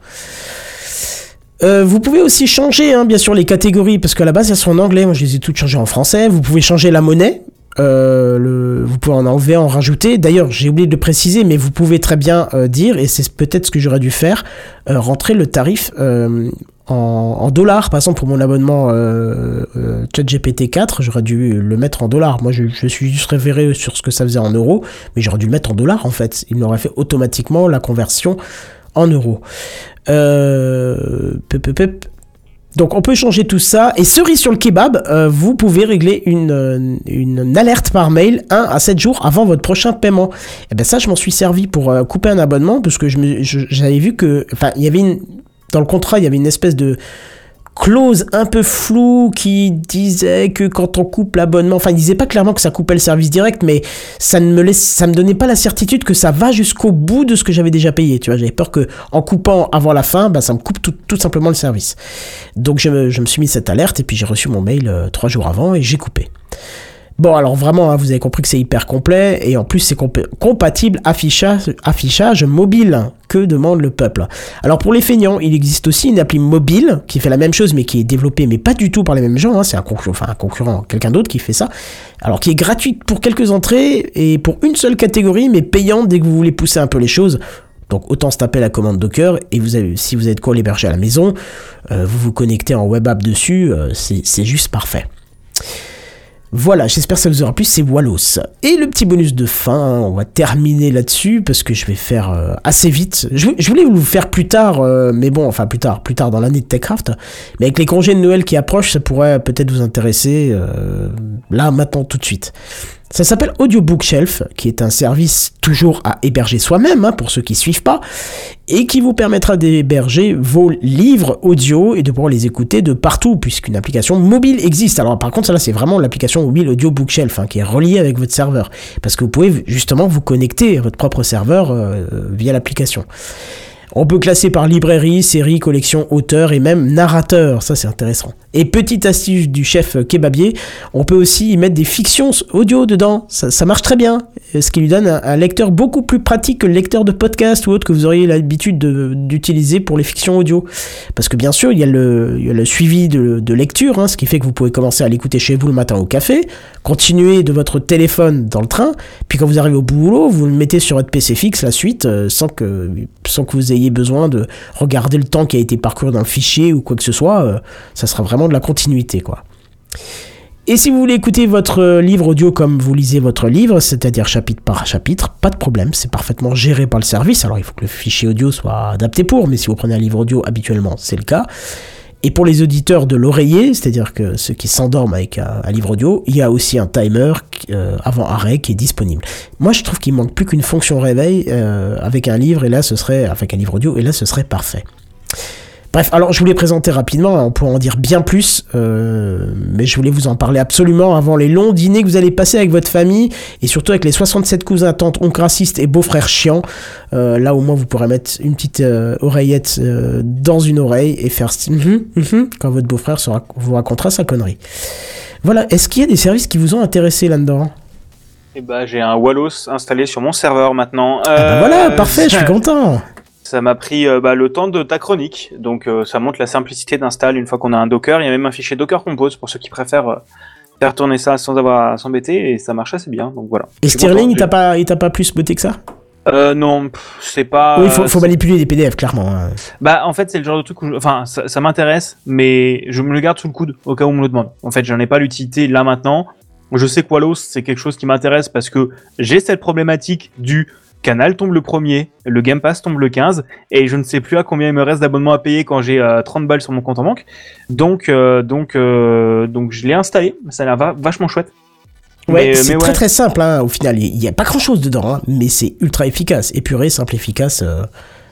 Euh, vous pouvez aussi changer, hein, bien sûr, les catégories, parce qu'à la base elles sont en anglais, moi je les ai toutes changées en français. Vous pouvez changer la monnaie, euh, le... vous pouvez en enlever, en rajouter. D'ailleurs j'ai oublié de le préciser, mais vous pouvez très bien euh, dire, et c'est peut-être ce que j'aurais dû faire, euh, rentrer le tarif euh, en, en dollars. Par exemple pour mon abonnement euh, euh, ChatGPT quatre, j'aurais dû le mettre en dollars. Moi je, je suis juste référé sur ce que ça faisait en euros, mais j'aurais dû le mettre en dollars en fait, il m'aurait fait automatiquement la conversion en euros. Euh, pep, pep, pep. Donc on peut changer tout ça. Et cerise sur le kebab, euh, vous pouvez régler une, une, une alerte par mail un à sept jours avant votre prochain paiement. Et bien ça, je m'en suis servi pour euh, couper un abonnement, parce que je me, je, j'avais vu que... Enfin, il y avait une... Dans le contrat, il y avait une espèce de clause un peu floue qui disait que quand on coupe l'abonnement... Enfin, il disait pas clairement que ça coupait le service direct, mais ça ne me laisse, ça me donnait pas la certitude que ça va jusqu'au bout de ce que j'avais déjà payé, tu vois. J'avais peur que, en coupant avant la fin, bah, ça me coupe tout, tout simplement le service. Donc, je me, je me suis mis cette alerte, et puis j'ai reçu mon mail euh, trois jours avant, et j'ai coupé. Bon, alors vraiment, hein, vous avez compris que c'est hyper complet, et en plus, c'est comp- compatible affichage, affichage mobile. Que demande le peuple? Alors pour les feignants, il existe aussi une appli mobile qui fait la même chose, mais qui est développée, mais pas du tout par les mêmes gens, hein. C'est un concurrent, enfin un concurrent, quelqu'un d'autre qui fait ça, alors qui est gratuite pour quelques entrées, et pour une seule catégorie, mais payante dès que vous voulez pousser un peu les choses. Donc autant se taper la commande Docker, et vous avez, si vous êtes quoi l'héberger à la maison, euh, vous vous connectez en web app dessus, euh, c'est, c'est juste parfait. Voilà, j'espère que ça vous aura plu, c'est Wallos. Et le petit bonus de fin, hein, on va terminer là-dessus, parce que je vais faire euh, assez vite. Je, je voulais vous le faire plus tard, euh, mais bon, enfin plus tard, plus tard dans l'année de TechCraft, mais avec les congés de Noël qui approchent, ça pourrait peut-être vous intéresser, euh, là, maintenant, tout de suite. Ça s'appelle Audiobookshelf, qui est un service toujours à héberger soi-même, hein, pour ceux qui suivent pas, et qui vous permettra d'héberger vos livres audio et de pouvoir les écouter de partout, puisqu'une application mobile existe. Alors par contre, là, c'est vraiment l'application mobile Audiobookshelf, hein, qui est reliée avec votre serveur, parce que vous pouvez justement vous connecter à votre propre serveur euh, via l'application. On peut classer par librairie, série, collection, auteur et même narrateur. Ça, c'est intéressant. Et petite astuce du chef kebabier, on peut aussi y mettre des fictions audio dedans. Ça, ça marche très bien. Ce qui lui donne un, un lecteur beaucoup plus pratique que le lecteur de podcast ou autre que vous auriez l'habitude de, d'utiliser pour les fictions audio. Parce que bien sûr, il y a le, il y a le suivi de, de lecture, hein, ce qui fait que vous pouvez commencer à l'écouter chez vous le matin au café, continuer de votre téléphone dans le train, puis quand vous arrivez au boulot, vous le mettez sur votre P C fixe, la suite, euh, sans que, sans que vous ayez besoin de regarder le temps qui a été parcouru dans le fichier ou quoi que ce soit, euh, ça sera vraiment de la continuité, quoi. Et si vous voulez écouter votre livre audio comme vous lisez votre livre, c'est-à-dire chapitre par chapitre, pas de problème, c'est parfaitement géré par le service. Alors il faut que le fichier audio soit adapté pour, mais si vous prenez un livre audio habituellement, c'est le cas. Et pour les auditeurs de l'oreiller, c'est-à-dire que ceux qui s'endorment avec un, un livre audio, il y a aussi un timer euh, avant arrêt qui est disponible. Moi, je trouve qu'il manque plus qu'une fonction réveil euh, avec un livre, et là, ce serait avec un livre audio, et là, ce serait parfait. Bref, alors je voulais présenter rapidement, hein, on pourrait en dire bien plus, euh, mais je voulais vous en parler absolument avant les longs dîners que vous allez passer avec votre famille, et surtout avec les soixante-sept cousins, tantes, oncles racistes et beaux-frères chiants. Euh, là au moins vous pourrez mettre une petite euh, oreillette euh, dans une oreille et faire mm-hmm, mm-hmm, quand votre beau-frère sera, vous racontera sa connerie. Voilà, est-ce qu'il y a des services qui vous ont intéressé là-dedans ? Eh ben, j'ai un Wallos installé sur mon serveur maintenant. Euh... Ah ben voilà, parfait, je suis content. Ça m'a pris euh, bah, le temps de ta chronique, donc euh, ça montre la simplicité d'install une fois qu'on a un Docker. Il y a même un fichier Docker Compose pour ceux qui préfèrent euh, faire tourner ça sans avoir à s'embêter, et ça marche assez bien, donc voilà. Et Sterling, il t'a pas, il t'a pas plus botté que ça ? Euh, non, pff, c'est pas... Oui, il faut, faut manipuler des P D F, clairement. Hein. Bah, en fait, c'est le genre de truc où... Je... Enfin, ça, ça m'intéresse, mais je me le garde sous le coude, au cas où on me le demande. En fait, j'en ai pas l'utilité là maintenant. Je sais que Wallos, c'est quelque chose qui m'intéresse parce que j'ai cette problématique du... Canal tombe le premier, le Game Pass tombe le quinze, et je ne sais plus à combien il me reste d'abonnements à payer quand j'ai euh, trente balles sur mon compte en banque. Donc, euh, donc, euh, donc je l'ai installé, ça a l'air va- vachement chouette. Ouais, mais, c'est mais très ouais. très simple, hein, au final, il n'y a pas grand chose dedans, hein, mais c'est ultra efficace, épuré, simple, efficace. Euh,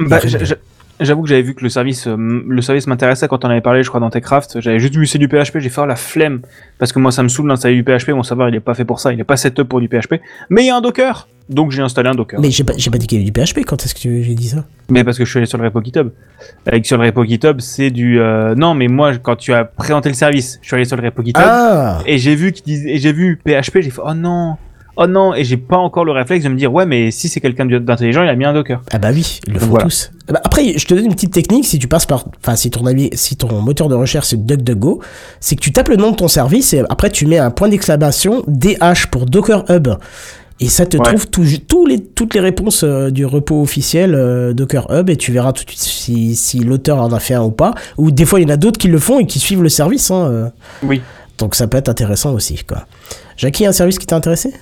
bah, j'a- j'a- j'avoue que j'avais vu que le service, euh, le service m'intéressait quand on avait parlé, je crois, dans TechCraft. J'avais juste vu c'est du P H P, j'ai fait la flemme, parce que moi ça me saoule d'installer du P H P, mon serveur il est pas fait pour ça, il est pas set up pour du P H P, mais il y a un Docker. Donc j'ai installé un Docker. Mais j'ai pas, j'ai pas dit qu'il y avait du P H P, quand est-ce que tu, j'ai dit ça ? Mais parce que je suis allé sur le repo GitHub. Et sur le repo GitHub, c'est du... Euh... Non, mais moi, quand tu as présenté le service, je suis allé sur le repo GitHub, ah et j'ai vu qu'il dis... et j'ai vu P H P, j'ai fait « Oh non !» Oh non, et j'ai pas encore le réflexe de me dire, ouais, mais si c'est quelqu'un d'intelligent, il a mis un Docker. Ah bah oui, ils le font voilà. tous. Après, je te donne une petite technique, si tu passes par, enfin, si ton avis, si ton moteur de recherche c'est DuckDuckGo, c'est que tu tapes le nom de ton service et après tu mets un point d'exclamation D H pour Docker Hub. Et ça te ouais. trouve tout, tout les, toutes les réponses euh, du repo officiel euh, Docker Hub, et tu verras tout de suite si, si l'auteur en a fait un ou pas. Ou des fois, il y en a d'autres qui le font et qui suivent le service, hein, euh. Oui. Donc ça peut être intéressant aussi, quoi. Jackie, un service qui t'a intéressé ?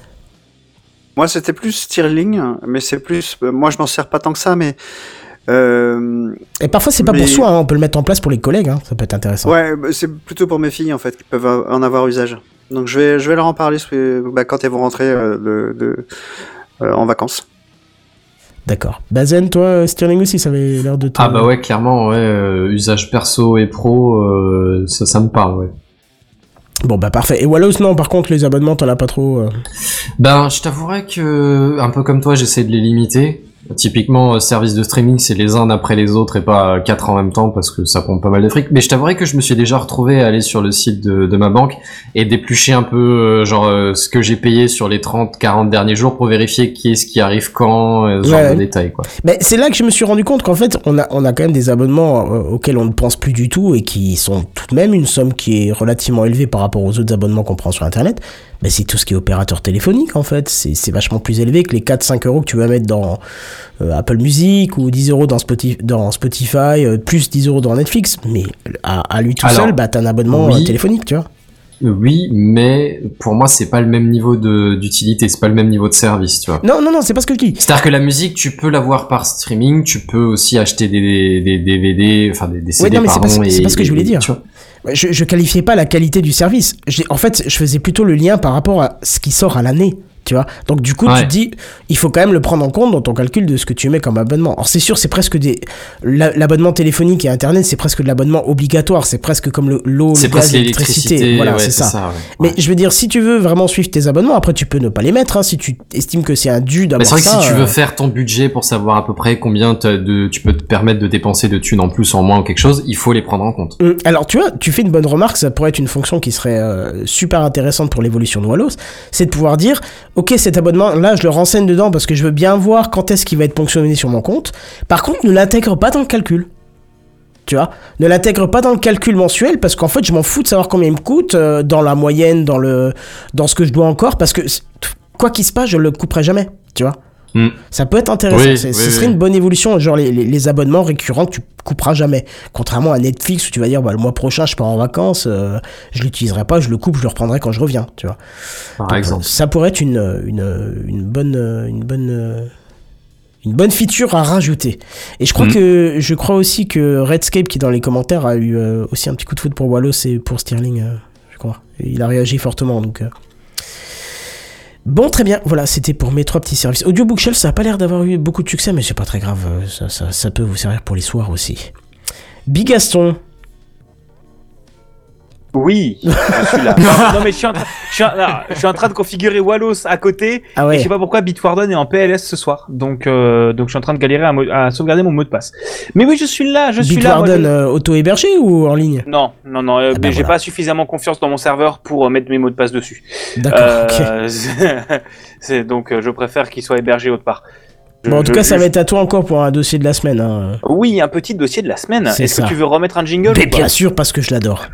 Moi, c'était plus Stirling, mais c'est plus... Moi, je m'en sers pas tant que ça, mais... Euh... Et parfois, c'est pas mais... pour soi, hein. On peut le mettre en place pour les collègues, hein. Ça peut être intéressant. Ouais, c'est plutôt pour mes filles, en fait, qui peuvent en avoir usage. Donc, je vais, je vais leur en parler bah, quand elles vont rentrer euh, de, de, euh, en vacances. D'accord. Bazen, toi, Stirling aussi, ça avait l'air de... Ton... Ah bah ouais, clairement, ouais, euh, usage perso et pro, euh, ça, ça me parle, ouais. Bon bah parfait. Et Wallos, non, par contre, les abonnements, t'en as pas trop euh... Ben, je t'avouerais que, un peu comme toi, j'essaie de les limiter. Typiquement, service de streaming, c'est les uns après les autres et pas quatre en même temps parce que ça prend pas mal de fric. Mais je t'avouerais que je me suis déjà retrouvé à aller sur le site de, de ma banque et d'éplucher un peu euh, genre euh, ce que j'ai payé sur les trente, quarante derniers jours pour vérifier qui est-ce qui arrive quand, euh, genre ouais. de détails, quoi. Mais c'est là que je me suis rendu compte qu'en fait, on a, on a quand même des abonnements euh, auxquels on ne pense plus du tout et qui sont tout de même une somme qui est relativement élevée par rapport aux autres abonnements qu'on prend sur Internet. Mais c'est tout ce qui est opérateur téléphonique, en fait. C'est, c'est vachement plus élevé que les quatre à cinq euros que tu vas mettre dans... Apple Music ou dix euros dans Spotify, dans Spotify euh, plus dix euros dans Netflix, mais à, à lui tout Alors, seul, bah, t'as un abonnement oui, téléphonique, tu vois. Oui, mais pour moi, c'est pas le même niveau de, d'utilité, c'est pas le même niveau de service, tu vois. Non, non, non, c'est pas ce que je dis. C'est-à-dire que la musique, tu peux l'avoir par streaming, tu peux aussi acheter des, des, des D V D, enfin des, des C D, ouais, non, mais pardon. C'est pas, c'est pas ce que je voulais dire. Tu vois. Je, je qualifiais pas la qualité du service. J'ai, en fait, je faisais plutôt le lien par rapport à ce qui sort à l'année. tu vois. Donc du coup, ouais. tu te dis, il faut quand même le prendre en compte dans ton calcul de ce que tu mets comme abonnement. Alors c'est sûr, c'est presque des... L'abonnement téléphonique et Internet, c'est presque de l'abonnement obligatoire. C'est presque comme le, l'eau, le gaz, l'électricité. Voilà, ouais, c'est, c'est ça. ça ouais. Mais je veux dire, si tu veux vraiment suivre tes abonnements, après tu peux ne pas les mettre, hein, si tu estimes que c'est un dû d'avoir ça. Mais c'est vrai ça, que si euh... tu veux faire ton budget pour savoir à peu près combien de, tu peux te permettre de dépenser de thunes en plus, en moins ou quelque chose, il faut les prendre en compte. Alors tu vois, tu fais une bonne remarque, ça pourrait être une fonction qui serait euh, super intéressante pour l'évolution de Wallos, c'est de pouvoir dire, ok, cet abonnement là je le renseigne dedans parce que je veux bien voir quand est-ce qu'il va être ponctionné sur mon compte. Par contre, ne l'intègre pas dans le calcul. Tu vois, ne l'intègre pas dans le calcul mensuel parce qu'en fait je m'en fous de savoir combien il me coûte, euh, dans la moyenne, dans le, dans ce que je dois encore, parce que quoi qu'il se passe, je le couperai jamais, tu vois. Mmh. Ça peut être intéressant, oui, c'est, oui, ce serait oui. une bonne évolution, genre les, les, les abonnements récurrents que tu couperas jamais, contrairement à Netflix où tu vas dire bah, le mois prochain je pars en vacances, euh, je l'utiliserai pas, je le coupe, je le reprendrai quand je reviens, tu vois. Par Donc, exemple. Ça pourrait être une, une, une bonne, une bonne, une bonne feature à rajouter. Et je crois mmh. que je crois aussi que Redscape, qui est dans les commentaires, a eu euh, aussi un petit coup de foudre pour Wallos et pour Stirling, euh, je crois. Il a réagi fortement, donc. Euh... Bon, très bien, voilà, c'était pour mes trois petits services. Audiobookshelf, ça n'a pas l'air d'avoir eu beaucoup de succès, mais c'est pas très grave, ça, ça, ça peut vous servir pour les soirs aussi. Bigaston. Oui, je suis là. Non, mais je suis, en tra- je, suis en, non, je suis en train de configurer Wallos à côté, ah ouais. et je sais pas pourquoi Bitwarden est en P L S ce soir, donc, euh, donc je suis en train de galérer à, mo- à sauvegarder mon mot de passe. Mais oui, je suis là, je suis Bitwarden, là. Bitwarden euh, auto-hébergé ou en ligne ? Non, non, non, euh, ah ben mais voilà. j'ai pas suffisamment confiance dans mon serveur pour euh, mettre mes mots de passe dessus. D'accord, euh, ok. C'est, c'est, donc euh, je préfère qu'il soit hébergé autre part. Bon, en tout cas, ça va être à toi encore pour un dossier de la semaine. Hein. Oui, un petit dossier de la semaine. C'est Est-ce ça. que tu veux remettre un jingle ? Mais bien sûr, parce que je l'adore.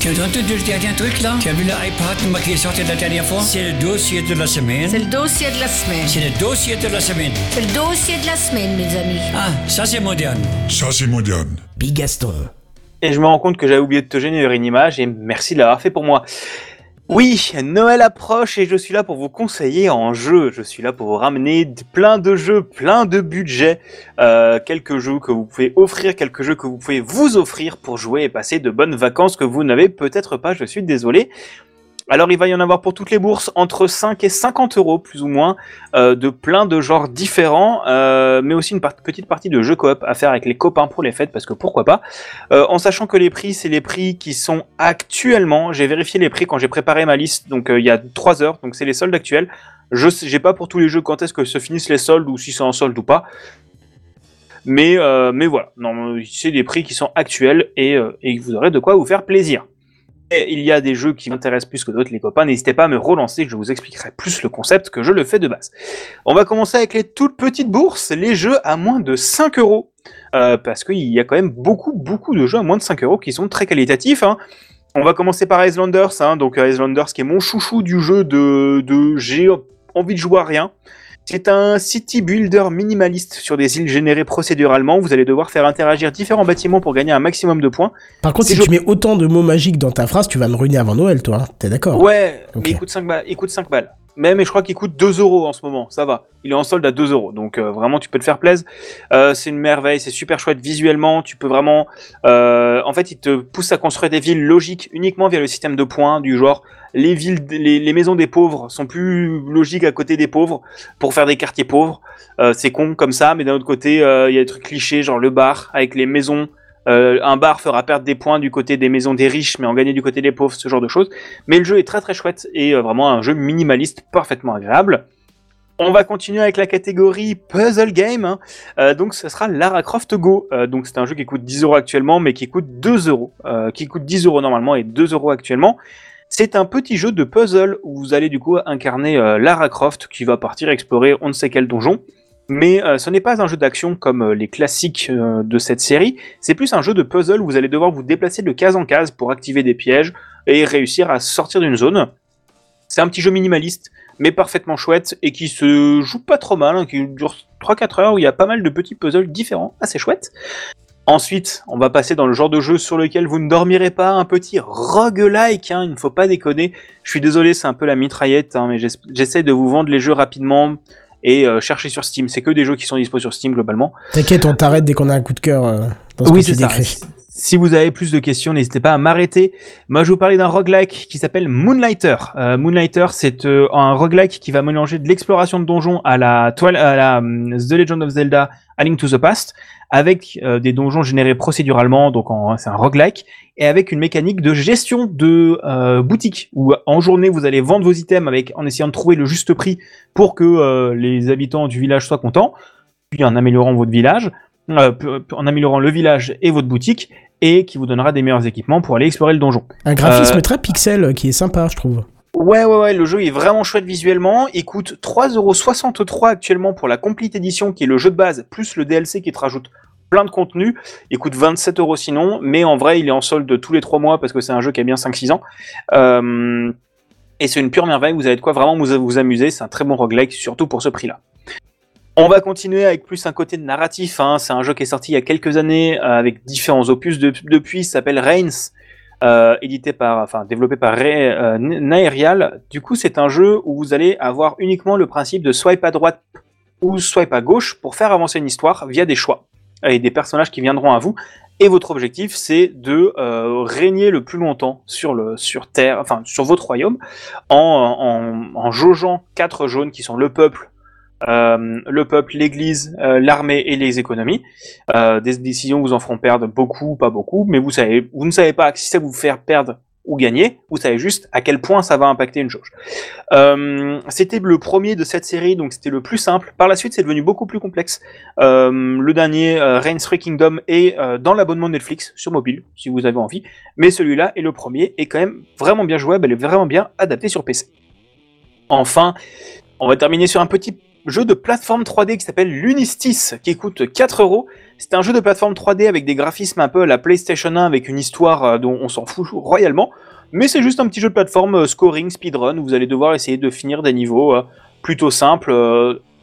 Tu as entendu le dernier truc là ? Tu as vu l'iPad qui est sorti la dernière fois ? C'est le dossier de la semaine. C'est le dossier de la semaine. C'est le dossier de la semaine. C'est le dossier de la semaine, mes amis. Ah, ça c'est moderne. Ça c'est moderne. Bigaston. Et je me rends compte que j'avais oublié de te générer une image et merci de l'avoir fait pour moi. Oui, Noël approche et je suis là pour vous conseiller en jeu. Je suis là pour vous ramener plein de jeux, plein de budgets, euh, quelques jeux que vous pouvez offrir, quelques jeux que vous pouvez vous offrir pour jouer et passer de bonnes vacances que vous n'avez peut-être pas, je suis désolé. Alors il va y en avoir pour toutes les bourses, entre cinq et cinquante euros plus ou moins, euh, de plein de genres différents, euh, mais aussi une part- petite partie de jeux coop à faire avec les copains pour les fêtes, parce que pourquoi pas, euh, en sachant que les prix, c'est les prix qui sont actuellement, j'ai vérifié les prix quand j'ai préparé ma liste, donc euh, il y a trois heures, donc c'est les soldes actuels. Je sais, j'ai pas pour tous les jeux quand est-ce que se finissent les soldes, ou si c'est en solde ou pas, mais, euh, mais voilà, non, c'est des prix qui sont actuels, et, euh, et vous aurez de quoi vous faire plaisir. Et il y a des jeux qui m'intéressent plus que d'autres, les copains, n'hésitez pas à me relancer, je vous expliquerai plus le concept que je le fais de base. On va commencer avec les toutes petites bourses, les jeux à moins de cinq euros, euh, parce qu'il y a quand même beaucoup, beaucoup de jeux à moins de cinq euros qui sont très qualitatifs, hein. On va commencer par Islanders, hein, donc Islanders qui est mon chouchou du jeu de, de j'ai envie de jouer à rien. C'est un city builder minimaliste sur des îles générées procéduralement. Vous allez devoir faire interagir différents bâtiments pour gagner un maximum de points. Par contre, c'est si jo- tu mets autant de mots magiques dans ta phrase, tu vas me ruiner avant Noël, toi. Hein. T'es d'accord ? Ouais, okay. Mais il coûte cinq balles. Il coûte cinq balles. Même, mais je crois qu'il coûte deux euros en ce moment. Ça va. Il est en solde à deux euros. Donc, euh, vraiment, tu peux te faire plaisir. Euh, c'est une merveille. C'est super chouette visuellement. Tu peux vraiment... Euh, en fait, il te pousse à construire des villes logiques uniquement via le système de points du genre... Les villes, les, les maisons des pauvres sont plus logiques à côté des pauvres pour faire des quartiers pauvres. Euh, c'est con comme ça, mais d'un autre côté, il euh, y a des trucs clichés, genre le bar avec les maisons. Euh, un bar fera perdre des points du côté des maisons des riches, mais en gagner du côté des pauvres, ce genre de choses. Mais le jeu est très très chouette et euh, vraiment un jeu minimaliste parfaitement agréable. On va continuer avec la catégorie Puzzle Game, hein. euh, donc ce sera Lara Croft Go, euh, donc c'est un jeu qui coûte dix euros actuellement, mais qui coûte deux euros, euh, qui coûte dix euros normalement et deux euros actuellement. C'est un petit jeu de puzzle où vous allez du coup incarner euh, Lara Croft qui va partir explorer on ne sait quel donjon. Mais euh, ce n'est pas un jeu d'action comme euh, les classiques euh, de cette série. C'est plus un jeu de puzzle où vous allez devoir vous déplacer de case en case pour activer des pièges et réussir à sortir d'une zone. C'est un petit jeu minimaliste mais parfaitement chouette et qui se joue pas trop mal, hein, qui dure trois à quatre heures où il y a pas mal de petits puzzles différents, assez chouettes. Ensuite, on va passer dans le genre de jeu sur lequel vous ne dormirez pas, un petit roguelike, hein, il ne faut pas déconner. Je suis désolé, c'est un peu la mitraillette, hein, mais j'essaie de vous vendre les jeux rapidement et euh, chercher sur Steam. C'est que des jeux qui sont dispo sur Steam globalement. T'inquiète, on t'arrête dès qu'on a un coup de cœur euh, dans ce oui, que tu décris. Oui, c'est ça. Si vous avez plus de questions, n'hésitez pas à m'arrêter. Moi, je vous parlais d'un roguelike qui s'appelle Moonlighter. Euh, Moonlighter, c'est euh, un roguelike qui va mélanger de l'exploration de donjons à la, toile, à la um, The Legend of Zelda, A Link to the Past, avec euh, des donjons générés procéduralement, donc en, c'est un roguelike, et avec une mécanique de gestion de euh, boutique, où en journée, vous allez vendre vos items avec, en essayant de trouver le juste prix pour que euh, les habitants du village soient contents, puis en améliorant votre village, Euh, en améliorant le village et votre boutique, et qui vous donnera des meilleurs équipements pour aller explorer le donjon. Un graphisme euh... très pixel qui est sympa, je trouve. Ouais, ouais, ouais, le jeu est vraiment chouette visuellement. Il coûte trois euros soixante-trois actuellement pour la Complete Edition, qui est le jeu de base, plus le D L C qui te rajoute plein de contenu. Il coûte vingt-sept euros sinon, mais en vrai, il est en solde tous les trois mois parce que c'est un jeu qui a bien cinq six ans. Euh... Et c'est une pure merveille, vous avez de quoi vraiment vous amuser. C'est un très bon roguelike, surtout pour ce prix-là. On va continuer avec plus un côté de narratif, hein. C'est un jeu qui est sorti il y a quelques années euh, avec différents opus de, depuis, ça s'appelle Reigns, euh, édité par, enfin développé par Ray, euh, Naerial. Du coup, c'est un jeu où vous allez avoir uniquement le principe de swipe à droite ou swipe à gauche pour faire avancer une histoire via des choix et des personnages qui viendront à vous. Et votre objectif, c'est de euh, régner le plus longtemps sur le sur Terre, enfin sur votre royaume, en, en, en jaugeant quatre jaunes qui sont le peuple. Euh, le peuple, l'église, euh, l'armée et les économies. Euh, des décisions vous en feront perdre beaucoup, pas beaucoup, mais vous savez, vous ne savez pas si ça vous fait perdre ou gagner, vous savez juste à quel point ça va impacter une jauge. Euh, c'était le premier de cette série, donc c'était le plus simple. Par la suite, c'est devenu beaucoup plus complexe. Euh, le dernier, euh, Reigns Free Kingdom, est euh, dans l'abonnement de Netflix sur mobile, si vous avez envie, mais celui-là est le premier, est quand même vraiment bien jouable, elle est vraiment bien adaptée sur P C. Enfin, on va terminer sur un petit jeu de plateforme trois D qui s'appelle Lunistis, qui coûte quatre euros. C'est un jeu de plateforme trois D avec des graphismes un peu à la PlayStation un, avec une histoire dont on s'en fout royalement, mais c'est juste un petit jeu de plateforme scoring, speedrun, où vous allez devoir essayer de finir des niveaux plutôt simples,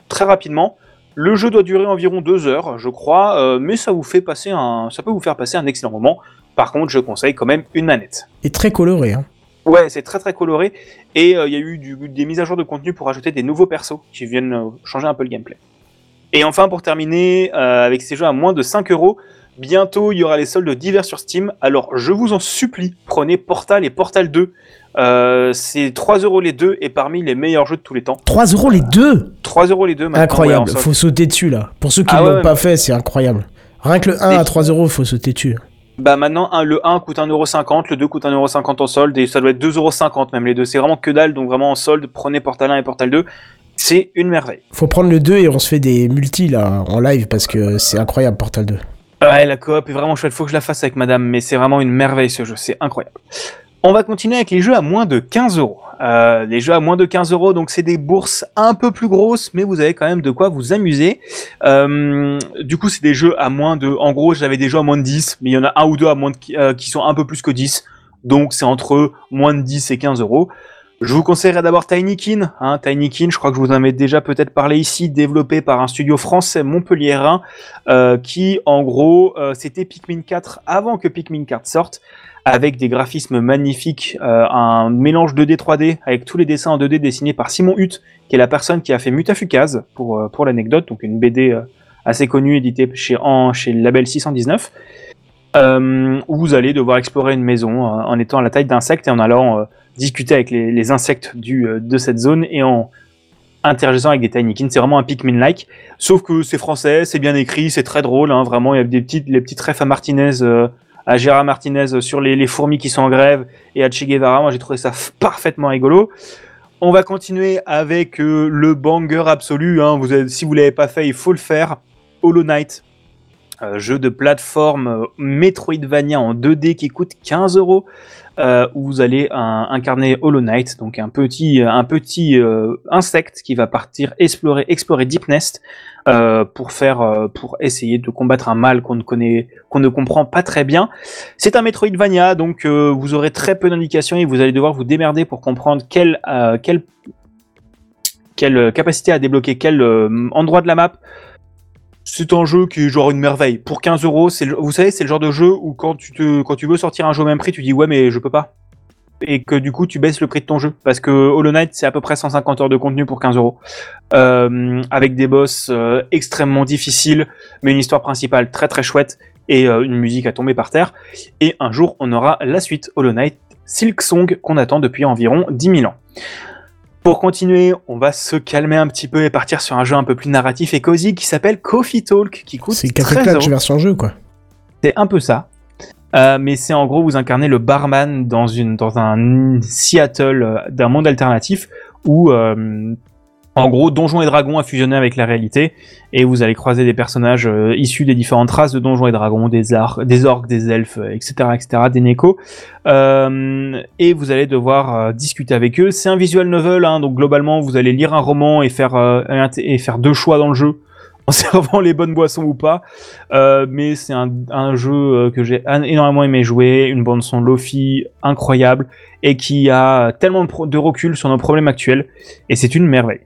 très rapidement. Le jeu doit durer environ deux heures, je crois, mais ça vous fait passer un... ça peut vous faire passer un excellent moment. Par contre, je conseille quand même une manette. Et très coloré, hein. Ouais, c'est très très coloré, et il euh, y a eu du, des mises à jour de contenu pour ajouter des nouveaux persos qui viennent euh, changer un peu le gameplay. Et enfin, pour terminer, euh, avec ces jeux à moins de cinq euros, bientôt il y aura les soldes divers sur Steam, alors je vous en supplie, prenez Portal et Portal deux, euh, c'est trois euros les deux, et parmi les meilleurs jeux de tous les temps. trois euros les deux ? trois euros les deux, maintenant. Incroyable, ouais, faut sauter dessus là, pour ceux qui ne ah, l'ont ouais, pas mais... fait, c'est incroyable. Rien que le un et... à trois euros, faut sauter dessus. Bah maintenant, le un coûte un euro cinquante, le deux coûte un euro cinquante en solde, et ça doit être deux euros cinquante même les deux. C'est vraiment que dalle, donc vraiment en solde, prenez Portal un et Portal deux, c'est une merveille. Faut prendre le deux et on se fait des multis là, en live, parce que c'est incroyable Portal deux. Ouais, la coop est vraiment chouette, faut que je la fasse avec madame, mais c'est vraiment une merveille ce jeu, c'est incroyable. On va continuer avec les jeux à moins de quinze euros. Euh, les jeux à moins de quinze euros, donc c'est des bourses un peu plus grosses, mais vous avez quand même de quoi vous amuser. Euh, du coup, c'est des jeux à moins de... En gros, j'avais des jeux à moins de dix, mais il y en a un ou deux à moins de... euh, qui sont un peu plus que dix. Donc, c'est entre moins de dix et quinze euros. Je vous conseillerais d'abord Tinykin. Hein, Tinykin, je crois que je vous en avais déjà peut-être parlé ici, développé par un studio français montpelliérain, euh, qui, en gros, euh, c'était Pikmin quatre avant que Pikmin quatre sorte, avec des graphismes magnifiques, euh, un mélange deux D trois D, avec tous les dessins en deux D dessinés par Simon Hutt, qui est la personne qui a fait Mutafukaz, pour, euh, pour l'anecdote, donc une B D euh, assez connue, éditée chez, en, chez le label six cent dix-neuf, euh, où vous allez devoir explorer une maison euh, en étant à la taille d'insectes et en allant euh, discuter avec les, les insectes du, euh, de cette zone et en interagissant avec des Tinykin. C'est vraiment un Pikmin-like, sauf que c'est français, c'est bien écrit, c'est très drôle, hein, vraiment, il y a des petites, les petites refs à Martinez... Euh, à Gérard Martinez sur les, les fourmis qui sont en grève, et à Che Guevara, moi j'ai trouvé ça f- parfaitement rigolo. On va continuer avec euh, le banger absolu, hein. Vous avez, si vous ne l'avez pas fait, il faut le faire, Hollow Knight, euh, jeu de plateforme euh, Metroidvania en deux D qui coûte quinze euros, où vous allez un, incarner Hollow Knight, donc un petit, un petit euh, insecte qui va partir explorer, explorer Deep Nest, Euh, pour faire, euh, pour essayer de combattre un mal qu'on ne connaît, qu'on ne comprend pas très bien. C'est un Metroidvania, donc euh, vous aurez très peu d'indications et vous allez devoir vous démerder pour comprendre quelle, euh, quelle, quelle capacité à débloquer, quel euh, endroit de la map. C'est un jeu qui est genre une merveille. Pour quinze euros, c'est le, vous savez, c'est le genre de jeu où quand tu te, quand tu veux sortir un jeu au même prix, tu dis ouais mais je peux pas. et que du coup tu baisses le prix de ton jeu, parce que Hollow Knight c'est à peu près cent cinquante heures de contenu pour quinze euros, euh, avec des boss euh, extrêmement difficiles, mais une histoire principale très très chouette et euh, une musique à tomber par terre. Et un jour on aura la suite Hollow Knight Silksong qu'on attend depuis environ dix mille ans. Pour continuer, on va se calmer un petit peu et partir sur un jeu un peu plus narratif et cosy qui s'appelle Coffee Talk, qui coûte treize euros. C'est Café Clutch version jeu, quoi. C'est un peu ça. Euh, mais c'est en gros, vous incarnez le barman dans, une, dans un Seattle euh, d'un monde alternatif où, euh, en gros, Donjons et Dragons a fusionné avec la réalité et vous allez croiser des personnages euh, issus des différentes races de Donjons et Dragons, des, ar- des orques, des elfes, euh, et cetera, et cetera, des nécos. Euh, et vous allez devoir euh, discuter avec eux. C'est un visual novel, hein, donc globalement, vous allez lire un roman et faire, euh, et faire deux choix dans le jeu, en servant les bonnes boissons ou pas, euh, mais c'est un, un jeu que j'ai énormément aimé jouer, une bande son lofi incroyable, et qui a tellement de, pro- de recul sur nos problèmes actuels, et c'est une merveille.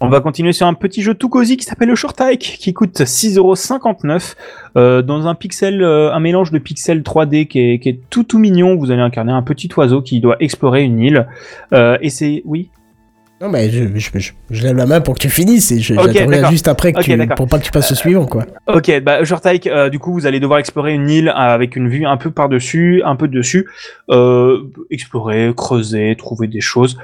On va continuer sur un petit jeu tout cosy qui s'appelle le Short Hike, qui coûte six euros cinquante-neuf, euh, dans un pixel, euh, un mélange de pixels trois D qui est, qui est tout tout mignon. Vous allez incarner un petit oiseau qui doit explorer une île, euh, et c'est... oui. Non mais je, je, je, je lève la main pour que tu finisses et je, okay, j'attendrai juste après que okay, tu, pour pas que tu passes au suivant, quoi. Ok, bah Short Hike, euh, du coup vous allez devoir explorer une île avec une vue un peu par-dessus, un peu dessus, euh, explorer, creuser, trouver des choses.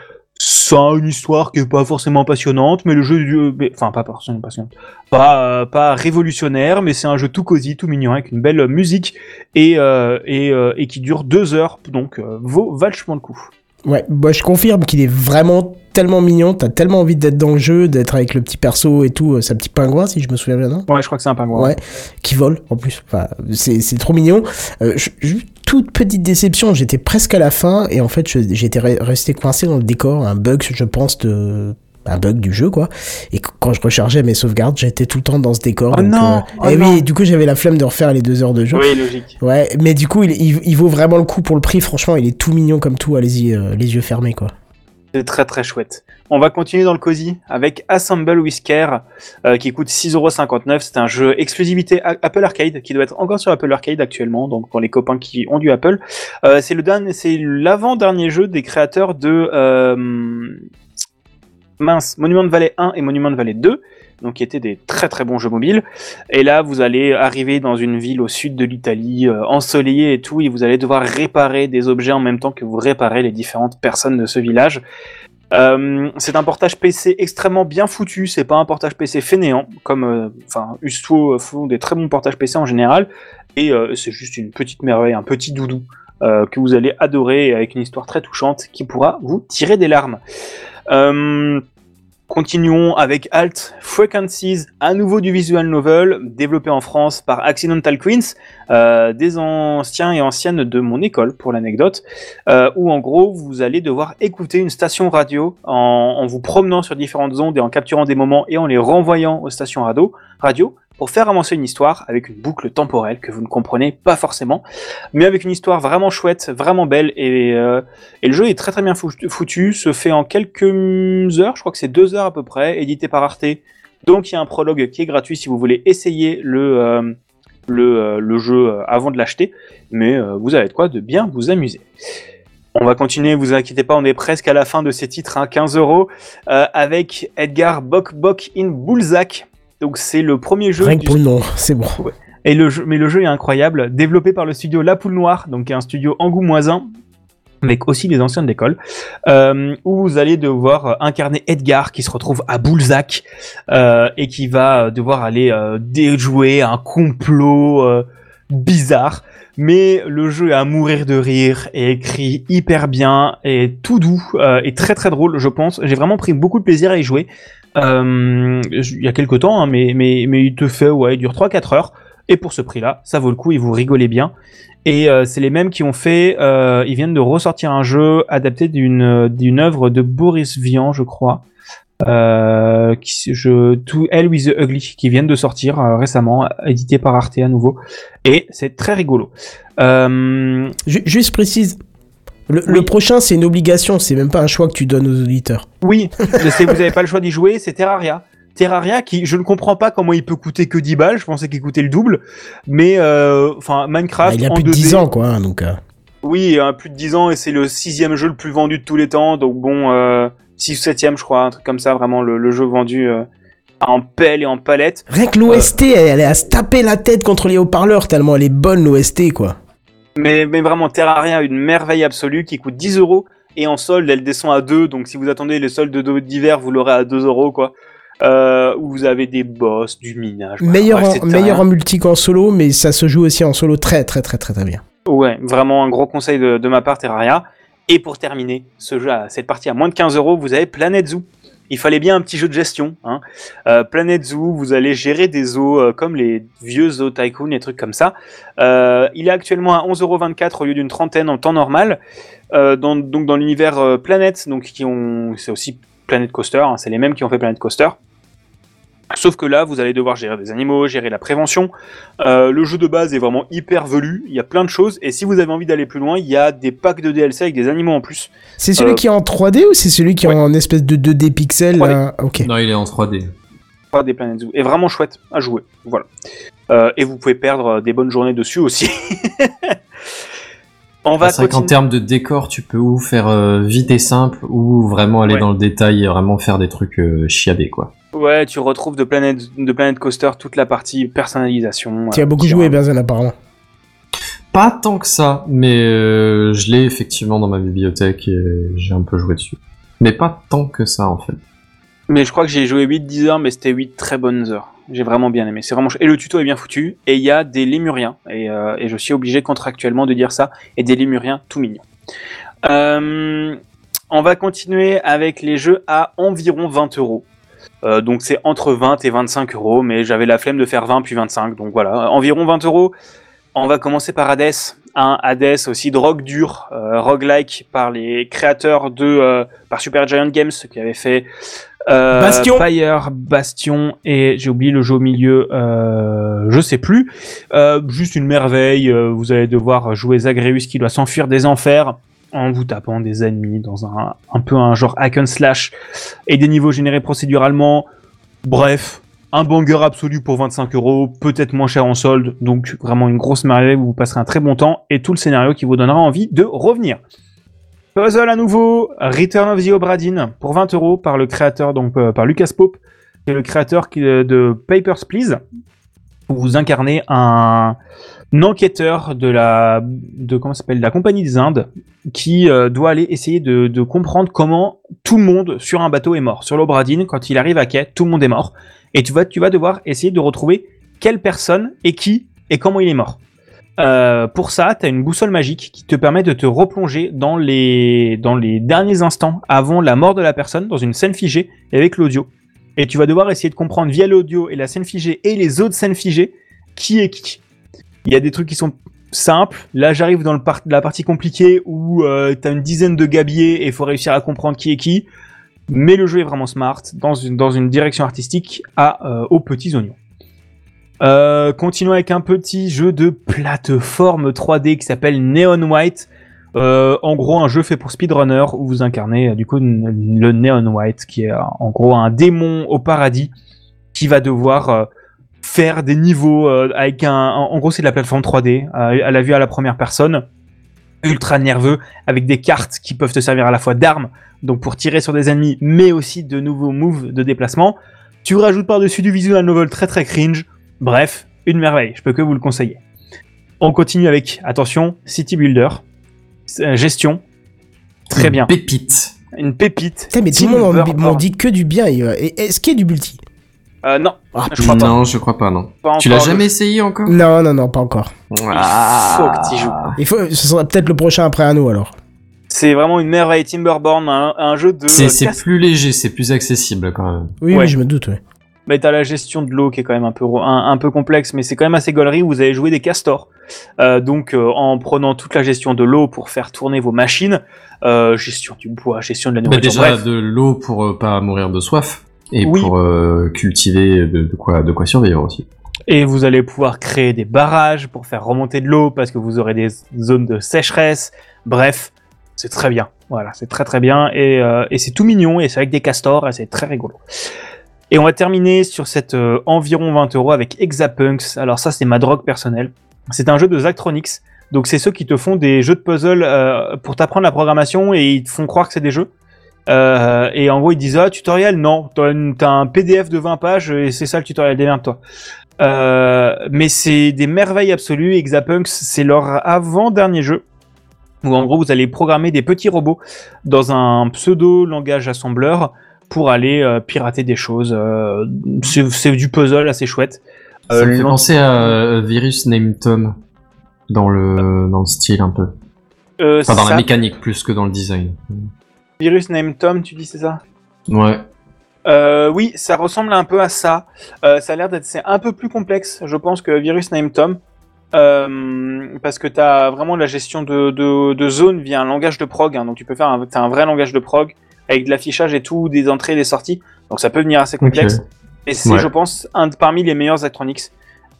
C'est une histoire qui est pas forcément passionnante, mais le jeu, euh, mais, enfin pas forcément passionnante, pas, euh, pas révolutionnaire, mais c'est un jeu tout cosy, tout mignon, avec une belle musique et, euh, et, euh, et qui dure deux heures, donc euh, vaut vachement le coup. Ouais, bah je confirme qu'il est vraiment tellement mignon, t'as tellement envie d'être dans le jeu, d'être avec le petit perso et tout, c'est un petit pingouin si je me souviens bien, non ? Ouais, je crois que c'est un pingouin. Ouais, qui vole en plus, enfin, c'est, c'est trop mignon. Euh, je, je, toute petite déception, j'étais presque à la fin et en fait je, j'étais re- resté coincé dans le décor, un bug je pense de... un bug du jeu, quoi, et quand je rechargeais mes sauvegardes j'étais tout le temps dans ce décor. Oh donc, non euh, oh et non. Oui, du coup j'avais la flemme de refaire les deux heures de jeu. Oui, logique. Ouais, mais du coup il, il, il vaut vraiment le coup pour le prix, franchement il est tout mignon comme tout, allez-y, euh, les yeux fermés, quoi. C'est très très chouette. On va continuer dans le cosy avec Assemble with Care, euh, qui coûte six euros cinquante-neuf. C'est un jeu exclusivité Apple Arcade qui doit être encore sur Apple Arcade actuellement, donc pour les copains qui ont du Apple. Euh, c'est le dernier, c'est l'avant-dernier jeu des créateurs de euh, mince, Monument de Valley un et Monument de Valley deux, donc qui étaient des très très bons jeux mobiles. Et là, vous allez arriver dans une ville au sud de l'Italie, euh, ensoleillée et tout, et vous allez devoir réparer des objets en même temps que vous réparez les différentes personnes de ce village. Euh, c'est un portage P C extrêmement bien foutu, c'est pas un portage P C fainéant, comme enfin euh, U S T O font des très bons portages P C en général, et euh, c'est juste une petite merveille, un petit doudou euh, que vous allez adorer, avec une histoire très touchante qui pourra vous tirer des larmes. Euh, continuons avec Alt Frequencies, à nouveau du visual novel, développé en France par Accidental Queens, euh, des anciens et anciennes de mon école pour l'anecdote, euh, où en gros vous allez devoir écouter une station radio en, en vous promenant sur différentes ondes et en capturant des moments et en les renvoyant aux stations radio, radio pour faire avancer une histoire avec une boucle temporelle que vous ne comprenez pas forcément, mais avec une histoire vraiment chouette, vraiment belle, et, euh, et le jeu est très très bien foutu, se fait en quelques heures, je crois que c'est deux heures à peu près, édité par Arte, donc il y a un prologue qui est gratuit si vous voulez essayer le, euh, le, euh, le jeu avant de l'acheter, mais euh, vous avez de quoi de bien vous amuser. On va continuer, vous inquiétez pas, on est presque à la fin de ces titres, hein, quinze euros, avec Edgar Bok Bok in Bulzac. Donc c'est le premier jeu. Rien que pour le nom, c'est bon. Ouais. Et le jeu, mais le jeu est incroyable, développé par le studio La Poule Noire, donc qui est un studio angoumoisin, avec aussi des anciens de l'école, euh, où vous allez devoir incarner Edgar qui se retrouve à Bulzac euh, et qui va devoir aller euh, déjouer un complot euh, bizarre. Mais le jeu est à mourir de rire et écrit hyper bien et tout doux euh, et très très drôle, je pense. J'ai vraiment pris beaucoup de plaisir à y jouer. Euh, il y a quelques temps, hein, mais, mais, mais il te fait, ouais, il dure trois à quatre heures, et pour ce prix-là, ça vaut le coup, et vous rigolez bien. Et euh, c'est les mêmes qui ont fait, euh, ils viennent de ressortir un jeu adapté d'une, d'une œuvre de Boris Vian, je crois, euh, qui, je, To Hell with the Ugly, qui viennent de sortir euh, récemment, édité par Arte à nouveau, et c'est très rigolo. Euh... Juste précise. Le, oui. Le prochain, c'est une obligation, c'est même pas un choix que tu donnes aux auditeurs. Oui, c'est, vous n'avez pas le choix d'y jouer, c'est Terraria. Terraria, qui, je ne comprends pas comment il peut coûter que dix balles, je pensais qu'il coûtait le double, mais enfin euh, Minecraft bah, il y a en plus de dix ans, quoi, donc... Euh... Oui, hein, plus de dix ans, et c'est le sixième jeu le plus vendu de tous les temps, donc bon, euh, six ou septième je crois, un truc comme ça, vraiment le, le jeu vendu euh, en pelle et en palette. Rien que l'O S T, euh, elle est à se taper la tête contre les haut-parleurs, tellement elle est bonne l'O S T, quoi. Mais, mais vraiment, Terraria, une merveille absolue qui coûte dix euros, et en solde, elle descend à deux, donc si vous attendez les soldes d'hiver, vous l'aurez à deux euros, quoi. Euh, où vous avez des boss, du minage. Meilleur, bref, en, meilleur en multi qu'en solo, mais ça se joue aussi en solo très très très très très bien. Ouais, vraiment un gros conseil de, de ma part, Terraria. Et pour terminer, ce jeu, cette partie à moins de quinze euros, vous avez Planet Zoo. Il fallait bien un petit jeu de gestion, hein. Euh, Planet Zoo, vous allez gérer des zoos euh, comme les vieux zoos Tycoon, des trucs comme ça. Euh, il est actuellement à onze euros vingt-quatre au lieu d'une trentaine en temps normal. Euh, dans, donc dans l'univers euh, Planet, donc qui ont, c'est aussi Planet Coaster, hein, c'est les mêmes qui ont fait Planet Coaster. Sauf que là, vous allez devoir gérer des animaux, gérer la prévention. Euh, le jeu de base est vraiment hyper velu. Il y a plein de choses. Et si vous avez envie d'aller plus loin, il y a des packs de D L C avec des animaux en plus. C'est celui euh... qui est en trois D ou c'est celui qui ouais. est en espèce de deux D pixels euh... okay. Non, il est en trois D. trois D Planet Zoo. Et vraiment chouette à jouer. Voilà. Euh, et vous pouvez perdre des bonnes journées dessus aussi. On va c'est vrai qu'en termes de décor, tu peux ou faire euh, vite et simple ou vraiment aller ouais. dans le détail et vraiment faire des trucs euh, chiadés, quoi. Ouais, tu retrouves de Planet, de Planet Coaster toute la partie personnalisation. Tu as euh, beaucoup joué, Bazen, apparemment. Pas tant que ça, mais euh, je l'ai effectivement dans ma bibliothèque et j'ai un peu joué dessus. Mais pas tant que ça, en fait. Mais je crois que j'ai joué huit à dix heures, mais c'était huit très bonnes heures. J'ai vraiment bien aimé. C'est vraiment ch... Et le tuto est bien foutu, et il y a des lémuriens, et, euh, et je suis obligé contractuellement de dire ça, et des lémuriens tout mignons. Euh, on va continuer avec les jeux à environ vingt euros. Euh, donc c'est entre vingt et vingt-cinq euros, mais j'avais la flemme de faire vingt puis vingt-cinq, donc voilà, euh, environ vingt euros. On va commencer par Hades, un Hades aussi de rogue dur, euh, roguelike par les créateurs de euh, par Supergiant Games qui avaient fait euh, Bastion. Fire, Bastion et j'ai oublié le jeu au milieu, euh, je sais plus. Euh, juste une merveille, euh, vous allez devoir jouer Zagreus qui doit s'enfuir des enfers. En vous tapant des ennemis dans un, un peu un genre hack and slash et des niveaux générés procéduralement. Bref, un banger absolu pour vingt-cinq euros, peut-être moins cher en solde, donc vraiment une grosse merveille où vous passerez un très bon temps et tout le scénario qui vous donnera envie de revenir. Puzzle à nouveau, Return of the Obra Dinn pour vingt euros par le créateur, donc euh, par Lucas Pope, qui est le créateur de Papers, Please, où vous incarnez un. Un enquêteur de la, de, comment ça s'appelle, de la Compagnie des Indes qui euh, doit aller essayer de, de comprendre comment tout le monde sur un bateau est mort. Sur l'Obra Dinn, quand il arrive à quai, tout le monde est mort. Et tu vas, tu vas devoir essayer de retrouver quelle personne et qui et comment il est mort. Euh, pour ça, tu as une boussole magique qui te permet de te replonger dans les, dans les derniers instants avant la mort de la personne, dans une scène figée et avec l'audio. Et tu vas devoir essayer de comprendre via l'audio et la scène figée et les autres scènes figées qui est qui. Il y a des trucs qui sont simples. Là, j'arrive dans le par- la partie compliquée où euh, t'as une dizaine de gabiers et il faut réussir à comprendre qui est qui. Mais le jeu est vraiment smart, dans une, dans une direction artistique à, euh, aux petits oignons. Euh, continuons avec un petit jeu de plateforme trois D qui s'appelle Neon White. Euh, en gros, un jeu fait pour speedrunner où vous incarnez euh, du coup n- le Neon White, qui est euh, en gros un démon au paradis qui va devoir... Euh, faire des niveaux euh, avec un... En gros, c'est de la plateforme trois D, euh, à la vue à la première personne, ultra nerveux, avec des cartes qui peuvent te servir à la fois d'armes, donc pour tirer sur des ennemis, mais aussi de nouveaux moves de déplacement. Tu rajoutes par-dessus du visual novel très très cringe. Bref, une merveille, je peux que vous le conseiller. On continue avec, attention, City Builder, euh, gestion, très une bien. Pépite. Une pépite. Putain, mais tout le monde m'en dit que du bien, et est-ce qu'il y a du multi ? Euh, non, oh, je crois pas. Non, je crois pas, non. Pas tu l'as jamais essayé encore ? Non, non, non, pas encore. Ah. Il faut que tu y joues. Il faut, ce sera peut-être le prochain après à nous, alors. C'est vraiment une merveille, Timberborn, un, un jeu de... C'est, c'est plus léger, c'est plus accessible, quand même. Oui, ouais. Oui, je me doute, oui. Mais t'as la gestion de l'eau qui est quand même un peu, un, un peu complexe, mais c'est quand même assez gaulerie où vous allez jouer des castors. Euh, donc, euh, en prenant toute la gestion de l'eau pour faire tourner vos machines, euh, gestion du bois, gestion de la nourriture, bref. Mais déjà, de l'eau pour euh, pas mourir de soif. Et oui. Pour euh, cultiver de, de, quoi, de quoi survivre aussi. Et vous allez pouvoir créer des barrages pour faire remonter de l'eau parce que vous aurez des zones de sécheresse. Bref, c'est très bien. Voilà, c'est très très bien et, euh, et c'est tout mignon et c'est avec des castors et c'est très rigolo. Et on va terminer sur cette euh, environ vingt euros avec Hexapunks. Alors ça, c'est ma drogue personnelle. C'est un jeu de Zachtronics Donc c'est ceux qui te font des jeux de puzzle euh, pour t'apprendre la programmation et ils te font croire que c'est des jeux. Euh, et en gros ils disent ah tutoriel non, t'as, une, t'as un P D F de vingt pages et c'est ça le tutoriel, démerde-toi. Euh, mais c'est des merveilles absolues. Exapunks, c'est leur avant-dernier jeu où en gros vous allez programmer des petits robots dans un pseudo langage assembleur pour aller euh, pirater des choses. Euh, c'est, c'est du puzzle assez chouette. Euh, ça me fait penser à Virus Named Tom dans le dans le style un peu. Euh, enfin dans ça. La mécanique plus que dans le design. Virus Named Tom, tu dis c'est ça ? Ouais. Euh, oui, ça ressemble un peu à ça. Euh, ça a l'air d'être c'est un peu plus complexe, je pense, que Virus Named Tom. Euh, parce que tu as vraiment la gestion de, de, de zone via un langage de prog. Hein, donc tu peux faire un, t'as un vrai langage de prog avec de l'affichage et tout, des entrées et des sorties. Donc ça peut venir assez complexe. Okay. Et c'est, ouais. je pense, un de, parmi les meilleurs Actronics.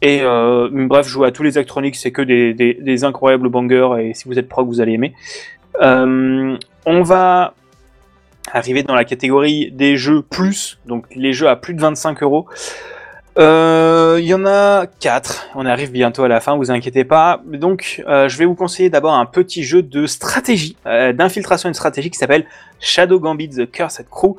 Et euh, bref, jouer à tous les Actronics, c'est que des, des, des incroyables bangers. Et si vous êtes prog, vous allez aimer. Euh, on va arriver dans la catégorie des jeux plus, donc les jeux à plus de vingt-cinq euros. Il y en a quatre, on arrive bientôt à la fin, vous inquiétez pas. Donc euh, je vais vous conseiller d'abord un petit jeu de stratégie, euh, d'infiltration et de stratégie qui s'appelle Shadow Gambit The Cursed Crew.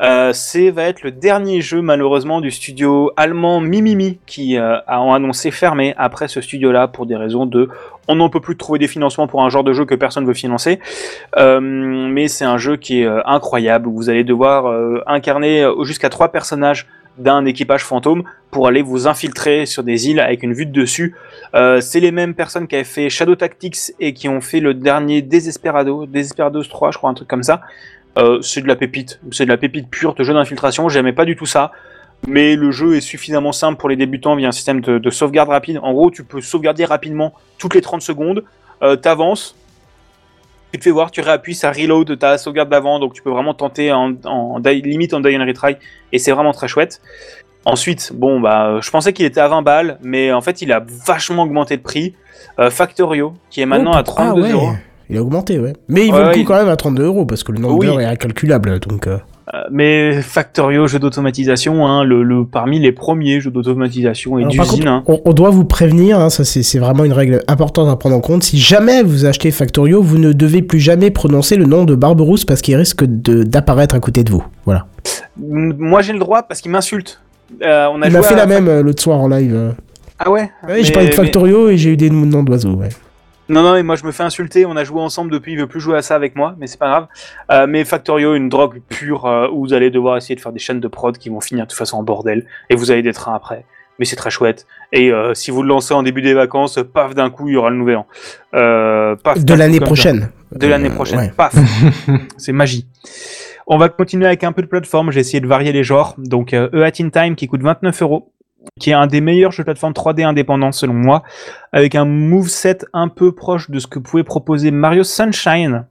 Euh, c'est va être le dernier jeu malheureusement du studio allemand Mimimi qui euh, a annoncé fermer après ce studio-là pour des raisons de on n'en peut plus trouver des financements pour un genre de jeu que personne veut financer. Euh, mais c'est un jeu qui est euh, incroyable. Vous allez devoir euh, incarner euh, jusqu'à trois personnages d'un équipage fantôme pour aller vous infiltrer sur des îles avec une vue de dessus. Euh, c'est les mêmes personnes qui avaient fait Shadow Tactics et qui ont fait le dernier Desesperados, Desesperados trois, je crois, un truc comme ça. Euh, c'est de la pépite, c'est de la pépite pure de jeu d'infiltration, j'aimais pas du tout ça, mais le jeu est suffisamment simple pour les débutants via un système de, de sauvegarde rapide. En gros, tu peux sauvegarder rapidement toutes les trente secondes, euh, t'avances, tu te fais voir, tu réappuies, ça reload ta sauvegarde d'avant, donc tu peux vraiment tenter en, en, en limite en die and retry, et c'est vraiment très chouette. Ensuite, bon bah, je pensais qu'il était à vingt balles, mais en fait il a vachement augmenté de prix. euh, Factorio, qui est maintenant oh, à trente-deux euros. Ah ouais. Il a augmenté, ouais. Mais il ouais, vaut le coup il... quand même à trente-deux euros parce que le nombre oui. d'heures est incalculable, donc. Euh... Euh, mais Factorio, jeu d'automatisation, hein, le, le parmi les premiers jeux d'automatisation et Alors, d'usine. Contre, hein. on, on doit vous prévenir, hein, ça c'est, c'est vraiment une règle importante à prendre en compte. Si jamais vous achetez Factorio, vous ne devez plus jamais prononcer le nom de Barberousse parce qu'il risque de, d'apparaître à côté de vous. Voilà. Moi j'ai le droit parce qu'il m'insulte. Euh, on a il joué m'a fait à... la même euh, l'autre soir en live. Euh... Ah ouais. Ouais, mais, j'ai parlé de Factorio mais... et j'ai eu des noms d'oiseaux, ouais. Non, non, mais moi je me fais insulter, on a joué ensemble depuis, il veut plus jouer à ça avec moi, mais c'est pas grave. Euh, mais Factorio, une drogue pure euh, où vous allez devoir essayer de faire des chaînes de prod qui vont finir de toute façon en bordel, et vous avez des trains après. Mais c'est très chouette. Et euh, si vous le lancez en début des vacances, paf, d'un coup, il y aura le nouvel an. Euh, paf, de, paf, l'année de l'année prochaine. De l'année prochaine, paf. C'est magie. On va continuer avec un peu de plateforme, j'ai essayé de varier les genres. Donc, euh, E at In Time qui coûte vingt-neuf euros. Qui est un des meilleurs jeux de plateforme trois D indépendants selon moi, avec un moveset un peu proche de ce que pouvait proposer Mario Sunshine.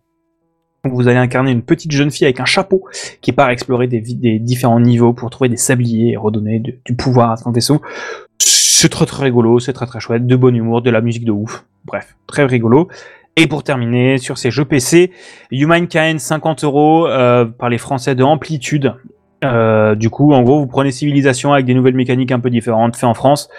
Vous allez incarner une petite jeune fille avec un chapeau qui part explorer des, des différents niveaux pour trouver des sabliers et redonner de, du pouvoir à son vaisseau. C'est très très rigolo, c'est très très chouette, de bon humour, de la musique de ouf, bref, très rigolo. Et pour terminer, sur ces jeux P C, Humankind, cinquante euros euh, par les Français de Amplitude. Euh, du coup, en gros, vous prenez civilisation avec des nouvelles mécaniques un peu différentes, fait en France.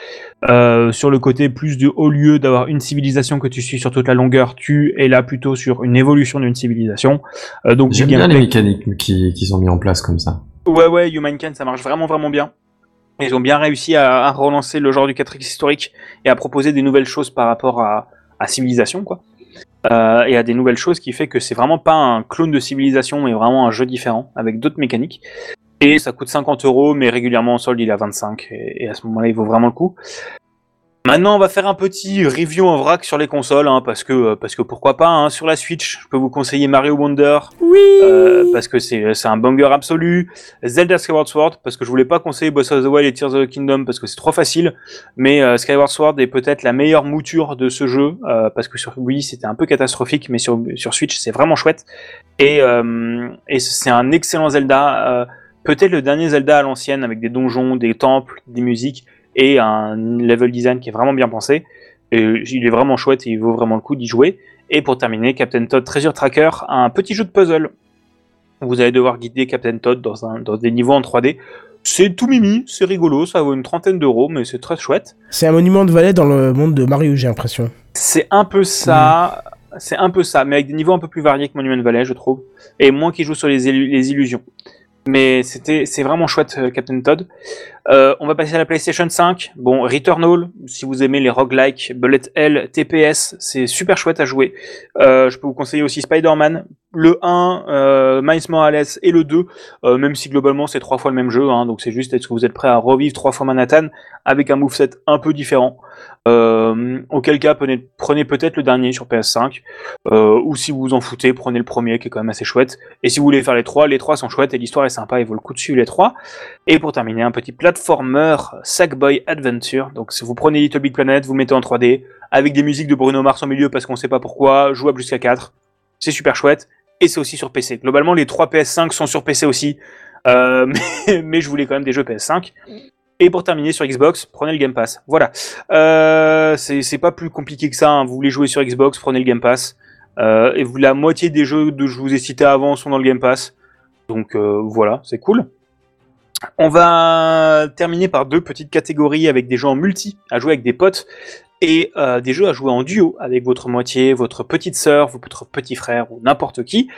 Euh, sur le côté plus du haut lieu d'avoir une civilisation que tu suis sur toute la longueur, tu es là plutôt sur une évolution d'une civilisation. Euh, donc j'aime bien gameplay. Les mécaniques qui qui sont mis en place comme ça. Ouais, ouais, Humankind, ça marche vraiment vraiment bien. Ils ont bien réussi à, à relancer le genre du quatre X historique et à proposer des nouvelles choses par rapport à, à civilisation, quoi. Euh, et à des nouvelles choses qui fait que c'est vraiment pas un clone de civilisation, mais vraiment un jeu différent avec d'autres mécaniques. Et ça coûte cinquante euros, mais régulièrement en solde, il est à vingt-cinq. Et à ce moment-là, il vaut vraiment le coup. Maintenant, on va faire un petit review en vrac sur les consoles, hein, parce que parce que pourquoi pas. Hein. Sur la Switch, je peux vous conseiller Mario Wonder, oui euh, parce que c'est c'est un banger absolu. Zelda Skyward Sword, parce que je voulais pas conseiller Breath of the Wild et Tears of the Kingdom, parce que c'est trop facile. Mais euh, Skyward Sword est peut-être la meilleure mouture de ce jeu, euh, parce que sur Wii, c'était un peu catastrophique, mais sur sur Switch, c'est vraiment chouette. Et euh, et c'est un excellent Zelda. Euh, Peut-être le dernier Zelda à l'ancienne, avec des donjons, des temples, des musiques, et un level design qui est vraiment bien pensé. Et il est vraiment chouette et il vaut vraiment le coup d'y jouer. Et pour terminer, Captain Toad Treasure Tracker, un petit jeu de puzzle. Vous allez devoir guider Captain Toad dans, un, dans des niveaux en trois D. C'est tout mimi, c'est rigolo, ça vaut une trentaine d'euros, mais c'est très chouette. C'est un monument de Valais dans le monde de Mario, j'ai l'impression. C'est un peu ça, mmh. c'est un peu ça, mais avec des niveaux un peu plus variés que Monument de Valais, je trouve, et moins qui joue sur les, élu- les illusions. Mais c'était, c'est vraiment chouette, euh, Captain Todd. Euh, on va passer à la PlayStation cinq. Bon, Returnal, si vous aimez les roguelikes, Bullet Hell, T P S, c'est super chouette à jouer. Euh, je peux vous conseiller aussi Spider-Man, le un, euh, Miles Morales et le deux, euh, même si globalement c'est trois fois le même jeu, hein, donc c'est juste est-ce que vous êtes prêt à revivre trois fois Manhattan avec un moveset un peu différent. Euh, auquel cas, prenez, prenez peut-être le dernier sur P S cinq, euh, ou si vous vous en foutez, prenez le premier qui est quand même assez chouette. Et si vous voulez faire les trois, les trois sont chouettes et l'histoire est sympa et vaut le coup de suivre les trois. Et pour terminer, un petit platformer Sackboy Adventure. Donc si vous prenez Little Big Planet, vous mettez en trois D avec des musiques de Bruno Mars en milieu parce qu'on sait pas pourquoi, jouable jusqu'à quatre. C'est super chouette et c'est aussi sur P C. Globalement, les trois P S cinq sont sur P C aussi, euh, mais, mais je voulais quand même des jeux P S cinq. Et pour terminer sur Xbox, prenez le Game Pass. Voilà, euh, c'est, c'est pas plus compliqué que ça. Hein. Vous voulez jouer sur Xbox, prenez le Game Pass. Euh, et vous, la moitié des jeux que je vous ai cités avant sont dans le Game Pass. Donc euh, voilà, c'est cool. On va terminer par deux petites catégories avec des jeux en multi, à jouer avec des potes, et euh, des jeux à jouer en duo avec votre moitié, votre petite sœur, votre petit frère ou n'importe qui.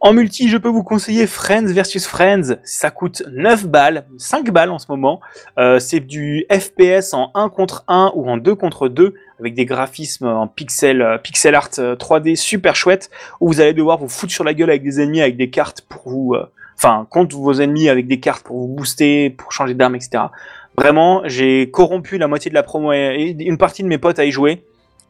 En multi, je peux vous conseiller Friends versus Friends, ça coûte neuf balles, cinq balles en ce moment, euh, c'est du F P S en un contre un ou en deux contre deux, avec des graphismes en pixel, pixel art trois D super chouette, où vous allez devoir vous foutre sur la gueule avec des ennemis, avec des cartes pour vous... Euh, enfin, contre vos ennemis avec des cartes pour vous booster, pour changer d'arme, et cetera. Vraiment, j'ai corrompu la moitié de la promo et une partie de mes potes à y jouer.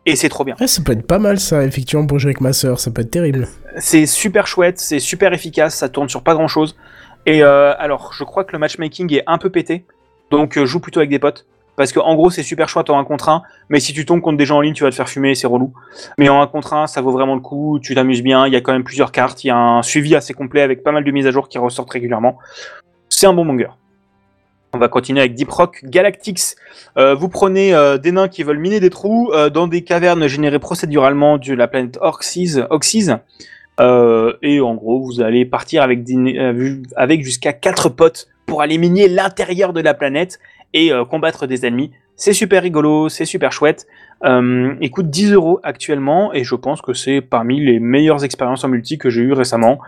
Et c'est trop bien. Ouais, ça peut être pas mal ça, effectivement, pour jouer avec ma sœur, ça peut être terrible. C'est super chouette, c'est super efficace, ça tourne sur pas grand chose. Et euh, alors, je crois que le matchmaking est un peu pété, donc euh, joue plutôt avec des potes. Parce que en gros, c'est super chouette en un contre un, mais si tu tombes contre des gens en ligne, tu vas te faire fumer, c'est relou. Mais en un contre un, ça vaut vraiment le coup, tu t'amuses bien, il y a quand même plusieurs cartes, il y a un suivi assez complet avec pas mal de mises à jour qui ressortent régulièrement. C'est un bon monger. On va continuer avec Deep Rock Galactics. Euh, vous prenez euh, des nains qui veulent miner des trous euh, dans des cavernes générées procéduralement de la planète Oxys. Oxys euh, et en gros, vous allez partir avec, des, euh, avec jusqu'à quatre potes pour aller miner l'intérieur de la planète et euh, combattre des ennemis. C'est super rigolo, c'est super chouette. Euh, il coûte dix euros actuellement et je pense que c'est parmi les meilleures expériences en multi que j'ai eues récemment.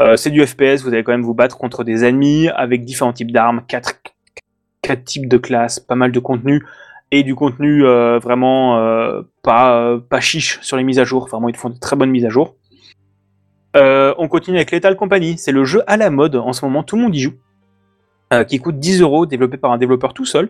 Euh, c'est du F P S, vous allez quand même vous battre contre des ennemis avec différents types d'armes, quatre quatre types de classes, pas mal de contenu, et du contenu euh, vraiment euh, pas, euh, pas chiche sur les mises à jour. Enfin, moi, ils font de très bonnes mises à jour. Euh, on continue avec Lethal Company. C'est le jeu à la mode. En ce moment, tout le monde y joue. Euh, qui coûte dix euros, développé par un développeur tout seul.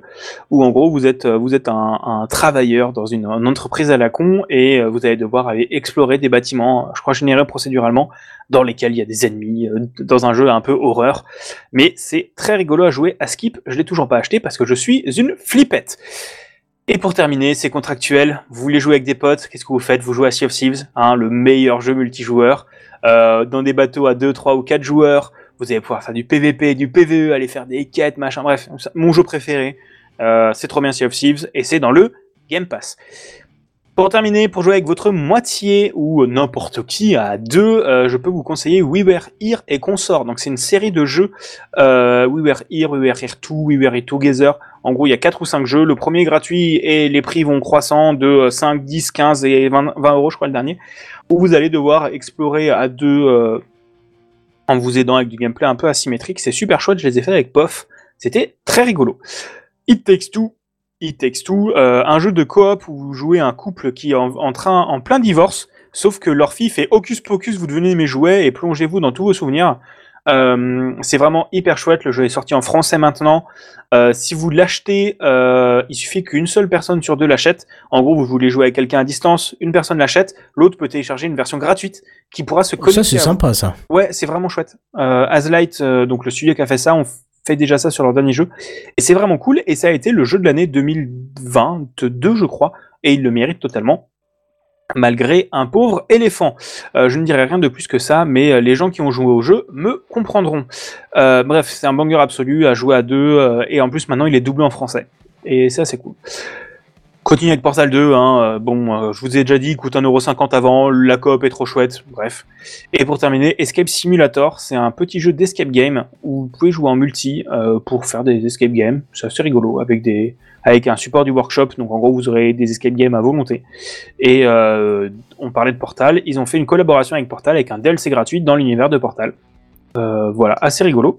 Où, en gros, vous êtes, vous êtes un, un travailleur dans une, une entreprise à la con, et euh, vous allez devoir aller explorer des bâtiments, je crois, générés procéduralement, dans lesquels il y a des ennemis, euh, dans un jeu un peu horreur. Mais c'est très rigolo à jouer, à skip. Je l'ai toujours pas acheté parce que je suis une flippette. Et pour terminer, c'est contractuel. Vous voulez jouer avec des potes, qu'est-ce que vous faites? Vous jouez à Sea of Thieves, hein, le meilleur jeu multijoueur, euh, dans des bateaux à deux, trois ou quatre joueurs. Vous allez pouvoir faire du P V P, du P V E, aller faire des quêtes, machin, bref, mon jeu préféré, euh, c'est trop bien Sea of Thieves, et c'est dans le Game Pass. Pour terminer, pour jouer avec votre moitié, ou n'importe qui, à deux, euh, je peux vous conseiller We Were Here et Consort. Donc c'est une série de jeux, euh, We Were Here, We Were Here deux, We Were Here Together. En gros, il y a quatre ou cinq jeux, le premier est gratuit, et les prix vont croissant de cinq, dix, quinze et vingt euros, je crois, le dernier, où vous allez devoir explorer à deux... Euh, en vous aidant avec du gameplay un peu asymétrique, c'est super chouette, je les ai fait avec P O F, c'était très rigolo. It Takes Two, It Takes Two, euh, un jeu de coop où vous jouez un couple qui est en, en, train, en plein divorce, sauf que leur fille fait hocus pocus, vous devenez mes jouets et plongez-vous dans tous vos souvenirs. Euh, c'est vraiment hyper chouette, le jeu est sorti en français maintenant. Euh, si vous l'achetez, euh, il suffit qu'une seule personne sur deux l'achète. En gros, vous voulez jouer avec quelqu'un à distance, une personne l'achète, l'autre peut télécharger une version gratuite qui pourra se connecter. Ça, c'est à... sympa, ça. Ouais, c'est vraiment chouette. Euh, Aslight, euh, donc le studio qui a fait ça, on fait déjà ça sur leur dernier jeu. Et c'est vraiment cool, et ça a été le jeu de l'année deux mille vingt-deux, je crois, et il le mérite totalement. Malgré un pauvre éléphant. Euh, je ne dirai rien de plus que ça, mais les gens qui ont joué au jeu me comprendront. Euh, bref, c'est un banger absolu à jouer à deux, euh, et en plus maintenant il est doublé en français. Et ça c'est cool. Continue avec Portal deux, hein. Bon, euh, je vous ai déjà dit, il coûte un euro cinquante avant, la coop est trop chouette, bref. Et pour terminer, Escape Simulator, c'est un petit jeu d'escape game où vous pouvez jouer en multi euh, pour faire des escape games, c'est assez rigolo, avec, des... avec un support du workshop, donc en gros vous aurez des escape games à volonté. Et euh, on parlait de Portal, ils ont fait une collaboration avec Portal, avec un D L C gratuit dans l'univers de Portal. Euh, voilà, assez rigolo.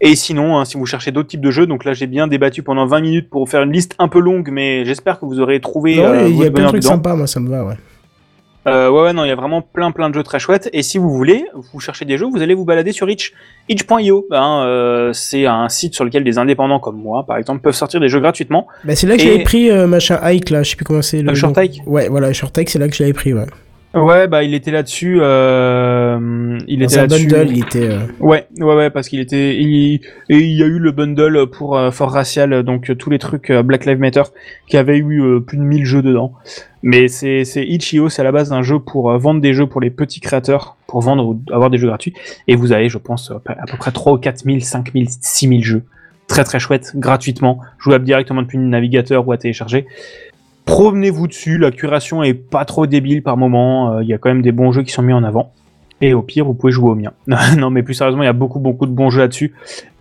Et sinon, hein, si vous cherchez d'autres types de jeux, donc là j'ai bien débattu pendant vingt minutes pour faire une liste un peu longue, mais j'espère que vous aurez trouvé. Non, euh, il y a plein de trucs sympas, moi ça me va, ouais. Euh, ouais, ouais, non, il y a vraiment plein, plein de jeux très chouettes. Et si vous voulez, vous cherchez des jeux, vous allez vous balader sur Itch. Itch point i o, ben, euh, c'est un site sur lequel des indépendants comme moi, par exemple, peuvent sortir des jeux gratuitement. Bah, c'est là que et... j'avais pris euh, machin Hike, là, je sais plus comment c'est le. Euh, Short Hike. Ouais, voilà, Short Hike, c'est là que je l'avais pris, ouais. Ouais, bah il était là-dessus. Euh, il était là-dessus. Bundle, il était. Euh... Ouais, ouais, ouais, parce qu'il était. Il, et il y a eu le bundle pour euh, Fort Racial, donc tous les trucs euh, Black Lives Matter, qui avait eu euh, plus de mille jeux dedans. Mais c'est, c'est Itch point i o, c'est à la base d'un jeu pour euh, vendre des jeux pour les petits créateurs, pour vendre ou avoir des jeux gratuits. Et vous avez, je pense, à peu près trois ou quatre mille, cinq mille, six mille jeux. Très très chouette, gratuitement, jouable directement depuis le navigateur ou à télécharger. Promenez-vous dessus, la curation est pas trop débile par moment, il euh, y a quand même des bons jeux qui sont mis en avant, et au pire vous pouvez jouer au mien. Non mais plus sérieusement, il y a beaucoup beaucoup de bons jeux là-dessus,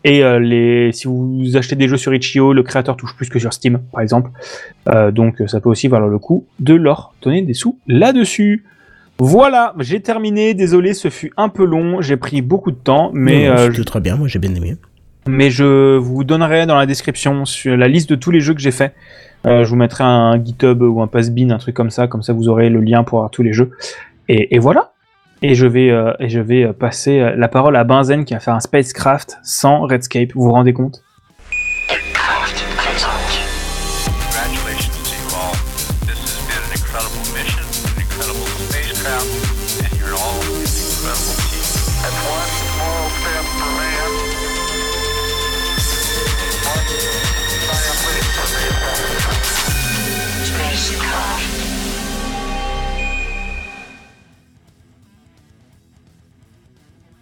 et euh, les... si vous achetez des jeux sur Itch point i o, le créateur touche plus que sur Steam par exemple, euh, donc ça peut aussi valoir le coup de leur donner des sous là-dessus. Voilà, j'ai terminé, désolé ce fut un peu long, j'ai pris beaucoup de temps, mais... Non, non, c'était euh, très bien, moi j'ai bien aimé. Mais je vous donnerai dans la description sur la liste de tous les jeux que j'ai fait. Euh, je vous mettrai un GitHub ou un Passbin, un truc comme ça, comme ça vous aurez le lien pour avoir tous les jeux. Et, et voilà. Et je vais, euh, et je vais passer la parole à Bazen qui va faire un Spacecraft sans Redscape. Vous vous rendez compte ?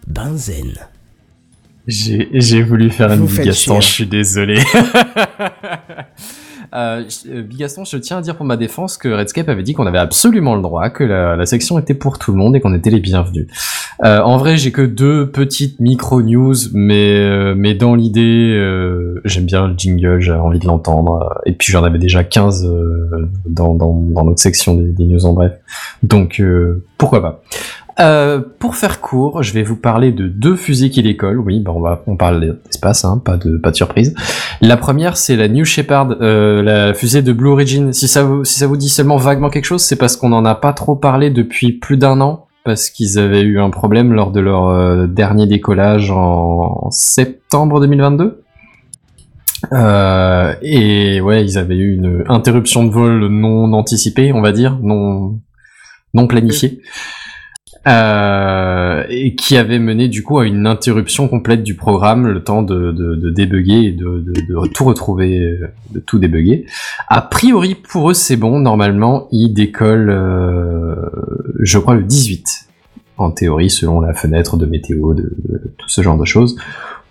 Benzen. J'ai, j'ai voulu faire un Bigaston, je suis désolé. euh, Bigaston, je tiens à dire pour ma défense que Redscape avait dit qu'on avait absolument le droit, que la, la section était pour tout le monde et qu'on était les bienvenus. Euh, en vrai, j'ai que deux petites micro-news, mais, euh, mais dans l'idée, euh, j'aime bien le jingle, j'avais envie de l'entendre. Et puis j'en avais déjà quinze euh, dans, dans, dans notre section des, des news en bref. Donc, euh, pourquoi pas. Euh, pour faire court, je vais vous parler de deux fusées qui décollent. Oui, bah on va, on parle d'espace, hein, pas de, pas de surprise. La première, c'est la New Shepard, euh, la fusée de Blue Origin. Si ça vous, si ça vous dit seulement vaguement quelque chose, c'est parce qu'on en a pas trop parlé depuis plus d'un an, parce qu'ils avaient eu un problème lors de leur euh, dernier décollage en septembre deux mille vingt-deux. Euh, et ouais, ils avaient eu une interruption de vol non anticipée, on va dire, non, non planifiée. Euh, et qui avait mené du coup à une interruption complète du programme, le temps de, de, de débugger et de, de, de tout retrouver, de tout débugger. A priori pour eux c'est bon, normalement ils décollent, euh, je crois le dix-huit, en théorie selon la fenêtre de météo, de, de, de tout ce genre de choses,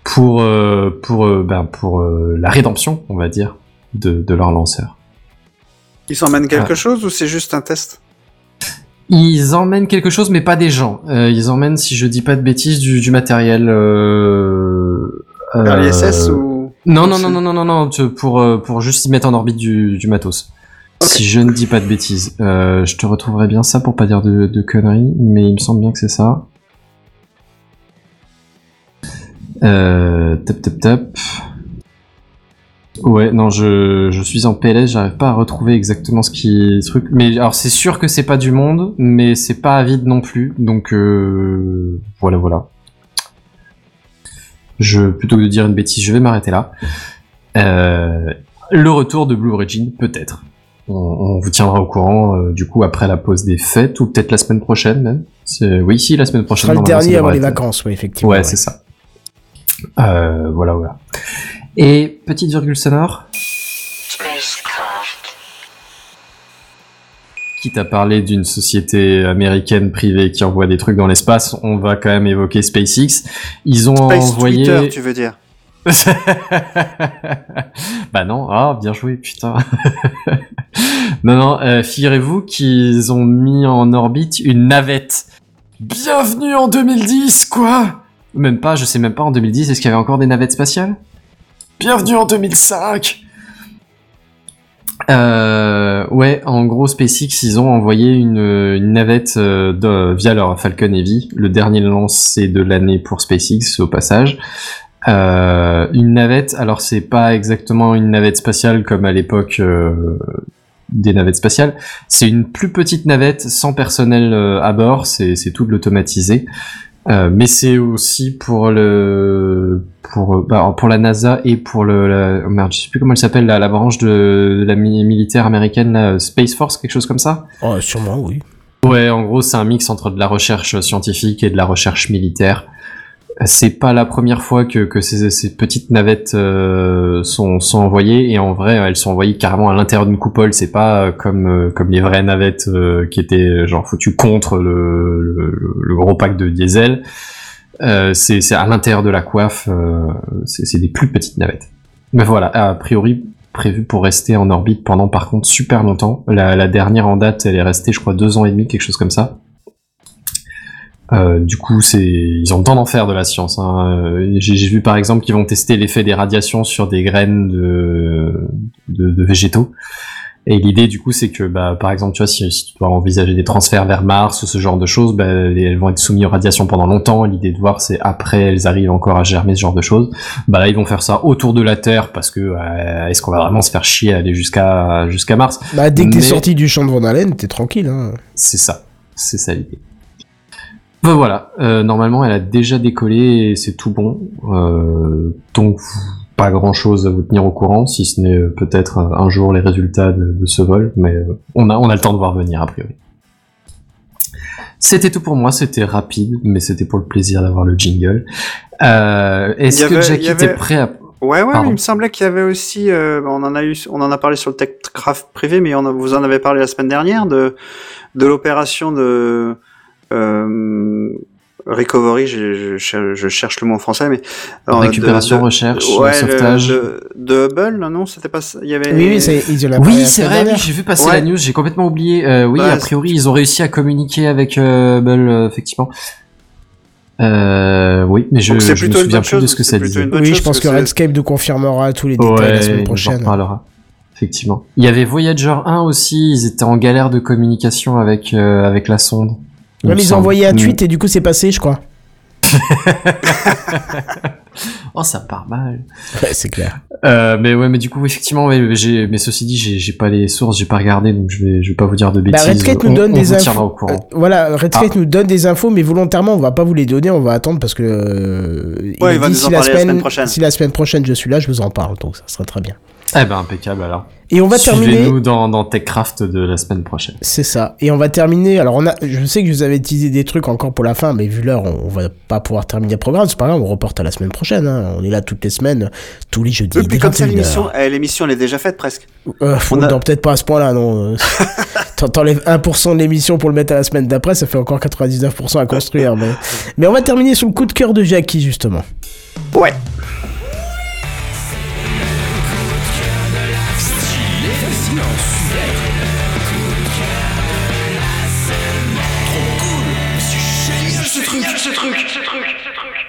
pour euh, pour euh, ben pour euh, la rédemption, on va dire, de, de leur lanceur. Ils emmènent quelque ah. chose ou c'est juste un test? Ils emmènent quelque chose, mais pas des gens. Euh, ils emmènent, si je dis pas de bêtises, du, du matériel. Euh, euh, Vers l'I S S ou... Non, non, non, non, non, non, non, pour, pour juste y mettre en orbite du, du matos. Okay. Si je ne dis pas de bêtises. Euh, je te retrouverai bien ça pour pas dire de, de conneries, mais il me semble bien que c'est ça. Euh, tap, tap, tap. Ouais, non, je, je suis en P L S, j'arrive pas à retrouver exactement ce qui est truc. Mais alors, c'est sûr que c'est pas du monde, mais c'est pas à vide non plus. Donc, euh, voilà, voilà. Je, plutôt que de dire une bêtise, je vais m'arrêter là. Euh, le retour de Blue Origin, peut-être. On, on vous tiendra au courant, euh, du coup, après la pause des fêtes, ou peut-être la semaine prochaine, même. C'est, oui, si, la semaine prochaine. Ce sera le dernier avant les vacances, oui, effectivement. Ouais, ouais, c'est ça. Euh, voilà, voilà. Et petite virgule sonore. Quitte à parler d'une société américaine privée qui envoie des trucs dans l'espace, on va quand même évoquer SpaceX. Ils ont Space envoyé. Twitter, tu veux dire? Bah non, ah bien joué, putain. Non, non, euh, figurez-vous qu'ils ont mis en orbite une navette. Bienvenue en deux mille dix, quoi. Même pas, je sais même pas, en deux mille dix, est-ce qu'il y avait encore des navettes spatiales? Bienvenue en deux mille cinq. Euh, ouais, en gros, SpaceX, ils ont envoyé une, une navette euh, de, via leur Falcon Heavy, le dernier lancé de l'année pour SpaceX, au passage. Euh, une navette, alors c'est pas exactement une navette spatiale comme à l'époque euh, des navettes spatiales, c'est une plus petite navette sans personnel euh, à bord, c'est, c'est tout de l'automatisé. Euh, mais c'est aussi pour le pour bah, pour la NASA et pour le la, merde, je sais plus comment elle s'appelle la, la branche de, de la mi- militaire américaine, la Space Force, quelque chose comme ça. Oh, sûrement, oui. Ouais, en gros, c'est un mix entre de la recherche scientifique et de la recherche militaire. C'est pas la première fois que que ces, ces petites navettes euh, sont sont envoyées, et en vrai elles sont envoyées carrément à l'intérieur d'une coupole. C'est pas comme euh, comme les vraies navettes euh, qui étaient genre foutues contre le, le, le gros pack de diesel. Euh, c'est c'est à l'intérieur de la coiffe. Euh, c'est c'est des plus petites navettes. Mais voilà, a priori prévu pour rester en orbite pendant par contre super longtemps. La, la dernière en date, elle est restée je crois deux ans et demi, quelque chose comme ça. Euh, du coup, c'est... ils ont le temps d'en faire de la science. Hein. J'ai, j'ai vu par exemple qu'ils vont tester l'effet des radiations sur des graines de, de, de végétaux. Et l'idée, du coup, c'est que, bah, par exemple, tu vois, si, si tu dois envisager des transferts vers Mars ou ce genre de choses, bah, elles vont être soumises aux radiations pendant longtemps. L'idée de voir, c'est après, elles arrivent encore à germer ce genre de choses. Bah là, ils vont faire ça autour de la Terre parce que euh, est-ce qu'on va vraiment se faire chier à aller jusqu'à jusqu'à Mars ? Bah, dès que Mais... t'es sorti du champ de Van Allen, t'es tranquille. Hein. C'est ça, c'est ça l'idée. Ben voilà, euh, normalement elle a déjà décollé et c'est tout bon, euh, donc pas grand chose à vous tenir au courant, si ce n'est peut-être un jour les résultats de, de ce vol, mais on a, on a le temps de voir venir a priori. C'était tout pour moi, c'était rapide, mais c'était pour le plaisir d'avoir le jingle. Euh, est-ce y que avait, Jackie avait... était prêt à... Ouais, ouais, Pardon. Il me semblait qu'il y avait aussi, euh, on en a eu, on en a parlé sur le TechCraft privé, mais on a, vous en avez parlé la semaine dernière, de, de l'opération de... Euh, recovery, je, je, je cherche le mot en français, mais alors, récupération, de, de, recherche, ouais, sauvetage de, de Hubble, non, c'était pas. Il y avait. Oui, oui, c'est, oui, c'est vrai. Oui, j'ai vu passer ouais. la news, j'ai complètement oublié. Euh, oui, bah, a priori, c'est... ils ont réussi à communiquer avec euh, Hubble, euh, effectivement. Euh, oui, mais je, je me souviens plus chose, de ce que ça disait. Oui, je pense que, que Redscape nous confirmera tous les détails ouais, la semaine prochaine. On en parlera. Effectivement. Il y avait Voyager un aussi. Ils étaient en galère de communication avec euh, avec la sonde. Même ils ont envoyé un tweet et du coup c'est passé, je crois. Oh, ça part mal. Ouais, c'est clair. Euh, mais ouais, mais du coup effectivement, mais, j'ai, mais ceci dit, j'ai, j'ai pas les sources, j'ai pas regardé, donc je vais, je vais pas vous dire de bêtises. Bah, Redscape nous donne on, des on infos. Euh, voilà, Redscape ah. nous donne des infos, mais volontairement, on va pas vous les donner, on va attendre parce que. Euh, ouais, il va dit, nous si en la parler semaine, la semaine prochaine. Si la semaine prochaine je suis là, je vous en parle, donc ça sera très bien. Eh ben, impeccable, alors. Et on va Suivez terminer. Suivez-nous dans, dans TechCraft de la semaine prochaine. C'est ça. Et on va terminer. Alors, on a, je sais que je vous avais teasé des trucs encore pour la fin, mais vu l'heure, on, on va pas pouvoir terminer le programme. C'est pas grave, on reporte à la semaine prochaine, hein. On est là toutes les semaines, tous les jeudis. Et puis, comme ça, l'émission, eh, l'émission, elle est déjà faite presque. Euh, on non, a... peut-être pas à ce point-là, non. T'enlèves un pour cent de l'émission pour le mettre à la semaine d'après, ça fait encore quatre-vingt-dix-neuf pour cent à construire, mais. Mais on va terminer sur le coup de cœur de Jackie, justement. Ouais.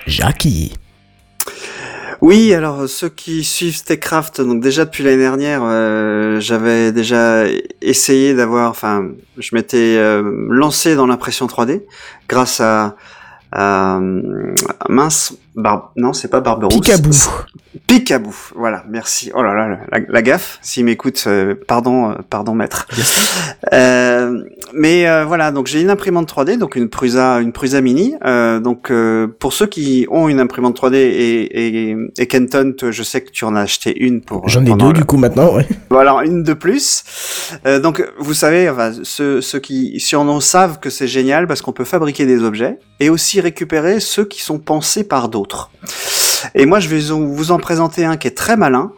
Jackie. Oui, alors ceux qui suivent TechCraft, donc déjà depuis l'année dernière, euh, j'avais déjà essayé d'avoir, enfin, je m'étais euh, lancé dans l'impression trois D grâce à, à, à mince, Bar- non, c'est pas Barberousse. Picabou. Picabou, voilà, merci. Oh là là, la, la gaffe, s'il m'écoute, euh, pardon, euh, pardon maître. euh, mais euh, voilà, donc j'ai une imprimante trois D, donc une Prusa, une Prusa Mini. Euh, donc euh, pour ceux qui ont une imprimante trois D et, et, et Kenton, je sais que tu en as acheté une pour. J'en ai deux le... du coup maintenant, ouais. Voilà, une de plus. Euh, donc vous savez, enfin, ceux, ceux qui si en ont savent que c'est génial parce qu'on peut fabriquer des objets et aussi récupérer ceux qui sont pensés par d'autres. Et moi je vais vous en présenter un qui est très malin,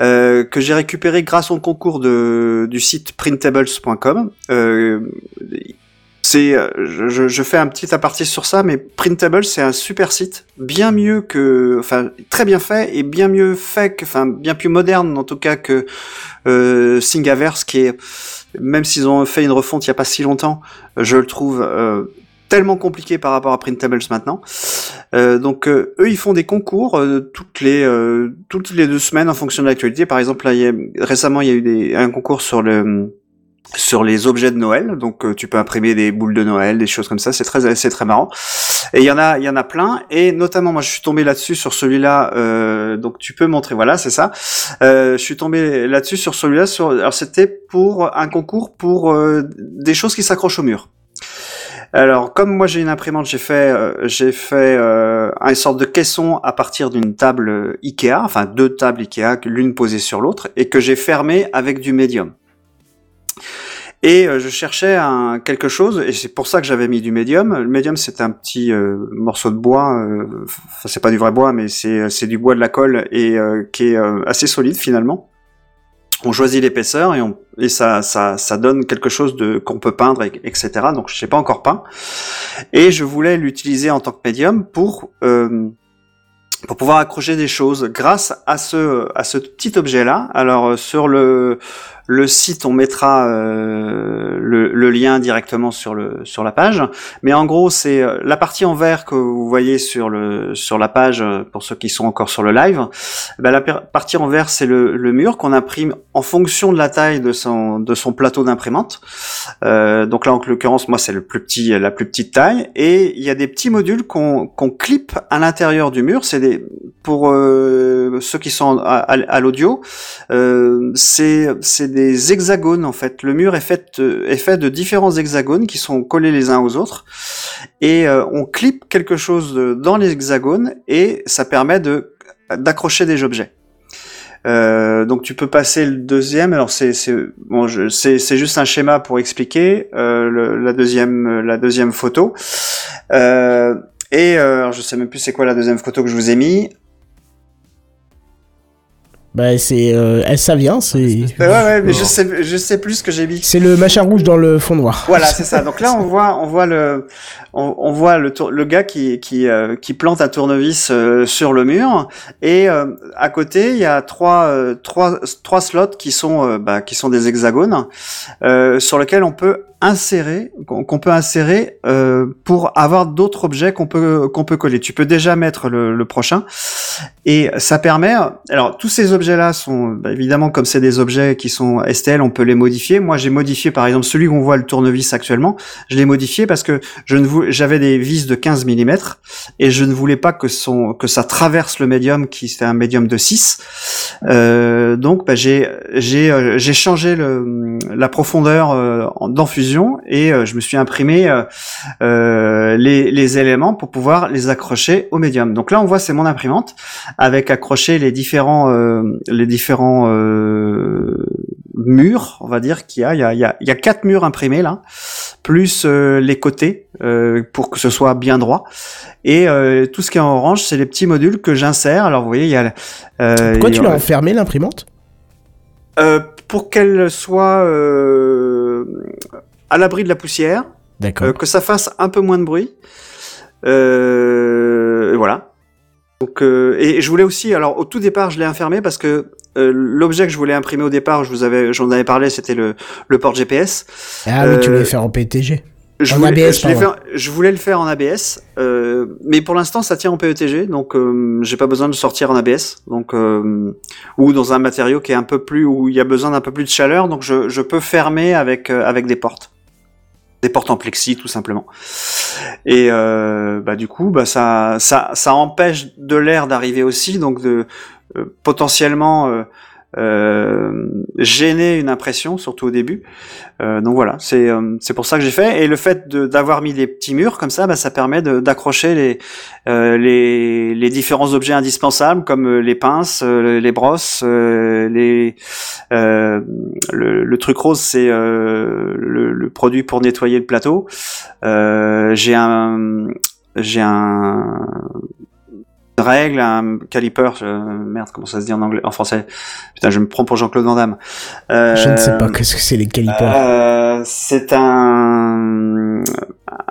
euh, que j'ai récupéré grâce au concours de, du site printables point com. euh, c'est, je, je fais un petit aparté sur ça, mais Printables c'est un super site, bien mieux que, enfin très bien fait et bien mieux fait que, enfin bien plus moderne en tout cas que euh, Thingiverse qui est même s'ils ont fait une refonte il n'y a pas si longtemps, je le trouve euh, tellement compliqué par rapport à Printables maintenant. Euh, donc euh, eux, ils font des concours euh, toutes les euh, toutes les deux semaines en fonction de l'actualité. Par exemple, là, il y a, récemment, il y a eu des, un concours sur le sur les objets de Noël, donc euh, tu peux imprimer des boules de Noël, des choses comme ça, c'est très c'est très marrant. Et il y en a il y en a plein, et notamment moi je suis tombé là-dessus sur celui-là, euh, donc tu peux montrer, voilà, c'est ça. Euh, je suis tombé là-dessus sur celui-là, sur, alors c'était pour un concours pour euh, des choses qui s'accrochent au mur. Alors comme moi j'ai une imprimante, j'ai fait euh, j'ai fait euh, une sorte de caisson à partir d'une table Ikea, enfin deux tables Ikea, l'une posée sur l'autre, et que j'ai fermée avec du médium. Et je cherchais un, quelque chose, et c'est pour ça que j'avais mis du médium. Le médium, c'est un petit euh, morceau de bois, euh, enfin c'est pas du vrai bois, mais c'est, c'est du bois de la colle, et euh, qui est euh, assez solide finalement. On choisit l'épaisseur, et, on, et ça, ça, ça donne quelque chose de, qu'on peut peindre, et cetera. Donc je sais pas encore peint. Et je voulais l'utiliser en tant que médium pour... Euh, pour pouvoir accrocher des choses grâce à ce à ce petit objet là. Alors sur le le site on mettra euh, le, le lien directement sur le sur la page. Mais en gros c'est la partie en vert que vous voyez sur le sur la page pour ceux qui sont encore sur le live. Ben la partie en vert c'est le, le mur qu'on imprime en fonction de la taille de son de son plateau d'imprimante. Euh, donc là en l'occurrence moi c'est le plus petit la plus petite taille, et il y a des petits modules qu'on qu'on clip à l'intérieur du mur. C'est des pour euh, ceux qui sont à, à, à l'audio, euh, c'est, c'est des hexagones en fait. Le mur est fait, euh, est fait de différents hexagones qui sont collés les uns aux autres, et euh, on clip quelque chose de, dans les hexagones, et ça permet de, d'accrocher des objets. Euh, donc tu peux passer le deuxième. Alors c'est c'est bon, je, c'est c'est juste un schéma pour expliquer euh, le, la deuxième la deuxième photo. Euh, Et euh, je sais même plus c'est quoi la deuxième photo que je vous ai mis. Bah c'est euh, ça vient c'est. Bah ouais ouais mais oh. je sais je sais plus ce que j'ai mis. C'est le machin rouge dans le fond noir. Voilà c'est ça. Donc là on voit on voit le on, on voit le tour, le gars qui qui euh, qui plante un tournevis euh, sur le mur, et euh, à côté il y a trois euh, trois trois slots qui sont euh, bah qui sont des hexagones euh, sur lesquels on peut insérer qu'on peut insérer euh, pour avoir d'autres objets qu'on peut qu'on peut coller. Tu peux déjà mettre le, le prochain, et ça permet. Alors tous ces objets là sont bah, évidemment comme c'est des objets qui sont S T L, on peut les modifier. Moi j'ai modifié par exemple celui qu'on voit le tournevis actuellement. Je l'ai modifié parce que je ne voulais, j'avais des vis de quinze millimètres et je ne voulais pas que son que ça traverse le médium qui c'est un médium de six. Euh, donc bah, j'ai j'ai j'ai changé le la profondeur euh, d'enfusion, et euh, je me suis imprimé euh, euh, les, les éléments pour pouvoir les accrocher au médium. Donc là, on voit, c'est mon imprimante avec accroché les différents euh, les différents euh, murs, on va dire qu'il y a il y a il y a, il y a quatre murs imprimés là, plus euh, les côtés euh, pour que ce soit bien droit. Et euh, tout ce qui est en orange, c'est les petits modules que j'insère. Alors vous voyez, il y a euh, pourquoi tu l'as euh, enfermé l'imprimante euh, pour qu'elle soit euh, à l'abri de la poussière, euh, que ça fasse un peu moins de bruit, euh, voilà. Donc, euh, et je voulais aussi, alors au tout départ, je l'ai enfermé parce que euh, l'objet que je voulais imprimer au départ, je vous avais, j'en avais parlé, c'était le, le port G P S. Ah euh, oui, tu voulais faire en P E T G. Je en voulais, A B S, je, fait, je voulais le faire en A B S, euh, mais pour l'instant ça tient en P E T G, donc euh, j'ai pas besoin de sortir en A B S, donc euh, ou dans un matériau qui est un peu plus où il y a besoin d'un peu plus de chaleur, donc je, je peux fermer avec euh, avec des portes, des portes en plexi tout simplement. Et euh, bah du coup bah ça ça ça empêche de l'air d'arriver aussi, donc de euh, potentiellement euh, Euh, gêner une impression, surtout au début. Euh, donc voilà, c'est euh, c'est pour ça que j'ai fait. Et le fait de, d'avoir mis des petits murs comme ça, bah ça permet de, d'accrocher les euh, les les différents objets indispensables comme les pinces, euh, les brosses, euh, les euh, le, le truc rose, c'est euh, le, le produit pour nettoyer le plateau. Euh, j'ai un j'ai un une règle, un caliper, euh, merde, comment ça se dit en anglais, en français? Putain, je me prends pour Jean-Claude Van Damme. Euh, je ne sais pas qu'est-ce que c'est les calipers. Euh, c'est un,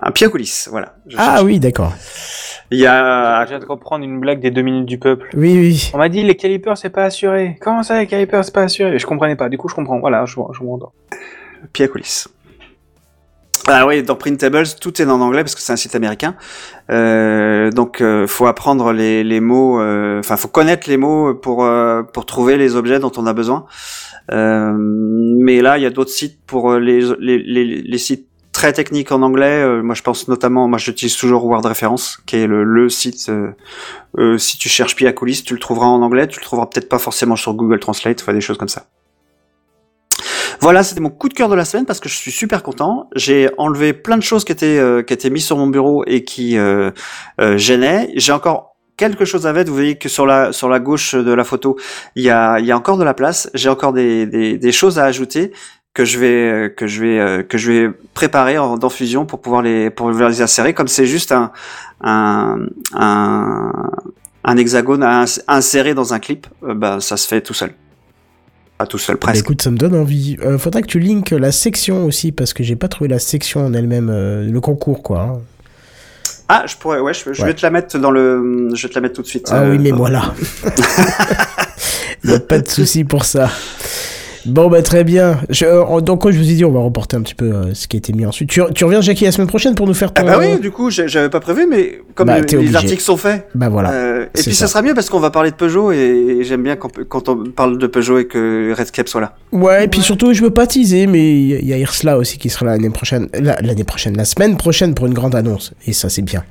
un pied à coulisses, voilà. Ah cherche. Oui, d'accord. Il y a... Je viens de reprendre une blague des deux minutes du peuple. Oui, oui. On m'a dit, les calipers, c'est pas assuré. Comment ça, les calipers, c'est pas assuré? Je comprenais pas, du coup, je comprends. Voilà, je, je comprends. pied à coulisse. Ah oui, dans Printables, tout est en anglais parce que c'est un site américain. Euh, donc, euh, faut apprendre les, les mots. Enfin, euh, faut connaître les mots pour euh, pour trouver les objets dont on a besoin. Euh, mais là, il y a d'autres sites pour les les les, les sites très techniques en anglais. Euh, moi, je pense notamment. Moi, j'utilise toujours Word Reference, qui est le le site. Euh, euh, si tu cherches pied à coulisse, tu le trouveras en anglais. Tu le trouveras peut-être pas forcément sur Google Translate. Enfin, des choses comme ça. Voilà, c'était mon coup de cœur de la semaine parce que je suis super content. J'ai enlevé plein de choses qui étaient euh, qui étaient mises sur mon bureau et qui euh, euh, gênaient. J'ai encore quelque chose à mettre. Vous voyez que sur la sur la gauche de la photo, il y a il y a encore de la place. J'ai encore des des, des choses à ajouter que je vais que je vais que je vais préparer en, dans Fusion pour pouvoir les pour pouvoir les insérer. Comme c'est juste un un un, un hexagone à insérer dans un clip, euh, bah ça se fait tout seul. Pas tout seul, presque. Bah écoute, ça me donne envie. Euh, faudrait que tu linkes la section aussi, parce que j'ai pas trouvé la section en elle-même, euh, le concours, quoi. Ah, je pourrais, ouais, je, je ouais. vais te la mettre dans le, je vais te la mettre tout de suite. Ah euh, oui, mais dans... moi là. Il n'y a pas de souci pour ça. Bon, bah très bien. Je, euh, donc, je vous ai dit, on va reporter un petit peu euh, ce qui a été mis ensuite. Tu, tu reviens, Jackie, la semaine prochaine pour nous faire ton... Ah bah oui, du coup, j'avais pas prévu, mais comme bah, les, les articles sont faits... Bah voilà. Euh, et puis, ça. ça sera mieux parce qu'on va parler de Peugeot, et, et j'aime bien quand on parle de Peugeot et que Redscape soit là. Ouais, et puis surtout, je veux pas teaser, mais il y a Irsla aussi qui sera là l'année prochaine, la, l'année prochaine, la semaine prochaine pour une grande annonce. Et ça, c'est bien.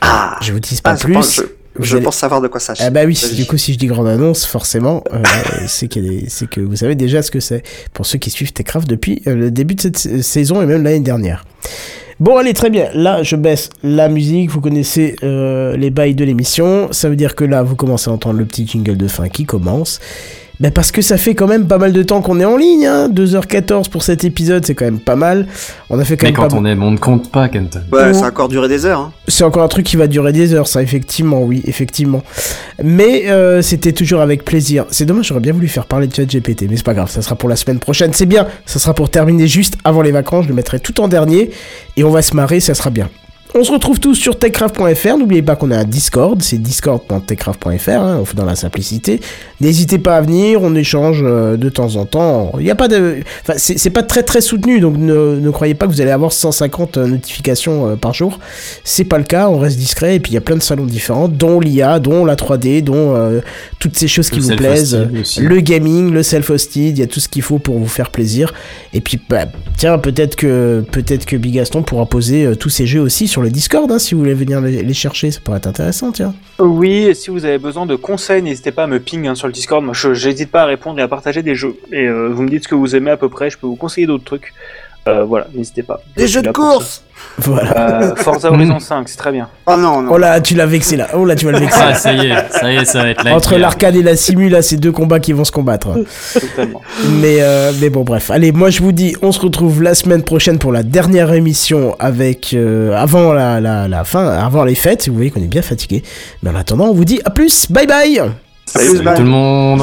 Ah, je vous tease pas ah, plus... Pas, je... Vous je allez... pense savoir de quoi ça. Ah bah oui, du coup si je dis grande annonce, forcément, euh, c'est, qu'il y a des... c'est que vous savez déjà ce que c'est. Pour ceux qui suivent TechCraft depuis le début de cette saison et même l'année dernière. Bon allez, très bien, là je baisse la musique, vous connaissez euh, les bails de l'émission. Ça veut dire que là vous commencez à entendre le petit jingle de fin qui commence. Ben parce que ça fait quand même pas mal de temps qu'on est en ligne, hein. deux heures quatorze pour cet épisode, c'est quand même pas mal. On a fait quand Mais même quand pas on aime, on ne compte pas, Kenton. Ouais, ça a encore duré des heures. Hein. C'est encore un truc qui va durer des heures, ça, effectivement, oui, effectivement. Mais euh, c'était toujours avec plaisir. C'est dommage, j'aurais bien voulu faire parler de ChatGPT, mais c'est pas grave, ça sera pour la semaine prochaine. C'est bien, ça sera pour terminer juste avant les vacances, je le mettrai tout en dernier, et on va se marrer, ça sera bien. On se retrouve tous sur techcraft point f r, n'oubliez pas qu'on a un Discord, c'est discord point techcraft point f r, hein, dans la simplicité. N'hésitez pas à venir, on échange euh, de temps en temps. Il y a pas de, enfin, c'est, c'est pas très très soutenu, donc ne, ne croyez pas que vous allez avoir cent cinquante notifications euh, par jour. C'est pas le cas, on reste discret, et puis il y a plein de salons différents, dont l'I A, dont la trois D, dont euh, toutes ces choses qui le vous plaisent, aussi. Le gaming, le self-hosted, il y a tout ce qu'il faut pour vous faire plaisir. Et puis, bah, tiens, peut-être que, peut-être que Bigaston pourra poser euh, tous ces jeux aussi sur le Discord, hein, si vous voulez venir les chercher, ça pourrait être intéressant, tiens. Oui, et si vous avez besoin de conseils, n'hésitez pas à me ping hein, sur le Discord. Moi, je, j'hésite pas à répondre et à partager des jeux. Et euh, vous me dites ce que vous aimez à peu près, je peux vous conseiller d'autres trucs. Euh, voilà, n'hésitez pas. Des jeux de course. Voilà. Euh, Forza Horizon cinq, c'est très bien. Oh non, non. Oh là, tu l'as vexé là. Oh là, tu vas le vexer. Ah, ça y est, ça y est, ça va être là. Entre l'arcade et la simu, là, c'est deux combats qui vont se combattre. Totalement. Mais, euh, mais bon, bref. Allez, moi, je vous dis, on se retrouve la semaine prochaine pour la dernière émission avec. Euh, avant la, la, la fin, avant les fêtes. Vous voyez qu'on est bien fatigué. Mais en attendant, on vous dit à plus. Bye bye. Salut, salut bye. Tout le monde.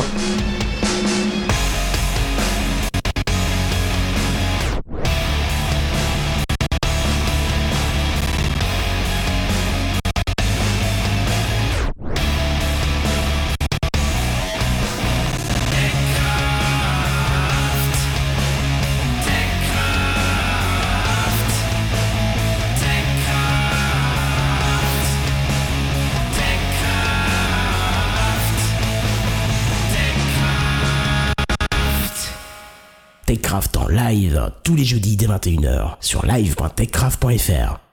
Live tous les jeudis dès vingt et une heures sur live point techcraft point f r.